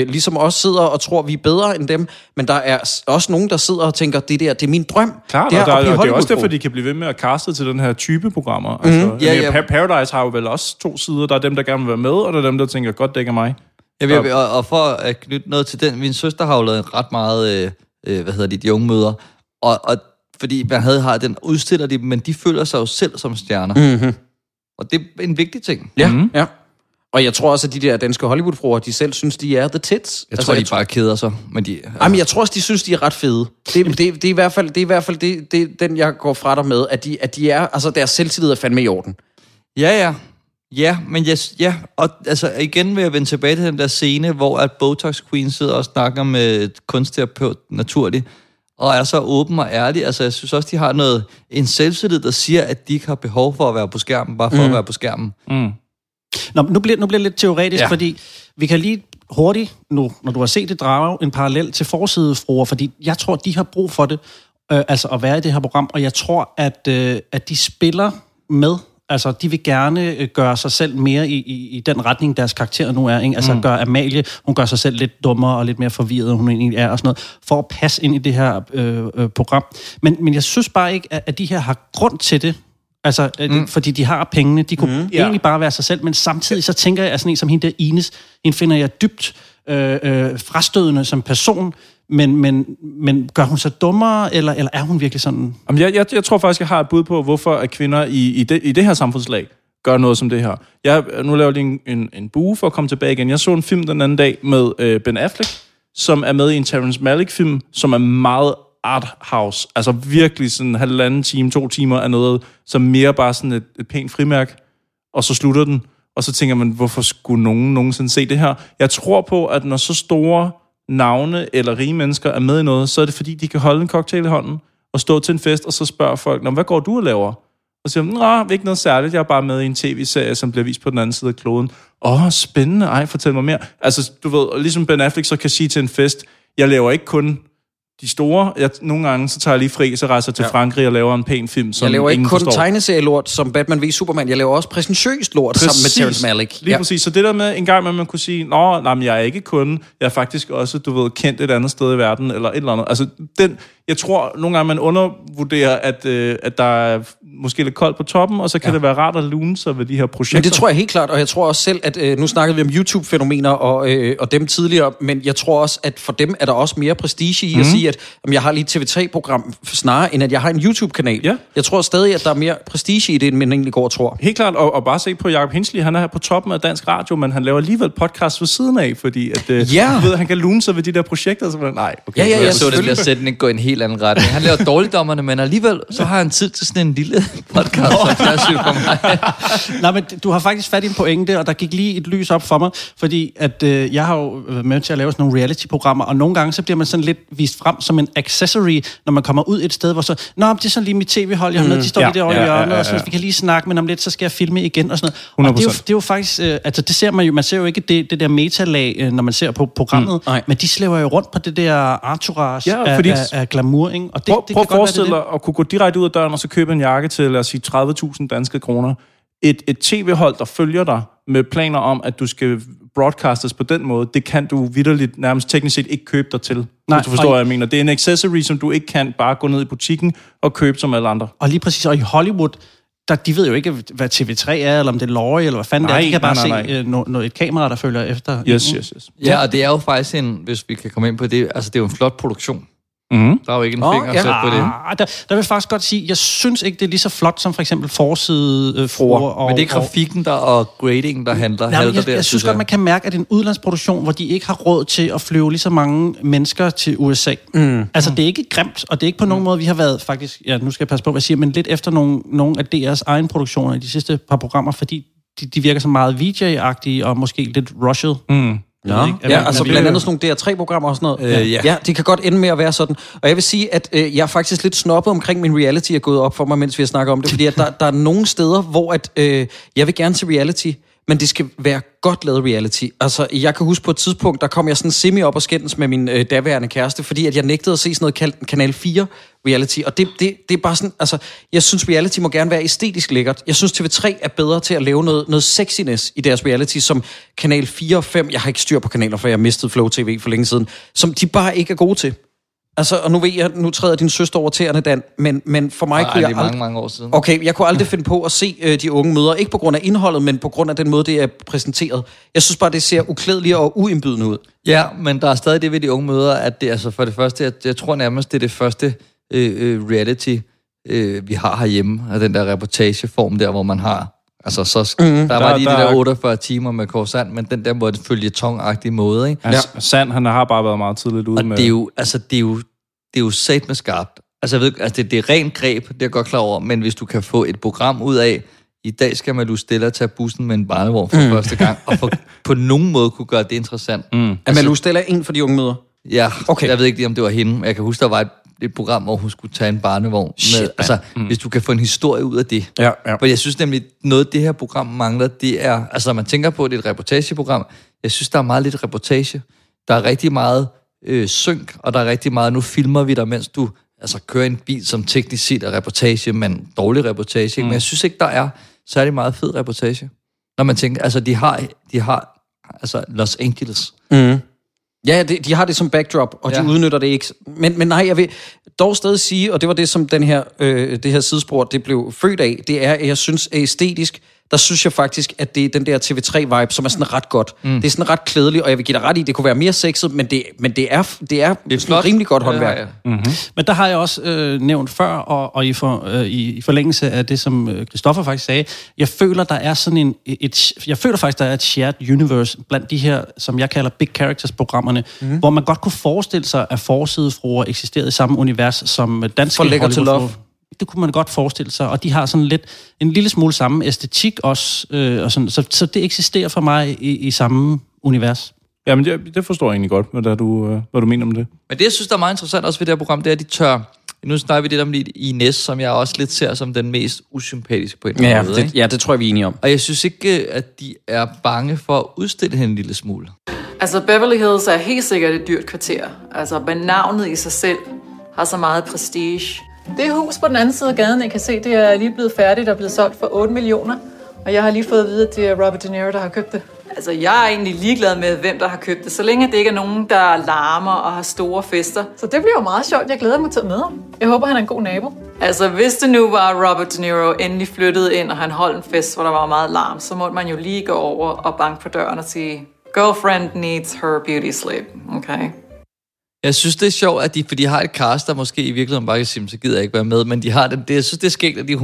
ligesom os sidder og tror, vi er bedre end dem, men der er også nogen, der sidder og tænker, det der, det er min drøm. Klart, og det er også derfor, de kan blive ved med at kaste til den her type programmer. Paradise har jo vel også 2 sider. Der er dem, der gerne vil være med, og der er dem, der tænker, godt dækker mig. Og for at knytte noget til den, min søster har jo lavet ret meget... de unge møder, og Fordi hvad har den udstiller de, men de føler sig jo selv som stjerner. Mm-hmm. Og det er en vigtig ting. Ja, mm-hmm. Ja. Og jeg tror også, at de der danske Hollywood-fruer, de selv synes, de er the tits. Jeg tror, de bare keder sig. Men de, jamen, jeg tror også, de synes, de er ret fede. Det er i hvert fald, den, jeg går fra dig med, at de er, altså deres selvtillid er fandme i orden. Ja. Ja, men ja. Og altså, igen vil jeg vende tilbage til den der scene, hvor at Botox Queen sidder og snakker med kunstterapeut naturligt, og er så åben og ærlig. Altså, jeg synes også, de har en selvtillid, der siger, at de ikke har behov for at være på skærmen, bare for at være på skærmen. Mm. Nå, nu bliver det lidt teoretisk, fordi vi kan lige hurtigt, nu, når du har set det, drage en parallel til forsidefruer, fordi jeg tror, de har brug for det, altså at være i det her program, og jeg tror, at de spiller med, altså de vil gerne gøre sig selv mere i den retning, deres karakterer nu er, ikke? Altså gør Amalie, hun gør sig selv lidt dummere og lidt mere forvirret, hun egentlig er, og sådan noget, for at passe ind i det her program. Men jeg synes bare ikke, at de her har grund til det, altså, fordi de har pengene, de kunne egentlig bare være sig selv, men samtidig så tænker jeg, at sådan en som hende der Ines, hende finder jeg dybt frastødende som person, men gør hun så dummere, eller er hun virkelig sådan? Jamen, jeg tror faktisk, jeg har et bud på, hvorfor at kvinder i det her samfundslag gør noget som det her. Jeg nu laver lige en bue for at komme tilbage igen. Jeg så en film den anden dag med Ben Affleck, som er med i en Terrence Malick-film, som er meget art house, altså virkelig sådan 1,5 time, 2 timer af noget, som mere bare sådan et pænt frimærk, og så slutter den, og så tænker man, hvorfor skulle nogen nogensinde se det her? Jeg tror på, at når så store navne eller rige mennesker er med i noget, så er det fordi, de kan holde en cocktail i hånden, og stå til en fest, og så spørger folk, hvad går du og laver? Og siger, ikke noget særligt, jeg er bare med i en tv-serie, som bliver vist på den anden side af kloden. Spændende, fortæl mig mere. Altså, du ved, ligesom Ben Affleck så kan sige til en fest, jeg laver ikke kun de store, nogle gange, så tager jeg lige fri, så rejser til Frankrig og laver en pæn film, som ingen forstår. Jeg laver ikke kun tegneserielort, som Batman v Superman, jeg laver også præsentøst lort sammen med Terrence Malick. Lige præcis. Så det der med, en gang med, man kunne sige, jeg er ikke kun, jeg er faktisk også, kendt et andet sted i verden, eller et eller andet. Altså, jeg tror, nogle gange, man undervurderer, at der er måske lidt koldt på toppen, og så kan det være rart at lune sig ved de her projekter. Men det tror jeg helt klart, og jeg tror også selv, at nu snakkede vi om YouTube-fænomener og dem tidligere, men jeg tror også, at for dem er der også mere prestige i at sige, at jeg har lige et TV3-program snarere, end at jeg har en YouTube-kanal. Ja. Jeg tror stadig, at der er mere prestige i det, end man egentlig går og tror. Helt klart, og bare se på Jacob Hintzli, han er her på toppen af dansk radio, men han laver alligevel podcast ved siden af, fordi at, han kan lune sig ved de der projekter, så man, jeg så den der sætning gå en helt anden retning. Han laver dårligdommerne, men alligevel, så har han tid til sådan en lille podcast, som er sygt for mig. Nej, men du har faktisk fat i en pointe, og der gik lige et lys op for mig, fordi at, jeg har jo været med til at lave sådan nogle reality-programmer, og nogle gange, så bliver man sådan lidt vist frem som en accessory, når man kommer ud et sted, hvor så, det er sådan lige mit tv-hold, jeg har med, de står lige derovre i hjørnet, og sådan, vi kan lige snakke, men om lidt, så skal jeg filme igen, og sådan noget. Og det er jo faktisk, altså det ser man jo, man ser jo ikke det der metalag, når man ser på programmet, men de slæver jo rundt på det der entourage af glamour, ikke? Og prøv at forestille dig at kunne gå direkte ud af døren, og så købe en jakke til, lad os sige, 30.000 danske kroner. Et tv-hold, der følger dig med planer om, at du skal broadcastes på den måde, det kan du vitterligt nærmest teknisk set ikke købe dig til. Nej, du forstår, hvad jeg mener. Det er en accessory, som du ikke kan bare gå ned i butikken og købe som alle andre. Og lige præcis, og i Hollywood, der, de ved jo ikke, hvad TV3 er, eller om det er Lorry, eller hvad fanden det er. De kan bare se et kamera, der følger efter. Yes. Ja, og det er jo faktisk en, hvis vi kan komme ind på det, altså det er jo en flot produktion. Mm-hmm. Der er jo ikke en finger sat på det. Der vil jeg faktisk godt sige, jeg synes ikke, det er lige så flot som for eksempel forsidefruer. Men det er grafikken der og gradingen, der handler. Jeg synes godt, man kan mærke, at det er en udlandsproduktion, hvor de ikke har råd til at flyve lige så mange mennesker til USA. Altså, det er ikke grimt, og det er ikke på nogen måde, vi har været faktisk, nu skal jeg passe på, hvad jeg siger, men lidt efter nogle af DR's egen produktioner i de sidste par programmer, fordi de virker så meget VJ-agtige og måske lidt rushed. Altså blandt andet sådan nogle DR3-programmer og sådan noget. Ja, de kan godt ende med at være sådan. Og jeg vil sige, at jeg er faktisk lidt snobbet omkring min reality, er gået op for mig, mens vi har snakket om det, fordi at der er nogle steder, hvor at, jeg vil gerne til reality, men det skal være godt lavet reality. Altså, jeg kan huske på et tidspunkt, der kom jeg sådan semi op og skændes med min daværende kæreste, fordi at jeg nægtede at se sådan noget kaldt Kanal 4 reality, og det er bare sådan, altså, jeg synes reality må gerne være æstetisk lækkert. Jeg synes TV3 er bedre til at lave noget sexiness i deres reality, som Kanal 4 og 5, jeg har ikke styr på kanaler, for jeg mistede Flow TV for længe siden, som de bare ikke er gode til. Altså, og nu ved jeg, nu træder din søster over tæerne, Dan, men for mig kunne jeg mange år siden. Okay, jeg kunne aldrig finde på at se de unge møder, ikke på grund af indholdet, men på grund af den måde, det er præsenteret. Jeg synes bare, det ser uklædeligt og uindbydende ud. Ja, men der er stadig det ved de unge møder, at det, altså for det første, jeg tror nærmest, det er det første reality, vi har herhjemme, og den der reportageform der, hvor man har... Altså, så, der var lige de der 48 timer med Korsand, men den der var det føljetong-agtige måde, ikke? Ja, Sand, han har bare været meget tidligt ude og med... Og det er jo, altså, det er jo sat med skarpt. Altså, jeg ved ikke, altså, det er rent greb, det er godt klar over, men hvis du kan få et program ud af, i dag skal man jo stille og tage bussen med en barnevogn for første gang, og på nogen måde kunne gøre det interessant. Mm. Altså, men du stiller ind for de unge møder? Ja, okay. Jeg ved ikke lige, om det var hende, men jeg kan huske, der var et program, hvor hun skulle tage en barnevogn. Shit, med, altså, hvis du kan få en historie ud af det. Ja, ja. For jeg synes nemlig, noget det her program mangler, det er... Altså, når man tænker på, det er et reportageprogram. Jeg synes, der er meget lidt reportage. Der er rigtig meget synk, og der er rigtig meget... Nu filmer vi dig, mens du altså, kører en bil, som teknisk set er reportage, men dårlig reportage. Mm. Men jeg synes ikke, der er særlig meget fed reportage. Når man tænker... Altså, de har altså Los Angeles... Mm. Ja, de har det som backdrop, og de udnytter det ikke. Men nej, jeg vil dog stadig sige, og det var det, som den her, det her sidespor, det blev født af, det er, at jeg synes æstetisk, der synes jeg faktisk, at det er den der TV3-vibe, som er sådan ret godt. Mm. Det er sådan ret klædeligt, og jeg vil give dig ret i, det kunne være mere sexet, men det er rimelig godt håndværk. Ja, ja. Mm-hmm. Men der har jeg også nævnt før, og i forlængelse af det, som Kristoffer faktisk sagde, jeg føler, der er sådan et shared universe blandt de her, som jeg kalder big characters-programmerne, hvor man godt kunne forestille sig, at forsidefruer eksisterede i samme univers som danske Hollywood-fruer. Det kunne man godt forestille sig, og de har sådan lidt en lille smule samme æstetik også, og sådan, så det eksisterer for mig i samme univers. Ja, men det forstår jeg egentlig godt, hvad du mener om det. Men det, jeg synes, der er meget interessant også ved det her program, det er, at de tør... Nu snakker vi lidt om lidt Inés, som jeg også lidt ser som den mest usympatiske på en eller anden måde. Ja, det tror jeg, vi er enige om. Og jeg synes ikke, at de er bange for at udstille hende en lille smule. Altså, Beverly Hills er helt sikkert et dyrt kvarter. Altså, men navnet i sig selv har så meget prestige. Det hus på den anden side af gaden, jeg kan se, det er lige blevet færdigt og blevet solgt for 8 millioner. Og jeg har lige fået at vide, at det er Robert De Niro, der har købt det. Altså, jeg er egentlig ligeglad med, hvem der har købt det, så længe det ikke er nogen, der larmer og har store fester. Så det bliver jo meget sjovt. Jeg glæder mig til at møde ham. Jeg håber, han er en god nabo. Altså, hvis det nu var Robert De Niro endelig flyttede ind, og han holdt en fest, hvor der var meget larm, så måtte man jo lige gå over og banke på døren og sige, girlfriend needs her beauty sleep, okay? Jeg synes, det er sjovt, at de har et cast, der måske i virkeligheden bare kan sige, så gider jeg ikke være med, men de har den. Jeg synes, det er skægt, at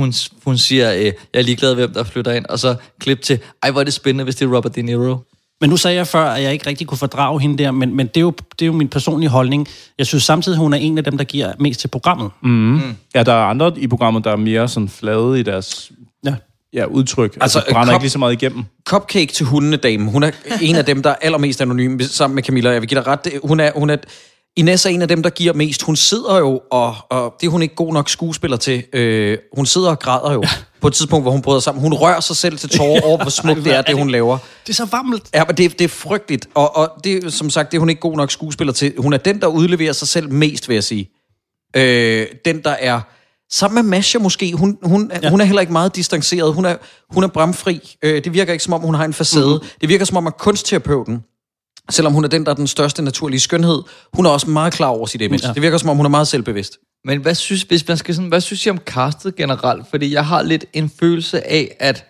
hun siger, jeg er ligeglad, hvem der flytter ind, og så klip til, ej, hvor er det spændende, hvis det er Robert De Niro. Men nu sagde jeg før, at jeg ikke rigtig kunne fordrage hende der, men det er jo min personlige holdning. Jeg synes samtidig, hun er en af dem, der giver mest til programmet. Mm-hmm. Mm. Ja, der er andre i programmet, der er mere sådan flade i deres... Ja, udtryk. Altså brænder ikke lige så meget igennem. Cupcake til hundene, dame. Hun er en af dem, der er allermest anonym sammen med Camilla. Jeg vil give dig ret. Hun er Inés er en af dem, der giver mest. Hun sidder jo, og det er hun ikke god nok skuespiller til. Hun sidder og græder jo på et tidspunkt, hvor hun bryder sammen. Hun rører sig selv til tårer over, hvor smukt det er, det hun laver. Det er så varmt. Ja, men det er frygteligt. Og det, som sagt, det er hun ikke god nok skuespiller til. Hun er den, der udleverer sig selv mest, vil jeg sige. Den, der er... Sammen med Masha måske. Hun er heller ikke meget distanceret. Hun er bramfri. Det virker ikke, som om hun har en facade. Mm-hmm. Det virker, som om at kunstterapeuten, selvom hun er den, der er den største naturlige skønhed, hun er også meget klar over sit image. Ja. Det virker, som om hun er meget selvbevidst. Men hvad synes I om castet generelt? Fordi jeg har lidt en følelse af, at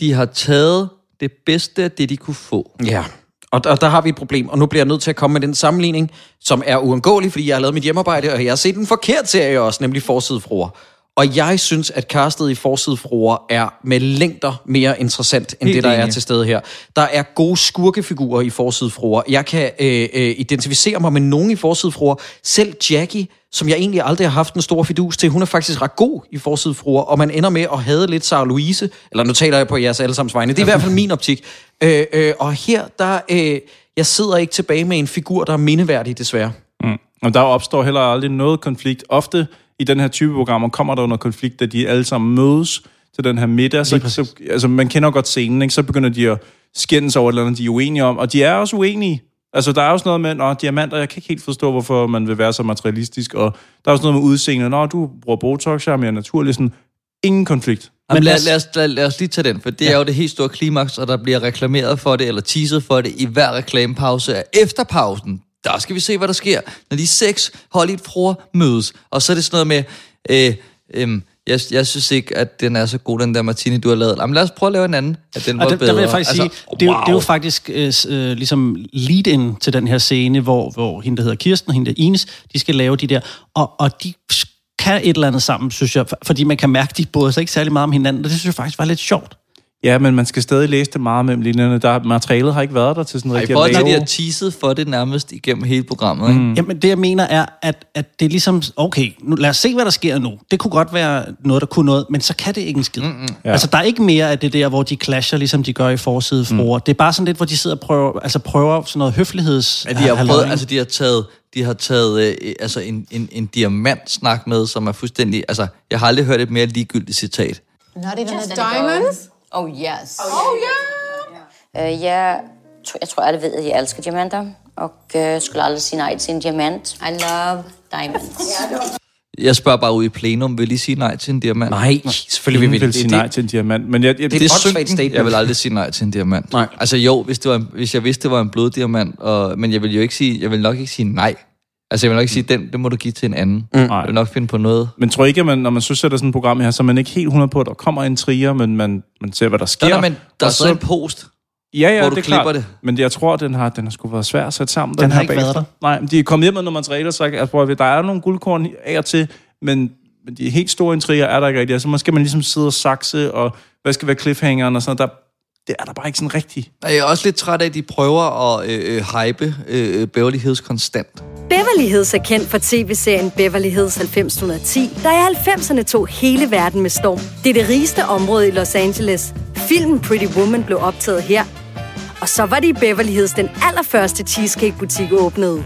de har taget det bedste af det, de kunne få. Ja, og der har vi et problem. Og nu bliver jeg nødt til at komme med den sammenligning, som er uundgåelig, fordi jeg har lavet mit hjemmearbejde, og jeg har set en forkert serie også, nemlig Forsidefruer. Og jeg synes, at castet i Forsidefruer er med længder mere interessant, end helt det, der er til stede her. Der er gode skurkefigurer i Forsidefruer. Jeg kan identificere mig med nogen i Forsidefruer. Selv Jackie, som jeg egentlig aldrig har haft en stor fidus til, hun er faktisk ret god i Forsidefruer, og man ender med at have lidt Sarah Louise, eller nu taler jeg på jeres allesammens vegne, det er i hvert fald min optik. Og her, der... jeg sidder ikke tilbage med en figur, der er mindeværdig, desværre. Mm. Og der opstår heller aldrig noget konflikt. Ofte i den her type programmer kommer der noget konflikt, da de alle sammen mødes til den her middag. Så, altså, man kender godt scenen, ikke? Så begynder de at skændes over et eller andet, de er uenige om. Og de er også uenige. Altså, der er også noget med, diamanter, jeg kan ikke helt forstå, hvorfor man vil være så materialistisk. Og der er også noget med udseende, du bruger Botox, jeg er mere naturlig. Sådan, ingen konflikt. Men lad os lige tage den, for det er jo det helt store klimaks, og der bliver reklameret for det, eller teaset for det, i hver reklamepause. Efter pausen, der skal vi se, hvad der sker, når de 6 Hollywood-fruer mødes. Og så er det sådan noget med, Jeg synes ikke, at den er så god, den der martini, du har lavet. Jamen lad os prøve at lave en anden, at den var bedre. Der vil jeg faktisk sige, wow. det er jo faktisk ligesom lead-in til den her scene, hvor hende, der hedder Kirsten, og hende, der Ines, de skal lave de der, og de kan et eller andet sammen, synes jeg, fordi man kan mærke, de bryder sig ikke særlig meget om hinanden, og det synes jeg faktisk var lidt sjovt. Ja, men man skal stadig læse det meget mellem linjerne. Materialet har ikke været der til sådan en rigtig lave. De har teaset for det nærmest igennem hele programmet. Ikke? Mm. Jamen, det jeg mener er, at det er ligesom, okay, nu, lad os se, hvad der sker nu. Det kunne godt være noget, der kunne noget, men så kan det ikke en skid. Ja. Altså, der er ikke mere af det der, hvor de clasher, ligesom de gør i forsidefruer. Det er bare sådan lidt, hvor de sidder og prøver sådan noget høfligheds... Ja, de har prøvet, altså, de har taget en diamantsnak med, som er fuldstændig... Altså, jeg har aldrig hørt et mere ligegyldigt citat. Not even just diamonds? Oh yes. Oh yeah. Jeg tror alle ved, at jeg elsker diamanter, og skulle aldrig sige nej til en diamant. I love diamonds. Jeg spørger bare ud i plenum, vil I sige nej til en diamant? Nej, selvfølgelig vil vi sige nej til en diamant. Men det er et sygt statement. Jeg vil aldrig sige nej til en diamant. Nej. Altså jo, hvis jeg vidste, det var en bloddiamant, men jeg vil jo ikke sige, jeg vil nok ikke sige nej. Altså, jeg vil nok ikke sige, det må du give til en anden. Mm. Jeg vil nok finde på noget. Men tror ikke, at man, når man søsætter sådan et program her, så er man ikke helt 100 på, at der kommer en trier, men man ser, hvad der sker. Nej, men der er stadig en post, hvor du klipper det. Men jeg tror, at den har sgu været svær at sætte sammen. Den har ikke været der. Nej, de er kommet hjem med nogle materialer, så der er nogle guldkorn af og til, men de helt store intriger er der ikke rigtigt. Så måske man ligesom sidde og sakse, og hvad skal være cliffhangeren og sådan noget. Det er der bare ikke sådan rigtigt. Jeg er også lidt træt af, at de prøver at hype Beverly Hills konstant. Beverly Hills er kendt for tv-serien Beverly Hills 90210, der i 90'erne tog hele verden med storm. Det er det rigeste område i Los Angeles. Filmen Pretty Woman blev optaget her. Og så var det i Beverly Hills, den allerførste cheesecake-butik åbnede.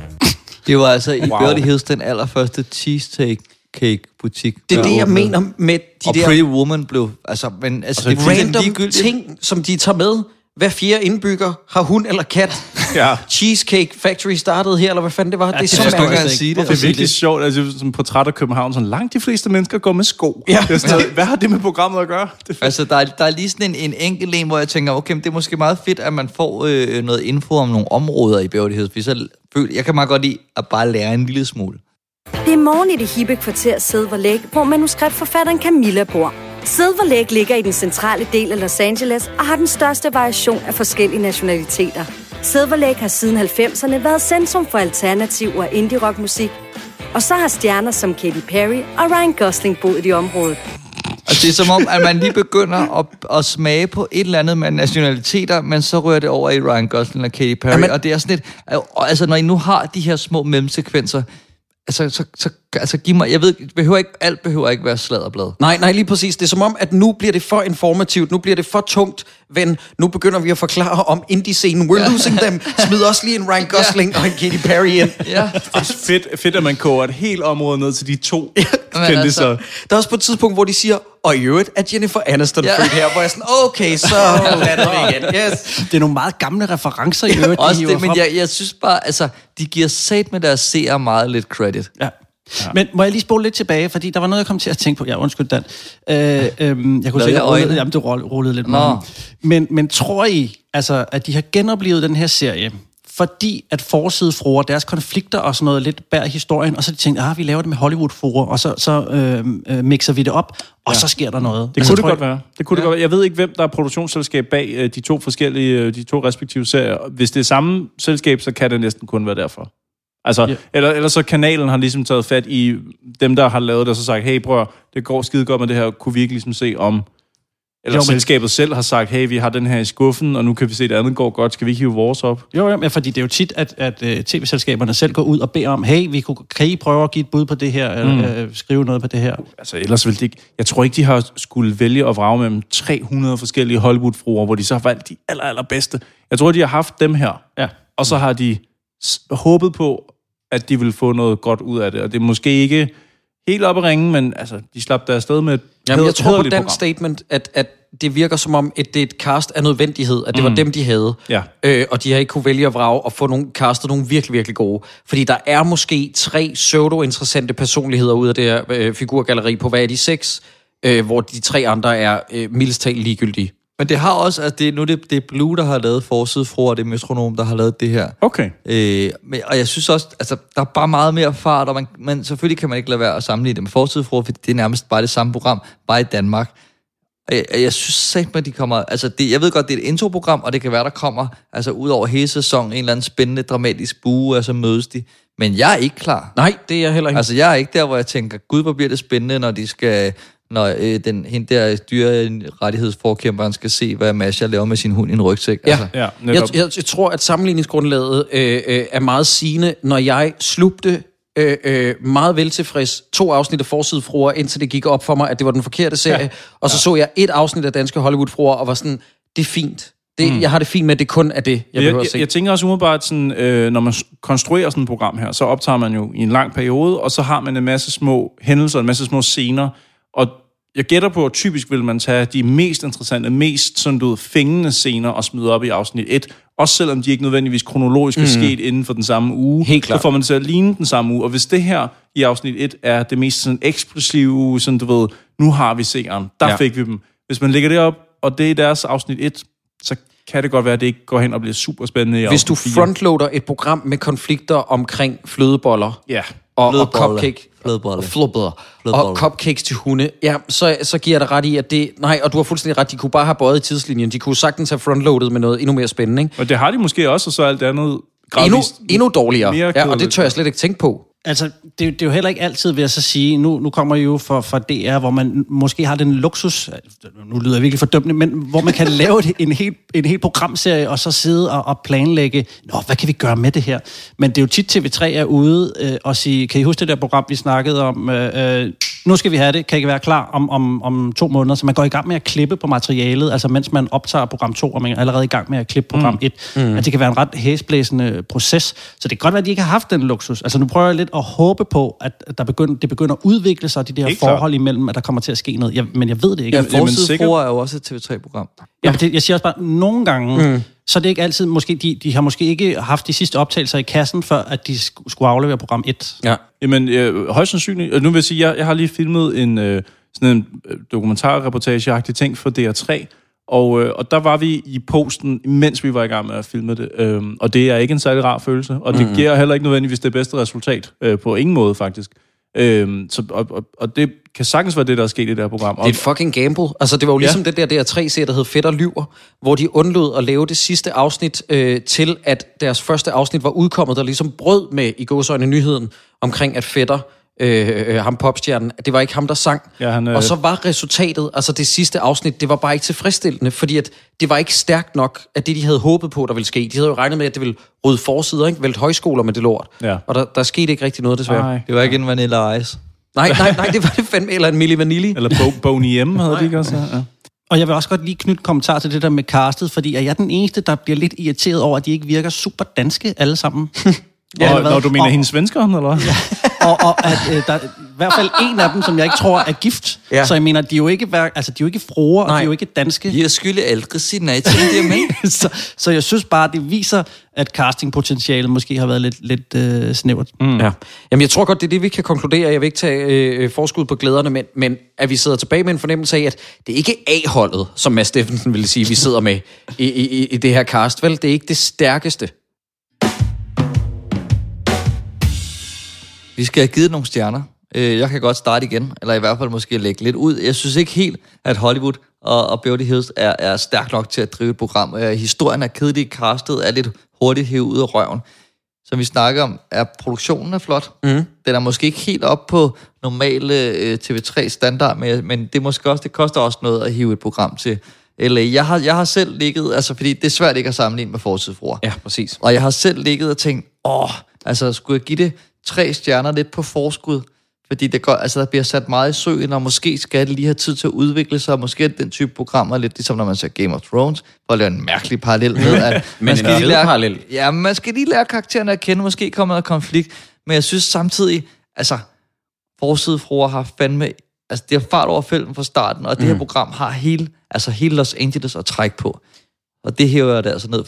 Det var altså i Beverly Hills, den allerførste cheesecake-butik. Det er det, jeg mener med de og der... Og Pretty Woman blev... Altså, men, altså det random ting, som de tager med... Hver fjerde indbygger har hund eller kat. Ja. Cheesecake Factory startede her, eller hvad fanden det var. Ja, det er så mærkeligt. Det er virkelig sjovt, altså som portræt af København, så langt de fleste mennesker går med sko. Ja. Hvad har det med programmet at gøre? Altså, der er lige sådan en enkelt en, hvor jeg tænker, okay, det er måske meget fedt, at man får noget info om nogle områder i Beverly. Jeg kan meget godt lide at bare lære en lille smule. Det er morgen i det hippe kvarter Silver Lake, hvor manuskriptforfatteren Camilla bor. Silver Lake ligger i den centrale del af Los Angeles og har den største variation af forskellige nationaliteter. Silver Lake har siden 90'erne været centrum for alternativ og indie-rockmusik, og så har stjerner som Katy Perry og Ryan Gosling boet i området. Og det er som om, at man lige begynder at smage på et eller andet med nationaliteter, men så rører det over i Ryan Gosling og Katy Perry, og det er sådan lidt... Altså, når I nu har de her små mellemsekvenser... Altså, giv mig... Jeg ved, alt behøver ikke være sladderblad. Nej, lige præcis. Det er som om, at nu bliver det for informativt, nu bliver det for tungt, men nu begynder vi at forklare om indie-scenen. We're losing them. Smid også lige en Ryan Gosling og en Katy Perry ind. Ja. Fedt, at man koger et helt område ned til de to. Altså. Der er også på et tidspunkt, hvor de siger, og i øvrigt er Jennifer Aniston født her, hvor jeg sådan, okay, så lader vi igen. Yes. Det er nogle meget gamle referencer i øvrigt. Også det, men jeg synes bare, altså, de giver sat med deres seere meget lidt credit. Ja. Ja. Men må jeg lige spole lidt tilbage, fordi der var noget, jeg kom til at tænke på. Ja, undskyld, Dan. Jeg kunne sikkert øjne. Jamen, det rullede lidt meget. Men tror I, altså, at de har genoplevet den her serie, fordi at forsidefruer, deres konflikter og sådan noget lidt bærer historien, og så de tænkte, vi laver det med Hollywood-fruer, og så mixer vi det op, og så sker der noget. Det kunne det godt være. Jeg ved ikke, hvem der er produktionsselskab bag de to forskellige, de to respektive serier. Hvis det er samme selskab, så kan det næsten kun være derfor. Altså, eller så kanalen har ligesom taget fat i dem, der har lavet det, og så sagt, hey bror, det går skide godt med det her, kunne vi ikke ligesom se om... Eller selskabet selv har sagt, hey, vi har den her i skuffen, og nu kan vi se, at det andet går godt, skal vi ikke hive vores op? Jo, fordi det er jo tit, at tv-selskaberne selv går ud og beder om, hey, kan I prøve at give et bud på det her, eller skrive noget på det her? Altså, ellers ville det ikke... Jeg tror ikke, de har skulle vælge at vrage mellem 300 forskellige Hollywood-fruer, hvor de så har valgt de allerbedste. Jeg tror, de har haft dem her, og så har de håbet på, at de vil få noget godt ud af det, og det er måske ikke... Helt op at ringe, men altså, de slap der afsted med et jeg tror på den program. Statement, at det virker som om, at det er et cast af nødvendighed, at det var dem, de havde. Ja. Og de har ikke kunne vælge at vrage og få castet nogle virkelig, virkelig gode. Fordi der er måske 3 pseudo-interessante personligheder ud af det her figurgalleri på, hvad er de 6, hvor de 3 andre er mildest talt ligegyldige. Men det har også, altså det, nu det er Blue, der har lavet forsidefruer, og det er Metronom, der har lavet det her. Okay. Og jeg synes også, altså der er bare meget mere fart, og man selvfølgelig kan man ikke lade være at sammenligne det med forsidefruer, for det er nærmest bare det samme program, bare i Danmark. Jeg synes satme, at de kommer... Altså, det, jeg ved godt, det er et introprogram, og det kan være, der kommer altså ud over hele sæsonen en eller anden spændende, dramatisk bue, og så mødes de. Men jeg er ikke klar. Nej, det er jeg heller ikke. Altså, jeg er ikke der, hvor jeg tænker, gud, hvor bliver det spændende, når de skal... Når hende der dyrerettighedsforkæmperen skal se, hvad Masha laver med sin hund i en rygsæk. Ja, altså. Ja, jeg tror, at sammenligningsgrundlaget er meget sigende, når jeg slugte... meget veltilfreds 2 afsnit af Forsidefruer, indtil det gik op for mig, at det var den forkerte serie, og så jeg et afsnit af Danske Hollywood-fruer, og var sådan, det er fint. Det, jeg har det fint med, at det kun er det, jeg behøver at se. Jeg tænker også umiddelbart, sådan, når man konstruerer sådan et program her, så optager man jo i en lang periode, og så har man en masse små hændelser, en masse små scener, og jeg gætter på, at typisk vil man tage de mest interessante, mest sådan du ved, fængende scener og smide op i afsnit 1. Også selvom de ikke nødvendigvis kronologisk er sket inden for den samme uge. Helt klart. Så får man til at ligne den samme uge. Og hvis det her i afsnit 1 er det mest sådan eksplosive, sådan du ved, nu har vi seeren, der fik vi dem. Hvis man lægger det op, og det er deres afsnit 1, så kan det godt være, at det ikke går hen og bliver superspændende. Hvis du frontloader et program med konflikter omkring flødeboller... Ja. Og cupcake. Og cupcakes til hunde. Ja, så giver jeg dig ret i, at det... Nej, og du har fuldstændig ret. De kunne bare have bøjet i tidslinjen. De kunne sagtens have frontloadet med noget endnu mere spændende, ikke? Og det har de måske også, og så alt det andet... Endnu dårligere. Ja, og det tør jeg slet ikke tænke på. Altså, det er jo heller ikke altid, vil jeg så sige... Nu kommer I jo fra DR, hvor man måske har den luksus... Nu lyder jeg virkelig fordømmende, men hvor man kan lave en hel programserie, og så sidde og planlægge... Nå, hvad kan vi gøre med det her? Men det er jo tit, TV3 er ude og sige... Kan I huske det der program, vi snakkede om? Nu skal vi have det. Kan I være klar om 2 måneder? Så man går i gang med at klippe på materialet, altså mens man optager program 2, og man er allerede i gang med at klippe program 1. Altså, det kan være en ret hæsblæsende proces. Så det kan godt være, at de ikke har haft den luksus. Altså, nu prøver jeg lidt at håbe på, at det begynder at udvikle sig, de der ikke forhold imellem, at der kommer til at ske noget. Men jeg ved det ikke. Ja, Forsidefruer er jo også et TV3-program. Ja, det, jeg siger også bare, nogle gange, så det er ikke altid, måske, de har måske ikke haft de sidste optagelser i kassen, før at de skulle aflevere program 1. Ja. Jamen, højst sandsynligt. Nu vil jeg sige, jeg har lige filmet sådan en dokumentarreportageagtig ting for DR3, og der var vi i posten, mens vi var i gang med at filme det. Og det er ikke en særlig rar følelse. Og det giver heller ikke nødvendigvis det bedste resultat. På ingen måde, faktisk. Og det kan sagtens være det, der er sket i det her program. Det er et fucking gamble. Altså, det var jo ligesom det der DR3-serie, der hed Fedt og Lyver, hvor de undlod at lave det sidste afsnit til, at deres første afsnit var udkommet, der ligesom brød med i gåseøjne nyheden omkring, at fætter... ham popstjernen, det var ikke ham, der sang. Ja, og så var resultatet, altså det sidste afsnit, det var bare ikke tilfredsstillende, fordi at det var ikke stærkt nok, at det, de havde håbet på, der ville ske. De havde jo regnet med, at det ville rydde forsider, ikke? Vælte højskoler med det lort. Ja. Og der skete ikke rigtig noget, desværre. Ej. Det var ikke en Vanilla Ice. Nej, det var det fandme, eller en Milli Vanilli. Eller Boney M havde de ikke også. Ja. Og jeg vil også godt lige knytte kommentar til det der med castet, fordi jeg er den eneste, der bliver lidt irriteret over, at de ikke virker super danske alle sammen. Ja, og, når du mener hende svenskeren, eller hvad? Ja. Og at der er i hvert fald en af dem, som jeg ikke tror er gift. Ja. Så jeg mener, de er jo ikke, altså, de er jo ikke fruer, og de er jo ikke danske. De er skylde ældre siden af til det med. Så jeg synes bare, det viser, at castingpotentialet måske har været lidt snævert. Mm. Ja. Jamen, jeg tror godt, det er det, vi kan konkludere. Jeg vil ikke tage forskud på glæderne, men at vi sidder tilbage med en fornemmelse af, at det er ikke A-holdet, som Mads Steffensen ville sige, vi sidder med i det her cast. Vel, det er ikke det stærkeste. Vi skal have givet nogle stjerner. Jeg kan godt starte igen, eller i hvert fald måske lægge lidt ud. Jeg synes ikke helt, at Hollywood og Beverly Hills er stærk nok til at drive et program. Historien er kedelig, castet er lidt hurtigt hævet ud af røven. Som vi snakker om, er produktionen er flot. Den er måske ikke helt op på normale TV3-standard, men det måske også, det koster også noget at hive et program til. Eller jeg har selv ligget, altså fordi det er svært ikke at sammenligne med forsidefruer. Ja, præcis. Og jeg har selv ligget og tænkt, altså skulle jeg give det 3 stjerner lidt på forskud, fordi det går, altså, der bliver sat meget i søen, og måske skal det lige have tid til at udvikle sig, og måske den type programmer lidt ligesom, når man ser Game of Thrones, for at lave en mærkelig parallel med, at man skal lige lære karaktererne at kende, måske kommer der konflikt, men jeg synes samtidig, altså, forsidefruer har fandme, altså, det har fart over fælden fra starten, og det her program har hele Los Angeles at trække på. Og det hæver jeg altså ned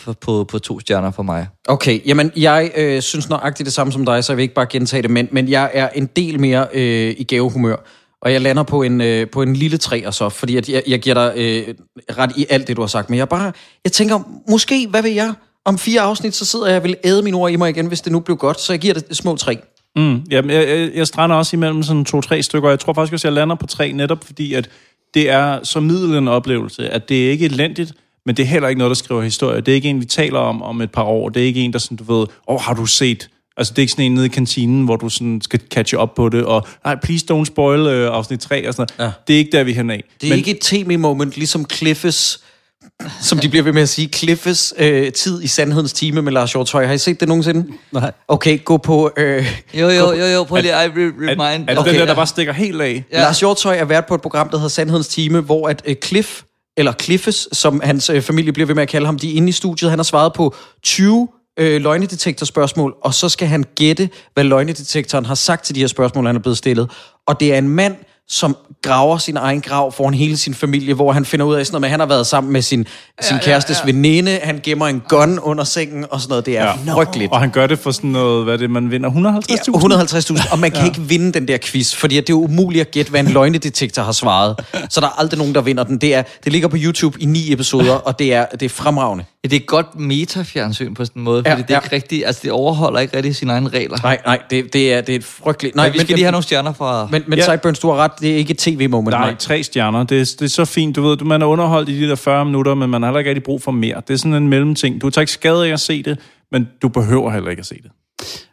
på 2 stjerner for mig. Okay, jamen jeg synes nøjagtigt det samme som dig, så jeg vil ikke bare gentage det, men jeg er en del mere i gavehumør. Og jeg lander på en lille træer så, fordi at jeg giver dig ret i alt det, du har sagt. Men jeg tænker, måske, hvad vil jeg? Om 4 afsnit, så sidder jeg og vil æde mine ord i mig igen, hvis det nu blev godt. Så jeg giver det små 3. Jamen, jeg strander også imellem sådan 2-3 stykker. Jeg tror faktisk også, jeg lander på 3, netop fordi, at det er så middel en oplevelse, at det er ikke elendigt, men det er heller ikke noget, der skriver historie. Det er ikke en, vi taler om et par år. Det er ikke en, der sådan, du ved, har du set... Altså, det er ikke sådan en nede i kantinen, hvor du sådan skal catche op på det, og nej, please don't spoil afsnit 3 og sådan noget. Ja. Det er ikke der, vi henad. Det er ikke et tv-moment, ligesom Cliffes, som de bliver ved med at sige, Cliffes tid i Sandhedens Time med Lars Hjortøj. Har I set det nogensinde? Nej. Okay, gå på... Jo, prøv lige, remind. Er det den der bare stikker helt af? Ja. Lars Hjortøj er vært på et program, der hedder Sandhedens Time, hvor at Cliff, eller Cliffes, som hans familie bliver ved med at kalde ham, de er inde i studiet. Han har svaret på 20 løgnedetektorspørgsmål, og så skal han gætte, hvad løgnedetektoren har sagt til de her spørgsmål, han er blevet stillet. Og det er en mand, som graver sin egen grav foran hele sin familie, hvor han finder ud af sådan noget med, han har været sammen med sin kærestes veninde, han gemmer en gun under sengen, og sådan noget. Det er frygteligt. Og han gør det for sådan noget, hvad det, man vinder? 150.000? Ja, 150.000, og man kan ikke vinde den der quiz, fordi det er umuligt at gætte, hvad en løgnedetektor har svaret. Så der er aldrig nogen, der vinder den. Det ligger på YouTube i 9 episoder, og det er fremragende. Ja, det er godt metafjernsyn på sådan en måde, fordi det er ikke rigtigt, altså det overholder ikke rigtig sine egne regler. Nej, det er et frygteligt... Nej, vi skal lige have nogle stjerner fra... Men Sideburns, du har ret, det er ikke et tv-moment. Nej, 3 stjerner, det er så fint, du ved, man er underholdt i de der 40 minutter, men man har heller ikke rigtig brug for mere. Det er sådan en mellemting. Du tager ikke skade af at se det, men du behøver heller ikke at se det.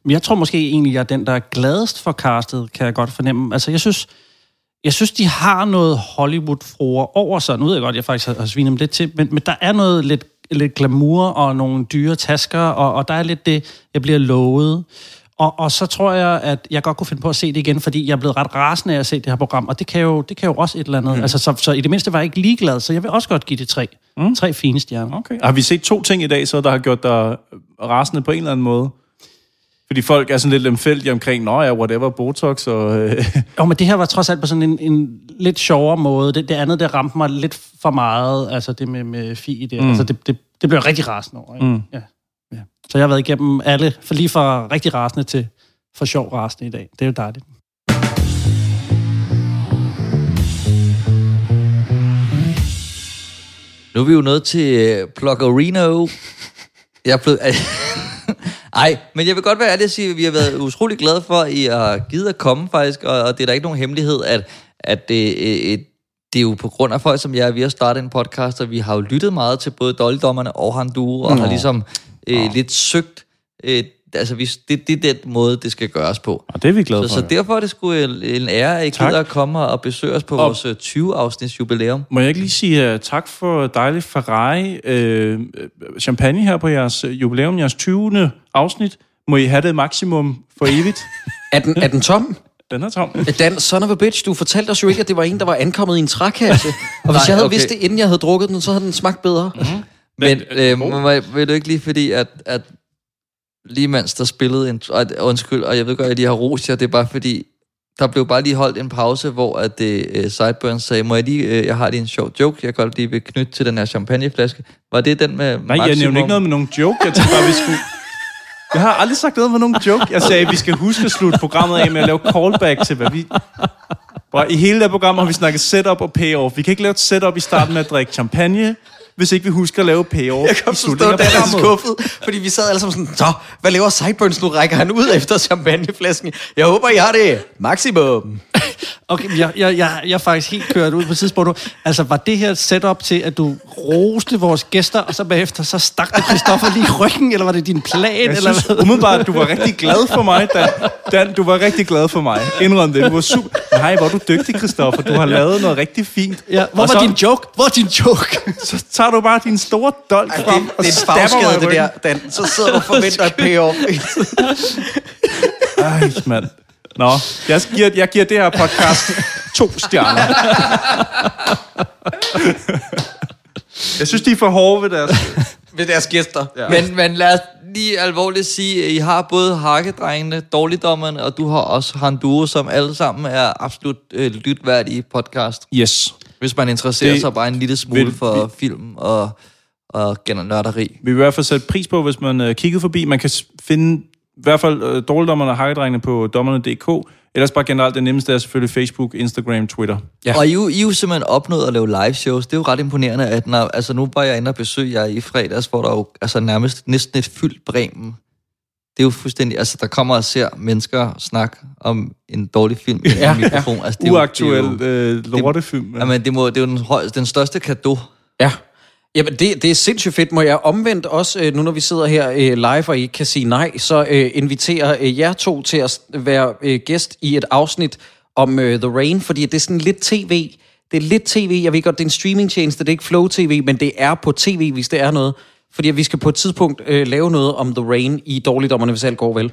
Jeg tror måske egentlig, jeg er den, der er gladest for castet, kan jeg godt fornemme. Altså, jeg synes, de har noget Hollywood-fruer over sig. Nu ved jeg godt, jeg faktisk har svinet dem lidt til, men der er noget lidt glamour og nogle dyre tasker, og der er lidt det, jeg bliver lovet. Og så tror jeg, at jeg godt kunne finde på at se det igen, fordi jeg er blevet ret rasende af at se det her program, og det kan jo også et eller andet. Mm. Altså, så i det mindste var jeg ikke ligeglad, så jeg vil også godt give det 3. 3 fine stjerner. Okay. Har vi set 2 ting i dag, så der har gjort dig rasende på en eller anden måde? Fordi folk er sådan lidt lemfældige omkring, whatever, Botox og... Jo, men det her var trods alt på sådan en lidt sjovere måde. Det andet, det ramte mig lidt for meget, altså det med Fie der. Altså det blev rigtig rasende over, ikke? Ja. Så jeg har været igennem alle, for lige fra rigtig rasende til for sjov rasende i dag. Det er jo dejligt. Nu er vi jo nået til Pluggerino. Jeg er blevet... Nej, men jeg vil godt være ærlig at sige, at vi har været utrolig glade for, at I har givet at komme faktisk, og det er da ikke nogen hemmelighed, at det er jo på grund af folk, som jeg er ved at starte en podcast, og vi har jo lyttet meget til både Dårlig Dommerne og Handue, og har ligesom lidt søgt, altså det er den måde, det skal gøres på. Og det er vi glade for. Så derfor er det sgu en ære, at I gider at komme og besøge os på vores 20-afsnits jubilæum. Må jeg ikke lige sige tak for dejlig Ferrari champagne her på jeres jubilæum, jeres 20. afsnit. Må I have det maksimum for evigt? er den tom? Den er tom. Dan, son of a bitch, du fortalte os jo ikke, at det var en, der var ankommet i en trækasse. Og hvis jeg havde vidst det, inden jeg havde drukket den, så havde den smagt bedre. Mm-hmm. Men vil du ikke lige, fordi at lige mens der spillede en... Undskyld, og jeg ved godt, at de har rost jer, det er bare fordi, der blev bare lige holdt en pause, hvor at Sideburns sagde, må jeg lige... Jeg har lige en sjov joke, jeg godt lige vil knytte til den her champagneflaske. Var det den med... Nej, jeg nævnte ikke noget med nogen joke, jeg tænkte bare, vi skulle... Jeg har aldrig sagt noget med nogen joke. Jeg sagde, at vi skal huske at slutte programmet af med at lave callback til, hvad vi... I hele det program har vi snakket setup og payoff. Vi kan ikke lave et setup i starten med at drikke champagne, hvis ikke vi husker at lave payoff. Jeg kan forstå, at Dan er skuffet, fordi vi sad alle sammen sådan, så, hvad laver Sideburns nu? Rækker han ud efter champagneflasken? Jeg håber, I har det. Maximum. Okay, jeg er faktisk helt kørt ud på tidspunktet. Altså, var det her setup til, at du roste vores gæster, og så bagefter, så stak det Kristoffer lige i ryggen, eller var det din plan? Jeg synes umiddelbart, du var rigtig glad for mig, Dan. Du var rigtig glad for mig. Indrøm det. Du var super... Nej, hvor er du dygtig, Kristoffer. Du har lavet noget rigtig fint. Ja, hvor var din joke? Så tager du bare din store dolk frem, og det er en fagskade, det der, Dan. Så sidder du og forventer et payoff. Ej, mand. Nå, jeg giver det her podcast 2 stjerner. Jeg synes, de er for hårde ved deres gæster. Ja. Men lad os lige alvorligt sige, at I har både hakkedrengene, dårligdommerne, og du har også Handue, som alle sammen er absolut lytværdige podcast. Yes. Hvis man interesserer sig bare en lille smule for film og nørderi. Vi vil i hvert fald sætte pris på, hvis man kigger forbi. Man kan finde... I hvert fald Dårligdommerne og hakkedrengene på dommerne.dk. Ellers bare generelt, det nemmeste er selvfølgelig Facebook, Instagram, Twitter. Ja. Og I jo simpelthen opnået at lave live shows. Det er jo ret imponerende, at når, altså nu var jeg inde og besøge jer i fredags, hvor der jo altså nærmest næsten et fyldt Bremen. Det er jo fuldstændig, altså der kommer og ser mennesker snakke om en dårlig film i en mikrofon. Ja. Altså, uaktuel lortefilm. Ja. Jamen, det er jo den største gave. Ja. Jamen, det er sindssygt fedt. Må jeg omvendt også, nu når vi sidder her live, og I ikke kan sige nej, så inviterer jer to til at være gæst i et afsnit om The Rain, fordi det er sådan lidt tv. Det er lidt tv. Jeg ved godt, det er en streamingtjeneste, det er ikke Flow TV, men det er på tv, hvis det er noget. Fordi vi skal på et tidspunkt lave noget om The Rain i Dårlig Dommerne, hvis alt går vel.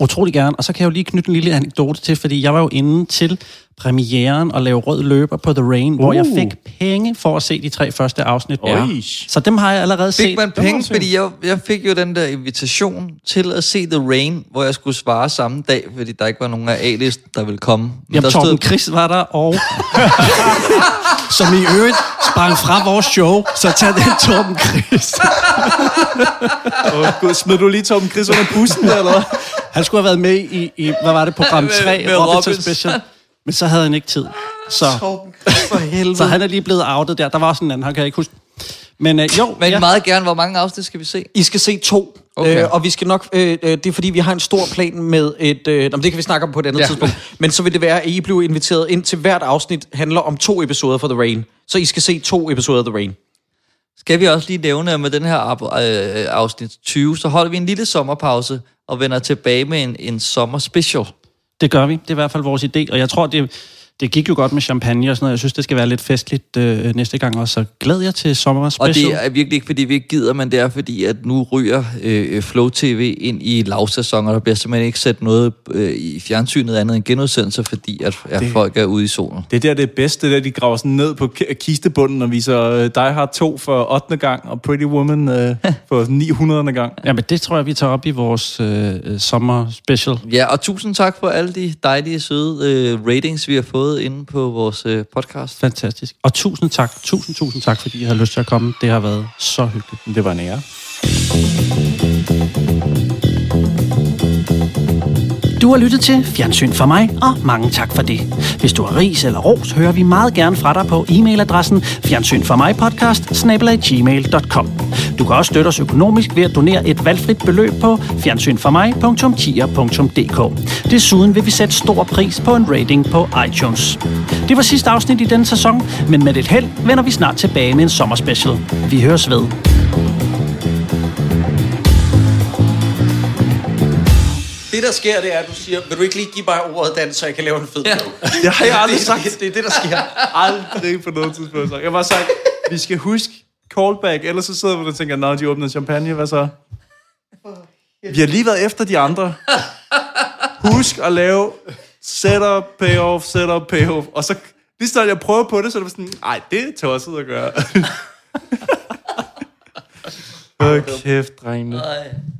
Utrolig gerne. Og så kan jeg jo lige knytte en lille anekdote til, fordi jeg var jo inde til premieren og lave rød løber på The Rain, hvor jeg fik penge for at se de 3 første afsnit. Ja. Så dem har jeg allerede set. Fik man penge, fordi jeg fik jo den der invitation til at se The Rain, hvor jeg skulle svare samme dag, fordi der ikke var nogen af A-listen, der ville komme. Men jamen, der stod... Torben Chris var der, og... som i øvrigt sprang fra vores show, så tag den Torben Chris. Smed du lige Torben Chris under bussen, eller? Han skulle have været med i hvad var det, program 3, Robinson Special. Men så havde han ikke tid. Så, for helvede. Så han er lige blevet outet der. Der var sådan en anden, han kan jeg ikke huske. Men Men meget gerne, hvor mange afsnit skal vi se? I skal se 2. Okay. Og vi skal nok... det er fordi, vi har en stor plan med et... det kan vi snakke om på et andet tidspunkt. Men så vil det være, at I bliver inviteret ind til hvert afsnit, handler om 2 episoder for The Rain. Så I skal se 2 episoder af The Rain. Skal vi også lige nævne, med den her afsnit 20, så holder vi en lille sommerpause og vender tilbage med en sommerspecial. Det gør vi. Det er i hvert fald vores idé, og jeg tror, det gik jo godt med champagne og sådan noget. Jeg synes, det skal være lidt festligt næste gang også, så glæder jeg til sommerspecial. Og det er virkelig ikke, fordi vi ikke gider, men det er fordi, at nu ryger Flow TV ind i lavsæson, og der bliver simpelthen ikke sat noget i fjernsynet andet end genudsendelser, fordi at folk er ude i solen. Det der er det bedste, der de graver sådan ned på kistebunden og viser Die Hard 2 for 8. gang, og Pretty Woman for 900. gang. Jamen, det tror jeg, vi tager op i vores sommerspecial. Ja, og tusind tak for alle de dejlige, søde ratings, vi har fået inde på vores podcast. Fantastisk. Og tusind tak, fordi I havde lyst til at komme. Det har været så hyggeligt. Det var en ære. Du har lyttet til Fjernsyn for mig, og mange tak for det. Hvis du har ris eller ros, hører vi meget gerne fra dig på e-mailadressen fjernsynformigpodcast@gmail.com. Du kan også støtte os økonomisk ved at donere et valgfrit beløb på fjernsynformig.tier.dk. Desuden vil vi sætte stor pris på en rating på iTunes. Det var sidste afsnit i denne sæson, men med lidt held vender vi snart tilbage med en sommerspecial. Vi høres ved. Det, der sker, det er, at du siger, vil du ikke lige give mig ordet, Dan, så jeg kan lave en fed joke? Ja. Det har jeg aldrig sagt. Det er det, der sker. Aldrig på noget tidspunkt. Jeg har bare sagt, vi skal huske callback, ellers så sidder vi og tænker, nej, de åbner champagne, hvad så? Vi har lige været efter de andre. Husk at lave setup, payoff, setup, payoff. Og så lige snart jeg prøver på det, så er det sådan, nej, det er tosset at gøre. Kæft, drengene.